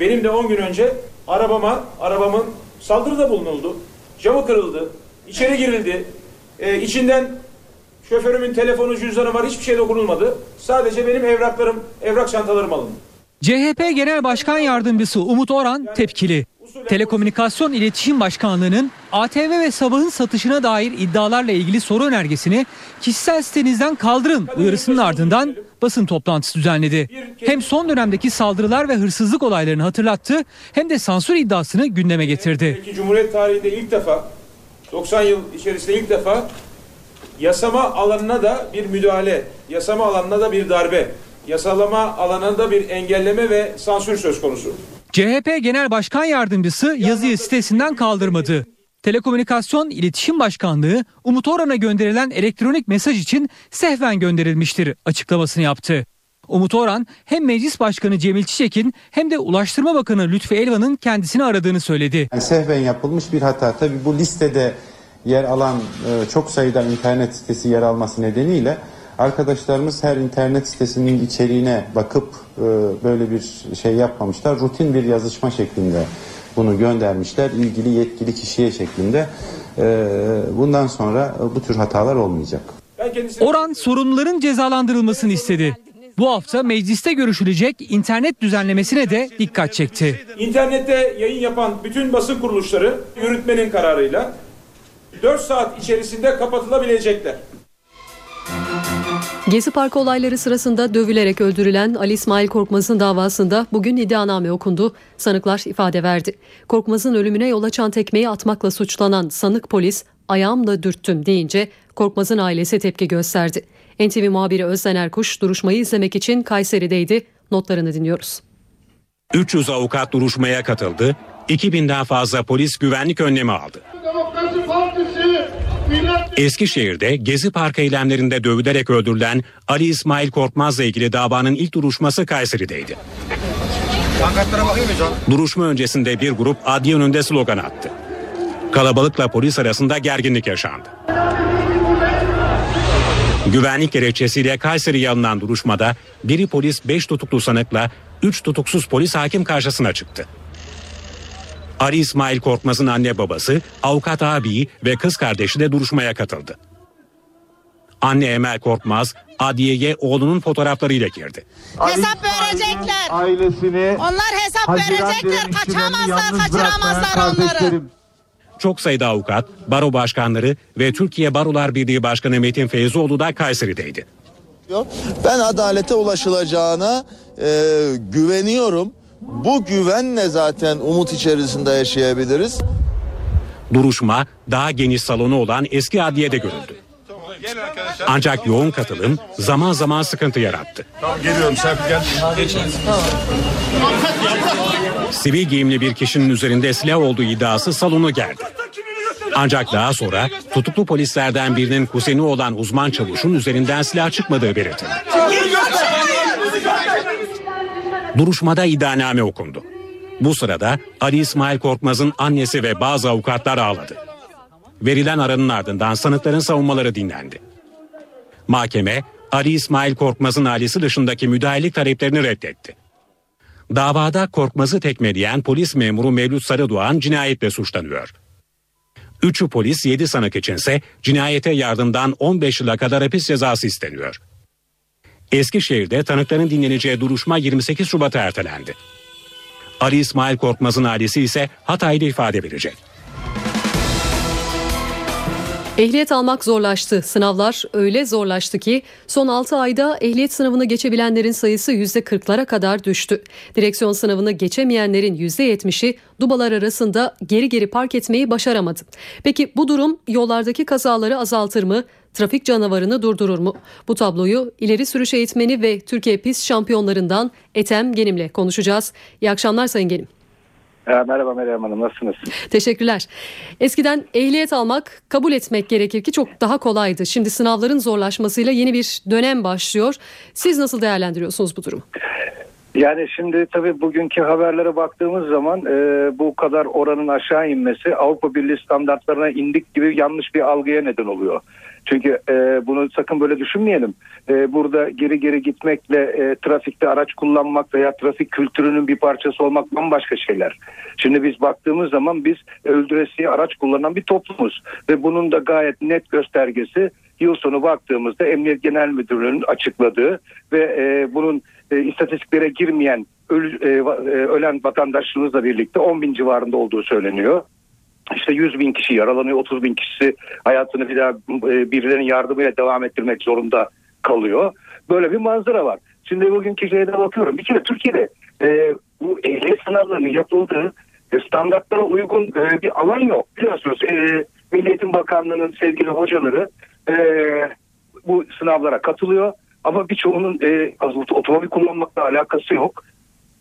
Benim de on gün önce arabama, arabamın saldırıda bulunuldu, camı kırıldı, içeri girildi, ee, içinden... Şoförümün telefonu, cüzdanı var, hiçbir şey dokunulmadı. Sadece benim evraklarım, evrak çantalarım alındı. C H P Genel Başkan Yardımcısı Umut Oran tepkili. Telekomünikasyon İletişim Başkanlığı'nın A T V ve Sabah'ın satışına dair iddialarla ilgili soru önergesini kişisel sitenizden kaldırın uyarısının ardından basın toplantısı düzenledi. Hem son dönemdeki saldırılar ve hırsızlık olaylarını hatırlattı, hem de sansür iddiasını gündeme getirdi. Peki, Cumhuriyet tarihinde ilk defa, doksan yıl içerisinde ilk defa yasama alanına da bir müdahale, yasama alanına da bir darbe, yasalama alanına da bir engelleme ve sansür söz konusu. C H P Genel Başkan Yardımcısı yazıyı sitesinden kaldırmadı. Telekomünikasyon İletişim Başkanlığı, Umut Oran'a gönderilen elektronik mesaj için sehven gönderilmiştir açıklamasını yaptı. Umut Oran hem Meclis Başkanı Cemil Çiçek'in hem de Ulaştırma Bakanı Lütfi Elvan'ın kendisini aradığını söyledi. Yani sehven yapılmış bir hata. Tabii bu listede yer alan çok sayıda internet sitesi yer alması nedeniyle arkadaşlarımız her internet sitesinin içeriğine bakıp böyle bir şey yapmamışlar. Rutin bir yazışma şeklinde bunu göndermişler ilgili yetkili kişiye şeklinde. Bundan sonra bu tür hatalar olmayacak. Oran sorumluların cezalandırılmasını istedi. Bu hafta mecliste görüşülecek internet düzenlemesine de dikkat çekti. İnternette yayın yapan bütün basın kuruluşları yürütmenin kararıyla dört saat içerisinde kapatılabilecekler. Gezi Parkı olayları sırasında dövülerek öldürülen Ali İsmail Korkmaz'ın davasında bugün iddianame okundu. Sanıklar ifade verdi. Korkmaz'ın ölümüne yol açan tekmeyi atmakla suçlanan sanık polis ayağımla dürttüm deyince Korkmaz'ın ailesi tepki gösterdi. N T V muhabiri Özden Erkuş duruşmayı izlemek için Kayseri'deydi. Notlarını dinliyoruz. üç yüz avukat duruşmaya katıldı. iki binden fazla polis güvenlik önlemi aldı. Eskişehir'de Gezi Parkı eylemlerinde dövülerek öldürülen Ali İsmail Korkmaz'la ilgili davanın ilk duruşması Kayseri'deydi. Duruşma öncesinde bir grup adliye önünde slogan attı. Kalabalıkla polis arasında gerginlik yaşandı. Güvenlik gerekçesiyle Kayseri'ye alınan duruşmada biri polis beş tutuklu sanıkla üç tutuksuz polis hakim karşısına çıktı. Ali İsmail Korkmaz'ın anne babası, avukat abiyi ve kız kardeşi de duruşmaya katıldı. Anne Emel Korkmaz, adliyeye oğlunun fotoğraflarıyla girdi. Hesap verecekler. Ailesini, onlar hesap verecekler. Kaçamazlar, kaçıramazlar onları. Çok sayıda avukat, baro başkanları ve Türkiye Barolar Birliği Başkanı Metin Feyzioğlu da Kayseri'deydi. Ben adalete ulaşılacağına e, güveniyorum. Bu güvenle zaten umut içerisinde yaşayabiliriz. Duruşma daha geniş salonu olan eski adliyede görüldü. Ancak yoğun katılım zaman zaman sıkıntı yarattı. Tamam, geliyorum, sen gel. Sivil giyimli bir kişinin üzerinde silah olduğu iddiası salonu gerdi. Ancak daha sonra tutuklu polislerden birinin kuzeni olan uzman çavuşun üzerinden silah çıkmadığı belirtildi. Duruşmada iddianame okundu. Bu sırada Ali İsmail Korkmaz'ın annesi ve bazı avukatlar ağladı. Verilen aranın ardından sanıkların savunmaları dinlendi. Mahkeme Ali İsmail Korkmaz'ın ailesi dışındaki müdahalelik taleplerini reddetti. Davada Korkmaz'ı tekmeleyen polis memuru Mevlüt Sarıdoğan cinayetle suçlanıyor. Üçü polis, yedi sanık içinse cinayete yardımdan on beş yıla kadar hapis cezası isteniyor. Eskişehir'de tanıkların dinleneceği duruşma yirmi sekiz Şubat'a ertelendi. Ali İsmail Korkmaz'ın ailesi ise Hatay'da ifade verecek. Ehliyet almak zorlaştı. Sınavlar öyle zorlaştı ki son altı ayda ehliyet sınavını geçebilenlerin sayısı yüzde kırklara kadar düştü. Direksiyon sınavını geçemeyenlerin yüzde yetmişi dubalar arasında geri geri park etmeyi başaramadı. Peki bu durum yollardaki kazaları azaltır mı? Trafik canavarını durdurur mu? Bu tabloyu ileri sürüş eğitmeni ve Türkiye pist şampiyonlarından Ethem Genim'le konuşacağız. İyi akşamlar Sayın Genim. Merhaba Meryem Hanım, nasılsınız? Teşekkürler. Eskiden ehliyet almak, kabul etmek gerekir ki çok daha kolaydı. Şimdi sınavların zorlaşmasıyla yeni bir dönem başlıyor. Siz nasıl değerlendiriyorsunuz bu durumu? Yani şimdi tabii bugünkü haberlere baktığımız zaman e, bu kadar oranın aşağı inmesi Avrupa Birliği standartlarına indik gibi yanlış bir algıya neden oluyor. Çünkü e, bunu sakın böyle düşünmeyelim. E, burada geri geri gitmekle e, trafikte araç kullanmak veya trafik kültürünün bir parçası olmak bambaşka şeyler. Şimdi biz baktığımız zaman biz öldüresiye araç kullanan bir toplumuz ve bunun da gayet net göstergesi yıl sonu baktığımızda Emniyet Genel Müdürlüğü'nün açıkladığı ve e, bunun e, istatistiklere girmeyen öl, e, ölen vatandaşlarımızla birlikte on bin civarında olduğu söyleniyor. İşte yüz bin kişi yaralanıyor, otuz bin kişisi hayatını bir daha birilerinin yardımıyla devam ettirmek zorunda kalıyor. Böyle bir manzara var. Şimdi bugünkü şeyde bakıyorum. Bir kere Türkiye'de e, bu ehliyet sınavlarının yapıldığı standartlara uygun e, bir alan yok. Biliyorsunuz e, Milli Eğitim Bakanlığı'nın sevgili hocaları e, bu sınavlara katılıyor. Ama birçoğunun e, otomobil kullanmakla alakası yok.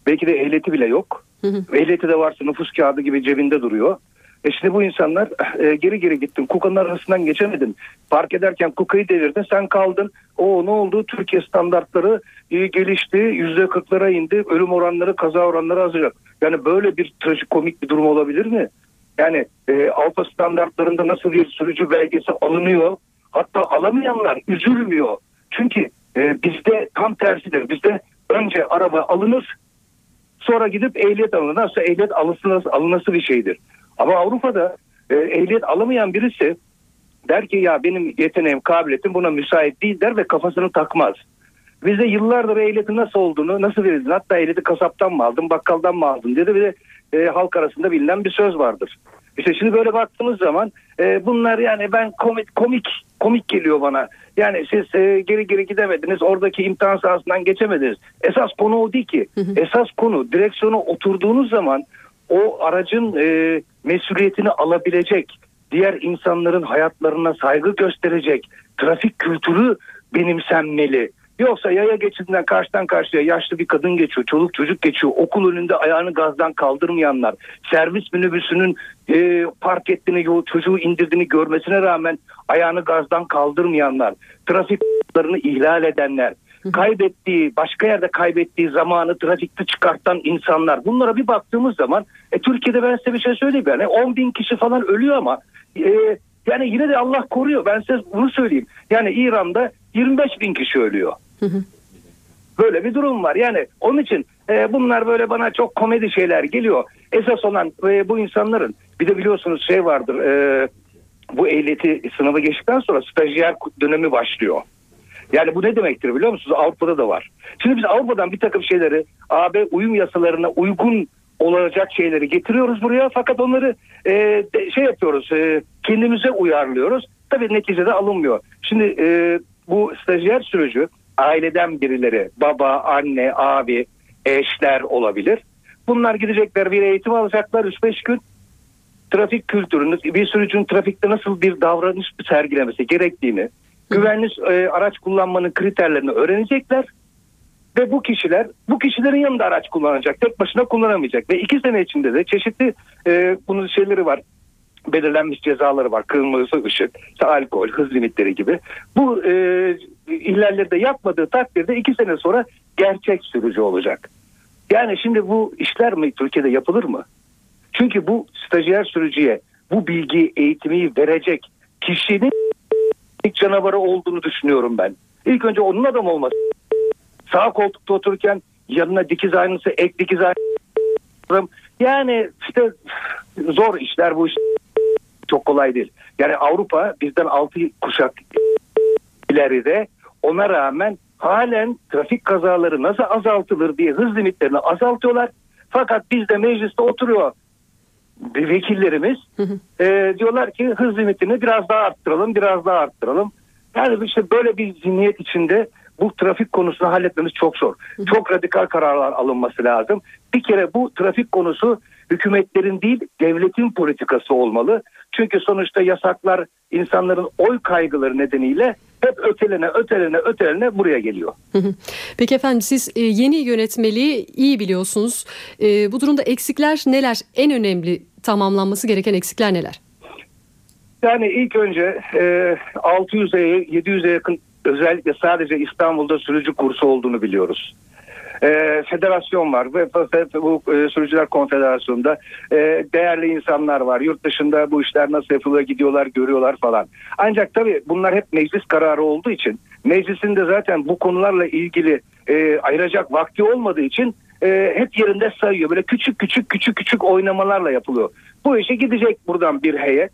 Belki de ehliyeti bile yok. Hı hı. Ehliyeti de varsa nüfus kağıdı gibi cebinde duruyor. E şimdi bu insanlar e, geri geri gittin, kukanın arasından geçemedin, park ederken kukayı devirdin, sen kaldın. O ne oldu? Türkiye standartları e, gelişti, yüzde kırklara indi, ölüm oranları, kaza oranları azalacak. Yani böyle bir trajikomik bir durum olabilir mi? Yani e, Avrupa standartlarında nasıl bir sürücü belgesi alınıyor, hatta alamayanlar üzülmüyor. Çünkü e, bizde tam tersidir, bizde önce araba alınır, sonra gidip ehliyet alınır. Aslında ehliyet alınması, alınması bir şeydir. Ama Avrupa'da e, ehliyet alamayan birisi der ki ya benim yeteneğim, kabiliyetim buna müsait değil der ve kafasını takmaz. Bize yıllardır ehliyetin nasıl olduğunu, nasıl verildin, hatta ehliyeti kasaptan mı aldın, bakkaldan mı aldın dedi. Bir de e, halk arasında bilinen bir söz vardır. İşte şimdi böyle baktığımız zaman e, bunlar yani ben komik, komik komik geliyor bana. Yani siz e, geri geri gidemediniz, oradaki imtihan sahasından geçemediniz. Esas konu o değil ki. Hı hı. Esas konu direksiyona oturduğunuz zaman o aracın e, mesuliyetini alabilecek, diğer insanların hayatlarına saygı gösterecek trafik kültürü benimsenmeli. Yoksa yaya geçidinden karşıdan karşıya yaşlı bir kadın geçiyor, çoluk çocuk geçiyor, okul önünde ayağını gazdan kaldırmayanlar, servis minibüsünün e, park ettiğini, çocuğu indirdiğini görmesine rağmen ayağını gazdan kaldırmayanlar, trafik kurallarını ihlal edenler, kaybettiği, başka yerde kaybettiği zamanı trafikte çıkartan insanlar. Bunlara bir baktığımız zaman e, Türkiye'de ben size bir şey söyleyeyim. Yani on bin kişi falan ölüyor ama e, yani yine de Allah koruyor. Ben size bunu söyleyeyim. Yani İran'da yirmi beş bin kişi ölüyor. Hı hı. Böyle bir durum var. Yani onun için e, bunlar böyle bana çok komedi şeyler geliyor. Esas olan e, bu insanların bir de biliyorsunuz şey vardır. E, bu ehliyeti sınavı geçtikten sonra stajyer dönemi başlıyor. Yani bu ne demektir biliyor musunuz? Avrupa'da da var. Şimdi biz Avrupa'dan bir takım şeyleri A B uyum yasalarına uygun olacak şeyleri getiriyoruz buraya. Fakat onları e, de, şey yapıyoruz e, kendimize uyarlıyoruz. Tabii neticede alınmıyor. Şimdi e, bu stajyer sürücü aileden birileri baba, anne, abi, eşler olabilir. Bunlar gidecekler bir eğitim alacaklar üç beş gün. Trafik kültürünü bir sürücünün trafikte nasıl bir davranış sergilemesi gerektiğini, güvenli e, araç kullanmanın kriterlerini öğrenecekler ve bu kişiler bu kişilerin yanında araç kullanacak. Tek başına kullanamayacak ve iki sene içinde de çeşitli e, bunun şeyleri var. Belirlenmiş cezaları var. Kırmızı ışık, alkol, hız limitleri gibi. Bu e, ihlalleri de yapmadığı takdirde iki sene sonra gerçek sürücü olacak. Yani şimdi bu işler mi Türkiye'de yapılır mı? Çünkü bu stajyer sürücüye bu bilgi eğitimi verecek kişinin İlk canavarı olduğunu düşünüyorum ben. İlk önce onun adam olması. Sağ koltukta otururken yanına dikiz aynası, ek dikiz aynası. Yani işte zor işler bu iş. Çok kolay değil. Yani Avrupa bizden altı kuşak ileride. Ona rağmen halen trafik kazaları nasıl azaltılır diye hız limitlerini azaltıyorlar. Fakat biz de mecliste oturuyor. vekillerimiz e, diyorlar ki hız limitini biraz daha arttıralım, biraz daha arttıralım. Yani işte böyle bir zihniyet içinde bu trafik konusunu halletmemiz çok zor. Çok radikal kararlar alınması lazım. Bir kere bu trafik konusu hükümetlerin değil, devletin politikası olmalı. Çünkü sonuçta yasaklar insanların oy kaygıları nedeniyle hep ötelene ötelene ötelene buraya geliyor. Peki efendim, siz yeni yönetmeliği iyi biliyorsunuz. Bu durumda eksikler neler? En önemli tamamlanması gereken eksikler neler? Yani ilk önce altı yüze yedi yüze yakın özellikle sadece İstanbul'da sürücü kursu olduğunu biliyoruz. Ee, federasyon var ve bu e, Sürücüler Konfederasyonu'nda e, değerli insanlar var. Yurt dışında bu işler nasıl yapılıyor, gidiyorlar, görüyorlar falan. Ancak tabii bunlar hep meclis kararı olduğu için, meclisin de zaten bu konularla ilgili e, ayıracak vakti olmadığı için e, hep yerinde sayıyor. Böyle küçük küçük küçük küçük oynamalarla yapılıyor. Bu işe gidecek buradan bir heyet.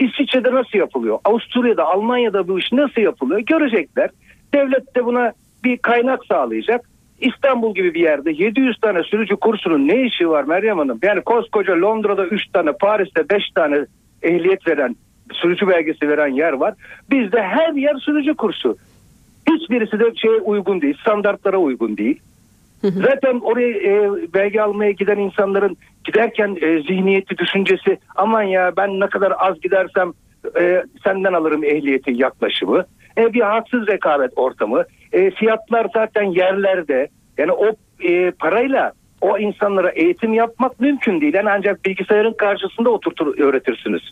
İsviçre'de nasıl yapılıyor? Avusturya'da, Almanya'da bu iş nasıl yapılıyor? Görecekler. Devlet de buna bir kaynak sağlayacak. İstanbul gibi bir yerde yedi yüz tane sürücü kursunun ne işi var Meryem Hanım? Yani koskoca Londra'da üç tane, Paris'te beş tane ehliyet veren, sürücü belgesi veren yer var. Bizde her yer sürücü kursu. Hiçbirisi de şeye uygun değil, standartlara uygun değil. Zaten oraya e, belge almaya giden insanların giderken e, zihniyeti, düşüncesi aman ya ben ne kadar az gidersem e, senden alırım ehliyeti yaklaşımı. E, bir haksız rekabet ortamı. E, fiyatlar zaten yerlerde. Yani o e, parayla o insanlara eğitim yapmak mümkün değil. Yani ancak bilgisayarın karşısında oturtur öğretirsiniz.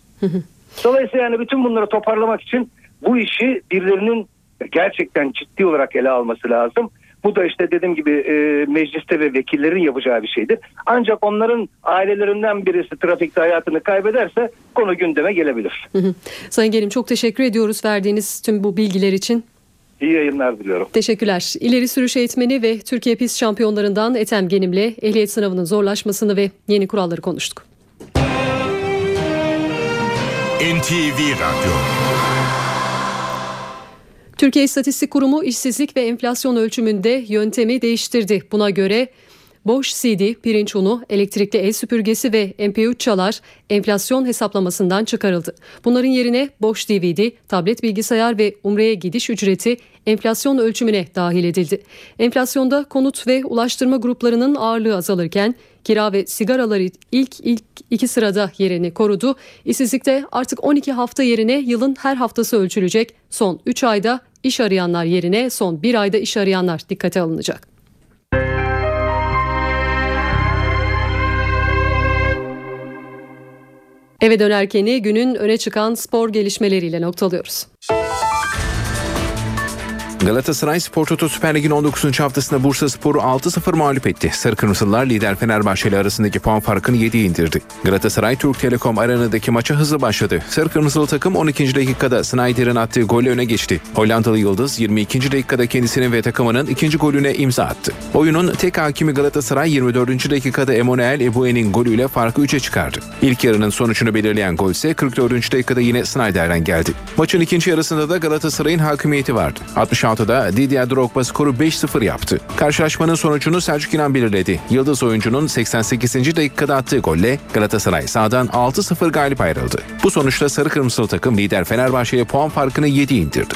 Dolayısıyla yani bütün bunları toparlamak için bu işi birilerinin gerçekten ciddi olarak ele alması lazım. Bu da işte dediğim gibi e, mecliste ve vekillerin yapacağı bir şeydir. Ancak onların ailelerinden birisi trafikte hayatını kaybederse konu gündeme gelebilir. Hı hı. Sayın Genim, çok teşekkür ediyoruz verdiğiniz tüm bu bilgiler için. İyi yayınlar diliyorum. Teşekkürler. İleri sürüş eğitmeni ve Türkiye pist şampiyonlarından Ethem Genim'le ehliyet sınavının zorlaşmasını ve yeni kuralları konuştuk. N T V Radyo. Türkiye İstatistik Kurumu işsizlik ve enflasyon ölçümünde yöntemi değiştirdi. Buna göre boş C D, pirinç unu, elektrikli el süpürgesi ve M P üç çalar enflasyon hesaplamasından çıkarıldı. Bunların yerine boş D V D, tablet bilgisayar ve umreye gidiş ücreti enflasyon ölçümüne dahil edildi. Enflasyonda konut ve ulaştırma gruplarının ağırlığı azalırken kira ve sigaraları ilk ilk iki sırada yerini korudu. İşsizlikte artık on iki hafta yerine yılın her haftası ölçülecek. Son üç ayda iş arayanlar yerine son bir ayda iş arayanlar dikkate alınacak. Eve dönerkeni günün öne çıkan spor gelişmeleriyle noktalıyoruz. Galatasaray Spor Toto Süper Lig'in on dokuzuncu haftasında Bursaspor'u altı sıfır mağlup etti. Sarı Kırmızılılar lider Fenerbahçe ile arasındaki puan farkını yediye indirdi. Galatasaray Türk Telekom Arena'daki maça hızlı başladı. Sarı Kırmızılı takım on ikinci dakikada Snyder'in attığı golle öne geçti. Hollandalı Yıldız yirmi ikinci dakikada kendisinin ve takımının ikinci golüne imza attı. Oyunun tek hakimi Galatasaray yirmi dördüncü dakikada Emmanuel Ebue'nin golüyle farkı üçe çıkardı. İlk yarının sonucunu belirleyen gol ise kırk dördüncü dakikada yine Snyder'den geldi. Maçın ikinci yarısında da Galatasaray'ın hakimiyeti vardı. altmış altıda Didier Drogba skoru beş sıfır yaptı. Karşılaşmanın sonucunu Selçuk İnan belirledi. Yıldız oyuncunun seksen sekizinci dakikada attığı golle Galatasaray sahadan altı sıfır galip ayrıldı. Bu sonuçla sarı kırmızılı takım lider Fenerbahçe'ye puan farkını yediye indirdi.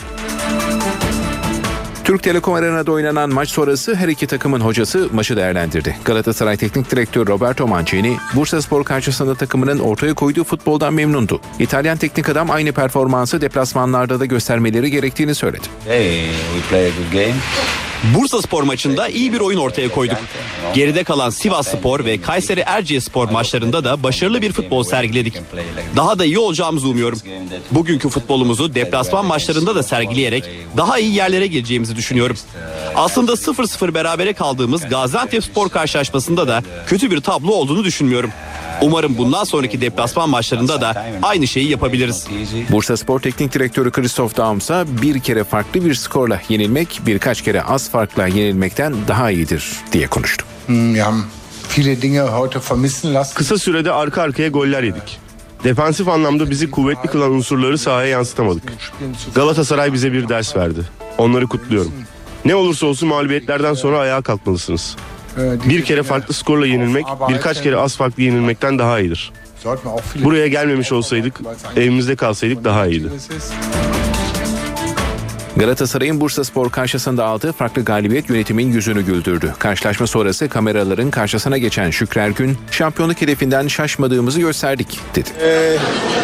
Türk Telekom Arena'da oynanan maç sonrası her iki takımın hocası maçı değerlendirdi. Galatasaray Teknik Direktörü Roberto Mancini, Bursaspor karşısında takımının ortaya koyduğu futboldan memnundu. İtalyan teknik adam aynı performansı deplasmanlarda da göstermeleri gerektiğini söyledi. Hey, we play a good game. Bursaspor maçında iyi bir oyun ortaya koyduk. Geride kalan Sivasspor ve Kayseri Erciyesspor maçlarında da başarılı bir futbol sergiledik. Daha da iyi olacağımızı umuyorum. Bugünkü futbolumuzu deplasman maçlarında da sergileyerek daha iyi yerlere geleceğimizi düşünüyorum. Aslında sıfır sıfır berabere kaldığımız Gaziantepspor karşılaşmasında da kötü bir tablo olduğunu düşünmüyorum. Umarım bundan sonraki deplasman maçlarında da aynı şeyi yapabiliriz. Bursaspor Teknik Direktörü Christoph Daums'a bir kere farklı bir skorla yenilmek birkaç kere az farkla yenilmekten daha iyidir diye konuştu. Kısa sürede arka arkaya goller yedik. Defansif anlamda bizi kuvvetli kılan unsurları sahaya yansıtamadık. Galatasaray bize bir ders verdi. Onları kutluyorum. Ne olursa olsun mağlubiyetlerden sonra ayağa kalkmalısınız. Bir kere farklı skorla yenilmek, birkaç kere az farklı yenilmekten daha iyidir. Buraya gelmemiş olsaydık, evimizde kalsaydık daha iyiydi. Galatasaray'ın Bursaspor karşısında aldığı farklı galibiyet yönetimin yüzünü güldürdü. Karşılaşma sonrası kameraların karşısına geçen Şükrü Ergün, şampiyonluk hedefinden şaşmadığımızı gösterdik dedi. E,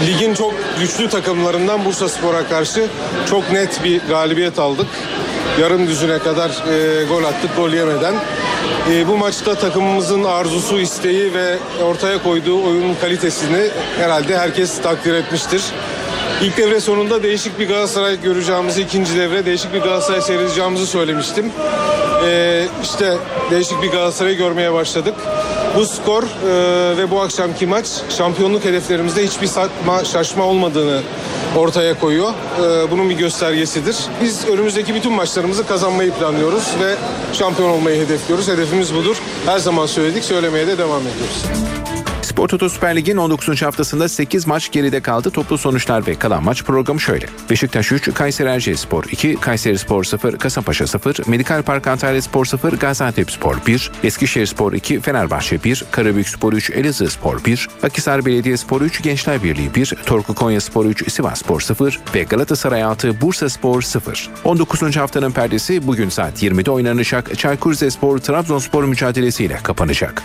ligin çok güçlü takımlarından Bursaspor'a karşı çok net bir galibiyet aldık. Yarım düzüne kadar e, gol attık, gol yemeden. E, bu maçta takımımızın arzusu, isteği ve ortaya koyduğu oyunun kalitesini herhalde herkes takdir etmiştir. İlk devre sonunda değişik bir Galatasaray göreceğimizi, ikinci devre değişik bir Galatasaray seyredeceğimizi söylemiştim. Ee, işte değişik bir Galatasaray görmeye başladık. Bu skor e, ve bu akşamki maç şampiyonluk hedeflerimizde hiçbir satma, şaşma olmadığını ortaya koyuyor. E, bunun bir göstergesidir. Biz önümüzdeki bütün maçlarımızı kazanmayı planlıyoruz ve şampiyon olmayı hedefliyoruz. Hedefimiz budur. Her zaman söyledik, söylemeye de devam ediyoruz. Spor Toto Süper Lig'in on dokuzuncu haftasında sekiz maç geride kaldı. Toplu sonuçlar ve kalan maç programı şöyle: Beşiktaş üç, Kayseri Erciyespor iki, Kayserispor sıfır, Kasımpaşa sıfır, Medikal Park Antalyaspor sıfır, Gaziantepspor bir, Eskişehirspor iki, Fenerbahçe bir, Karabükspor üç, Elazığspor bir, Akhisar Belediyespor üç, Gençlerbirliği bir, Torku Konyaspor üç, Sivasspor sıfır ve Galatasaray altı, Bursaspor sıfır. on dokuzuncu haftanın perdesi bugün saat yirmide oynanacak Çaykur Rizespor Trabzonspor mücadelesiyle kapanacak.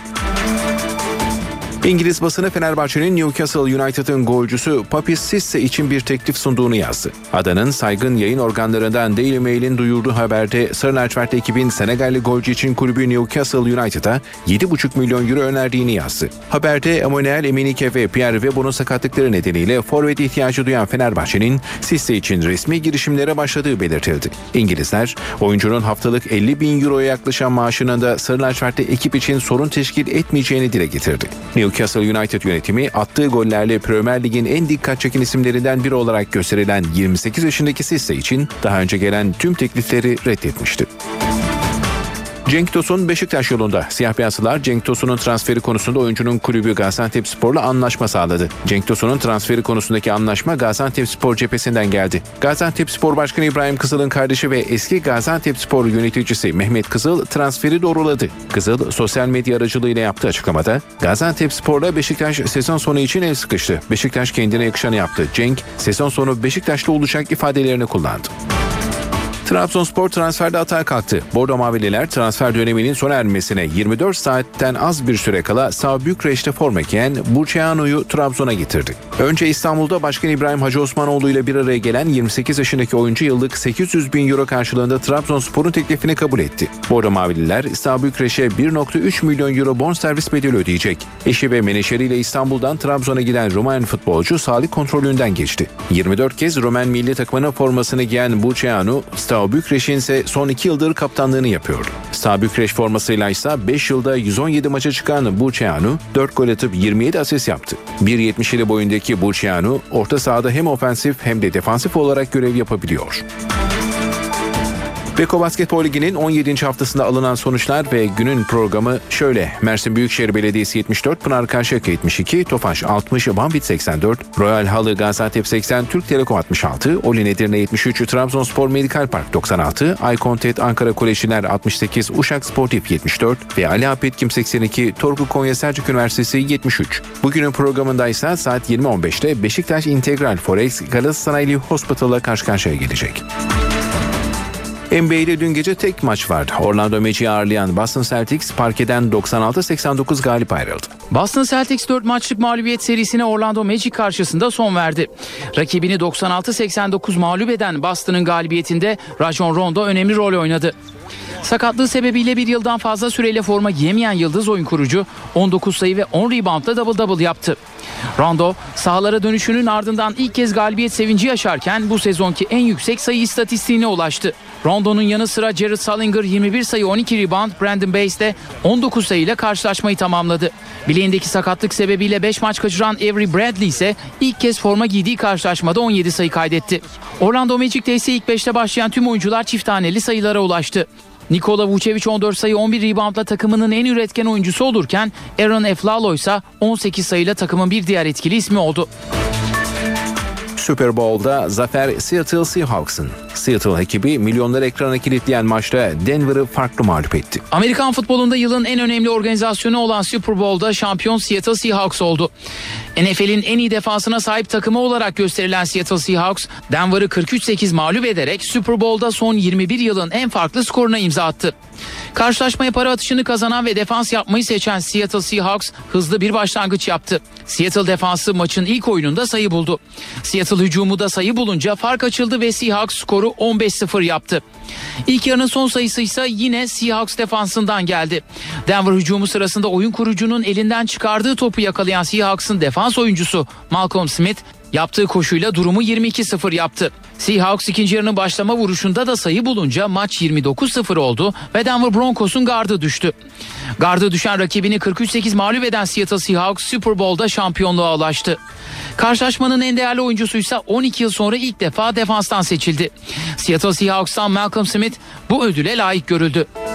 İngiliz basını Fenerbahçe'nin Newcastle United'ın golcüsü Papi Cisse için bir teklif sunduğunu yazdı. Adanın saygın yayın organlarından Daily Mail'in duyurduğu haberde Sarı Lacivertli ekibin Senegalli golcü için kulübü Newcastle United'a yedi buçuk milyon euro önerdiğini yazdı. Haberde Emmanuel Emenike ve Pierre Webon'un sakatlıkları nedeniyle forvet ihtiyacı duyan Fenerbahçe'nin Cisse için resmi girişimlere başladığı belirtildi. İngilizler, oyuncunun haftalık elli bin euroya yaklaşan maaşının da Sarı Lacivertli ekip için sorun teşkil etmeyeceğini dile getirdi. Newcastle United yönetimi attığı gollerle Premier Lig'in en dikkat çeken isimlerinden biri olarak gösterilen yirmi sekiz yaşındaki Cisse için daha önce gelen tüm teklifleri reddetmişti. Cenk Tosun Beşiktaş yolunda. Siyah beyazlılar Cenk Tosun'un transferi konusunda oyuncunun kulübü Gaziantepspor'la anlaşma sağladı. Cenk Tosun'un transferi konusundaki anlaşma Gaziantepspor cephesinden geldi. Gaziantepspor Başkanı İbrahim Kızıl'ın kardeşi ve eski Gaziantepspor yöneticisi Mehmet Kızıl transferi doğruladı. Kızıl sosyal medya aracılığıyla yaptığı açıklamada Gaziantepspor'la Beşiktaş sezon sonu için el sıkıştı. Beşiktaş kendine yakışanı yaptı. Cenk sezon sonu Beşiktaş'ta olacak ifadelerini kullandı. Trabzonspor transferde atağa kalktı. Bordo Mavililer transfer döneminin sona ermesine yirmi dört saatten az bir süre kala Sağ Bükreş'te forma giyen Bucianu'yu Trabzon'a getirdi. Önce İstanbul'da Başkan İbrahim Hacı Osmanoğlu ile bir araya gelen yirmi sekiz yaşındaki oyuncu yıllık sekiz yüz bin euro karşılığında Trabzonspor'un teklifini kabul etti. Bordo Mavililer Sağ Bükreş'e bir virgül üç milyon euro bonservis bedeli ödeyecek. Eşi ve menajerleriyle İstanbul'dan Trabzon'a giden Rumen futbolcu sağlık kontrolünden geçti. yirmi dört kez Rumen milli takımının formasını giyen Bucianu, Stabö Bükreş'in ise son iki yıldır kaptanlığını yapıyor. Stabö Bükreş formasıyla ise beş yılda yüz on yedi maça çıkan Bucianu dört gol atıp yirmi yedi asist yaptı. bir yetmiş yedi boyundaki Bucianu orta sahada hem ofensif hem de defansif olarak görev yapabiliyor. Beko Basketbol Ligi'nin on yedinci haftasında alınan sonuçlar ve günün programı şöyle: Mersin Büyükşehir Belediyesi yetmiş dört, Pınar Karşıyaka yetmiş iki, Tofaş altmış, Banvit seksen dört, Royal Halı Gaziantep seksen, Türk Telekom altmış altı, Olin Edirne yetmiş üç, Trabzonspor Medikal Park doksan altı, Aykon Tet Ankara Kolejiler altmış sekiz, Uşak Sportif yetmiş dört ve Ali Apetkim seksen iki, Torku Konya Selçuk Üniversitesi yetmiş üç. Bugünün programında ise saat yirmi on beşte Beşiktaş Integral Forex Galatasaraylı Hospital'a karşı karşıya gelecek. N B A'de dün gece tek maç vardı. Orlando Magic'i ağırlayan Boston Celtics parkeden doksan altı seksen dokuz galip ayrıldı. Boston Celtics dört maçlık mağlubiyet serisine Orlando Magic karşısında son verdi. Rakibini doksan altı seksen dokuz mağlup eden Boston'ın galibiyetinde Rajon Rondo önemli rol oynadı. Sakatlığı sebebiyle bir yıldan fazla süreyle forma giyemeyen yıldız oyun kurucu on dokuz sayı ve on reboundla double-double yaptı. Rondo sahalara dönüşünün ardından ilk kez galibiyet sevinci yaşarken bu sezonki en yüksek sayı istatistiğine ulaştı. Rondo'nun yanı sıra Jared Sullinger yirmi bir sayı on iki rebound, Brandon Bays de on dokuz sayıyla karşılaşmayı tamamladı. Bileğindeki sakatlık sebebiyle beş maç kaçıran Avery Bradley ise ilk kez forma giydiği karşılaşmada on yedi sayı kaydetti. Orlando Magic'te ise ilk beşte başlayan tüm oyuncular çift taneli sayılara ulaştı. Nikola Vucevic on dört sayı on bir reboundla takımının en üretken oyuncusu olurken Aaron Eflalo ise on sekiz sayıyla takımın bir diğer etkili ismi oldu. Super Bowl'da zafer Seattle Seahawks'ın. Seattle ekibi milyonları ekrana kilitleyen maçta Denver'ı farklı mağlup etti. Amerikan futbolunda yılın en önemli organizasyonu olan Super Bowl'da şampiyon Seattle Seahawks oldu. N F L'in en iyi defansına sahip takımı olarak gösterilen Seattle Seahawks, Denver'ı kırk üç sekiz mağlup ederek Super Bowl'da son yirmi bir yılın en farklı skoruna imza attı. Karşılaşmaya para atışını kazanan ve defans yapmayı seçen Seattle Seahawks hızlı bir başlangıç yaptı. Seattle defansı maçın ilk oyununda sayı buldu. Seattle hücumu da sayı bulunca fark açıldı ve Seahawks skoru on beş sıfır yaptı. İlk yarının son sayısı ise yine Seahawks defansından geldi. Denver hücumu sırasında oyun kurucunun elinden çıkardığı topu yakalayan Seahawks'ın defans oyuncusu Malcolm Smith yaptığı koşuyla durumu yirmi iki sıfır yaptı. Seahawks ikinci yarının başlama vuruşunda da sayı bulunca maç yirmi dokuz sıfır oldu ve Denver Broncos'un gardı düştü. Gardı düşen rakibini kırk üç sekiz mağlup eden Seattle Seahawks Super Bowl'da şampiyonluğa ulaştı. Karşılaşmanın en değerli oyuncusuysa on iki yıl sonra ilk defa defanstan seçildi. Seattle Seahawks'tan Malcolm Smith bu ödüle layık görüldü.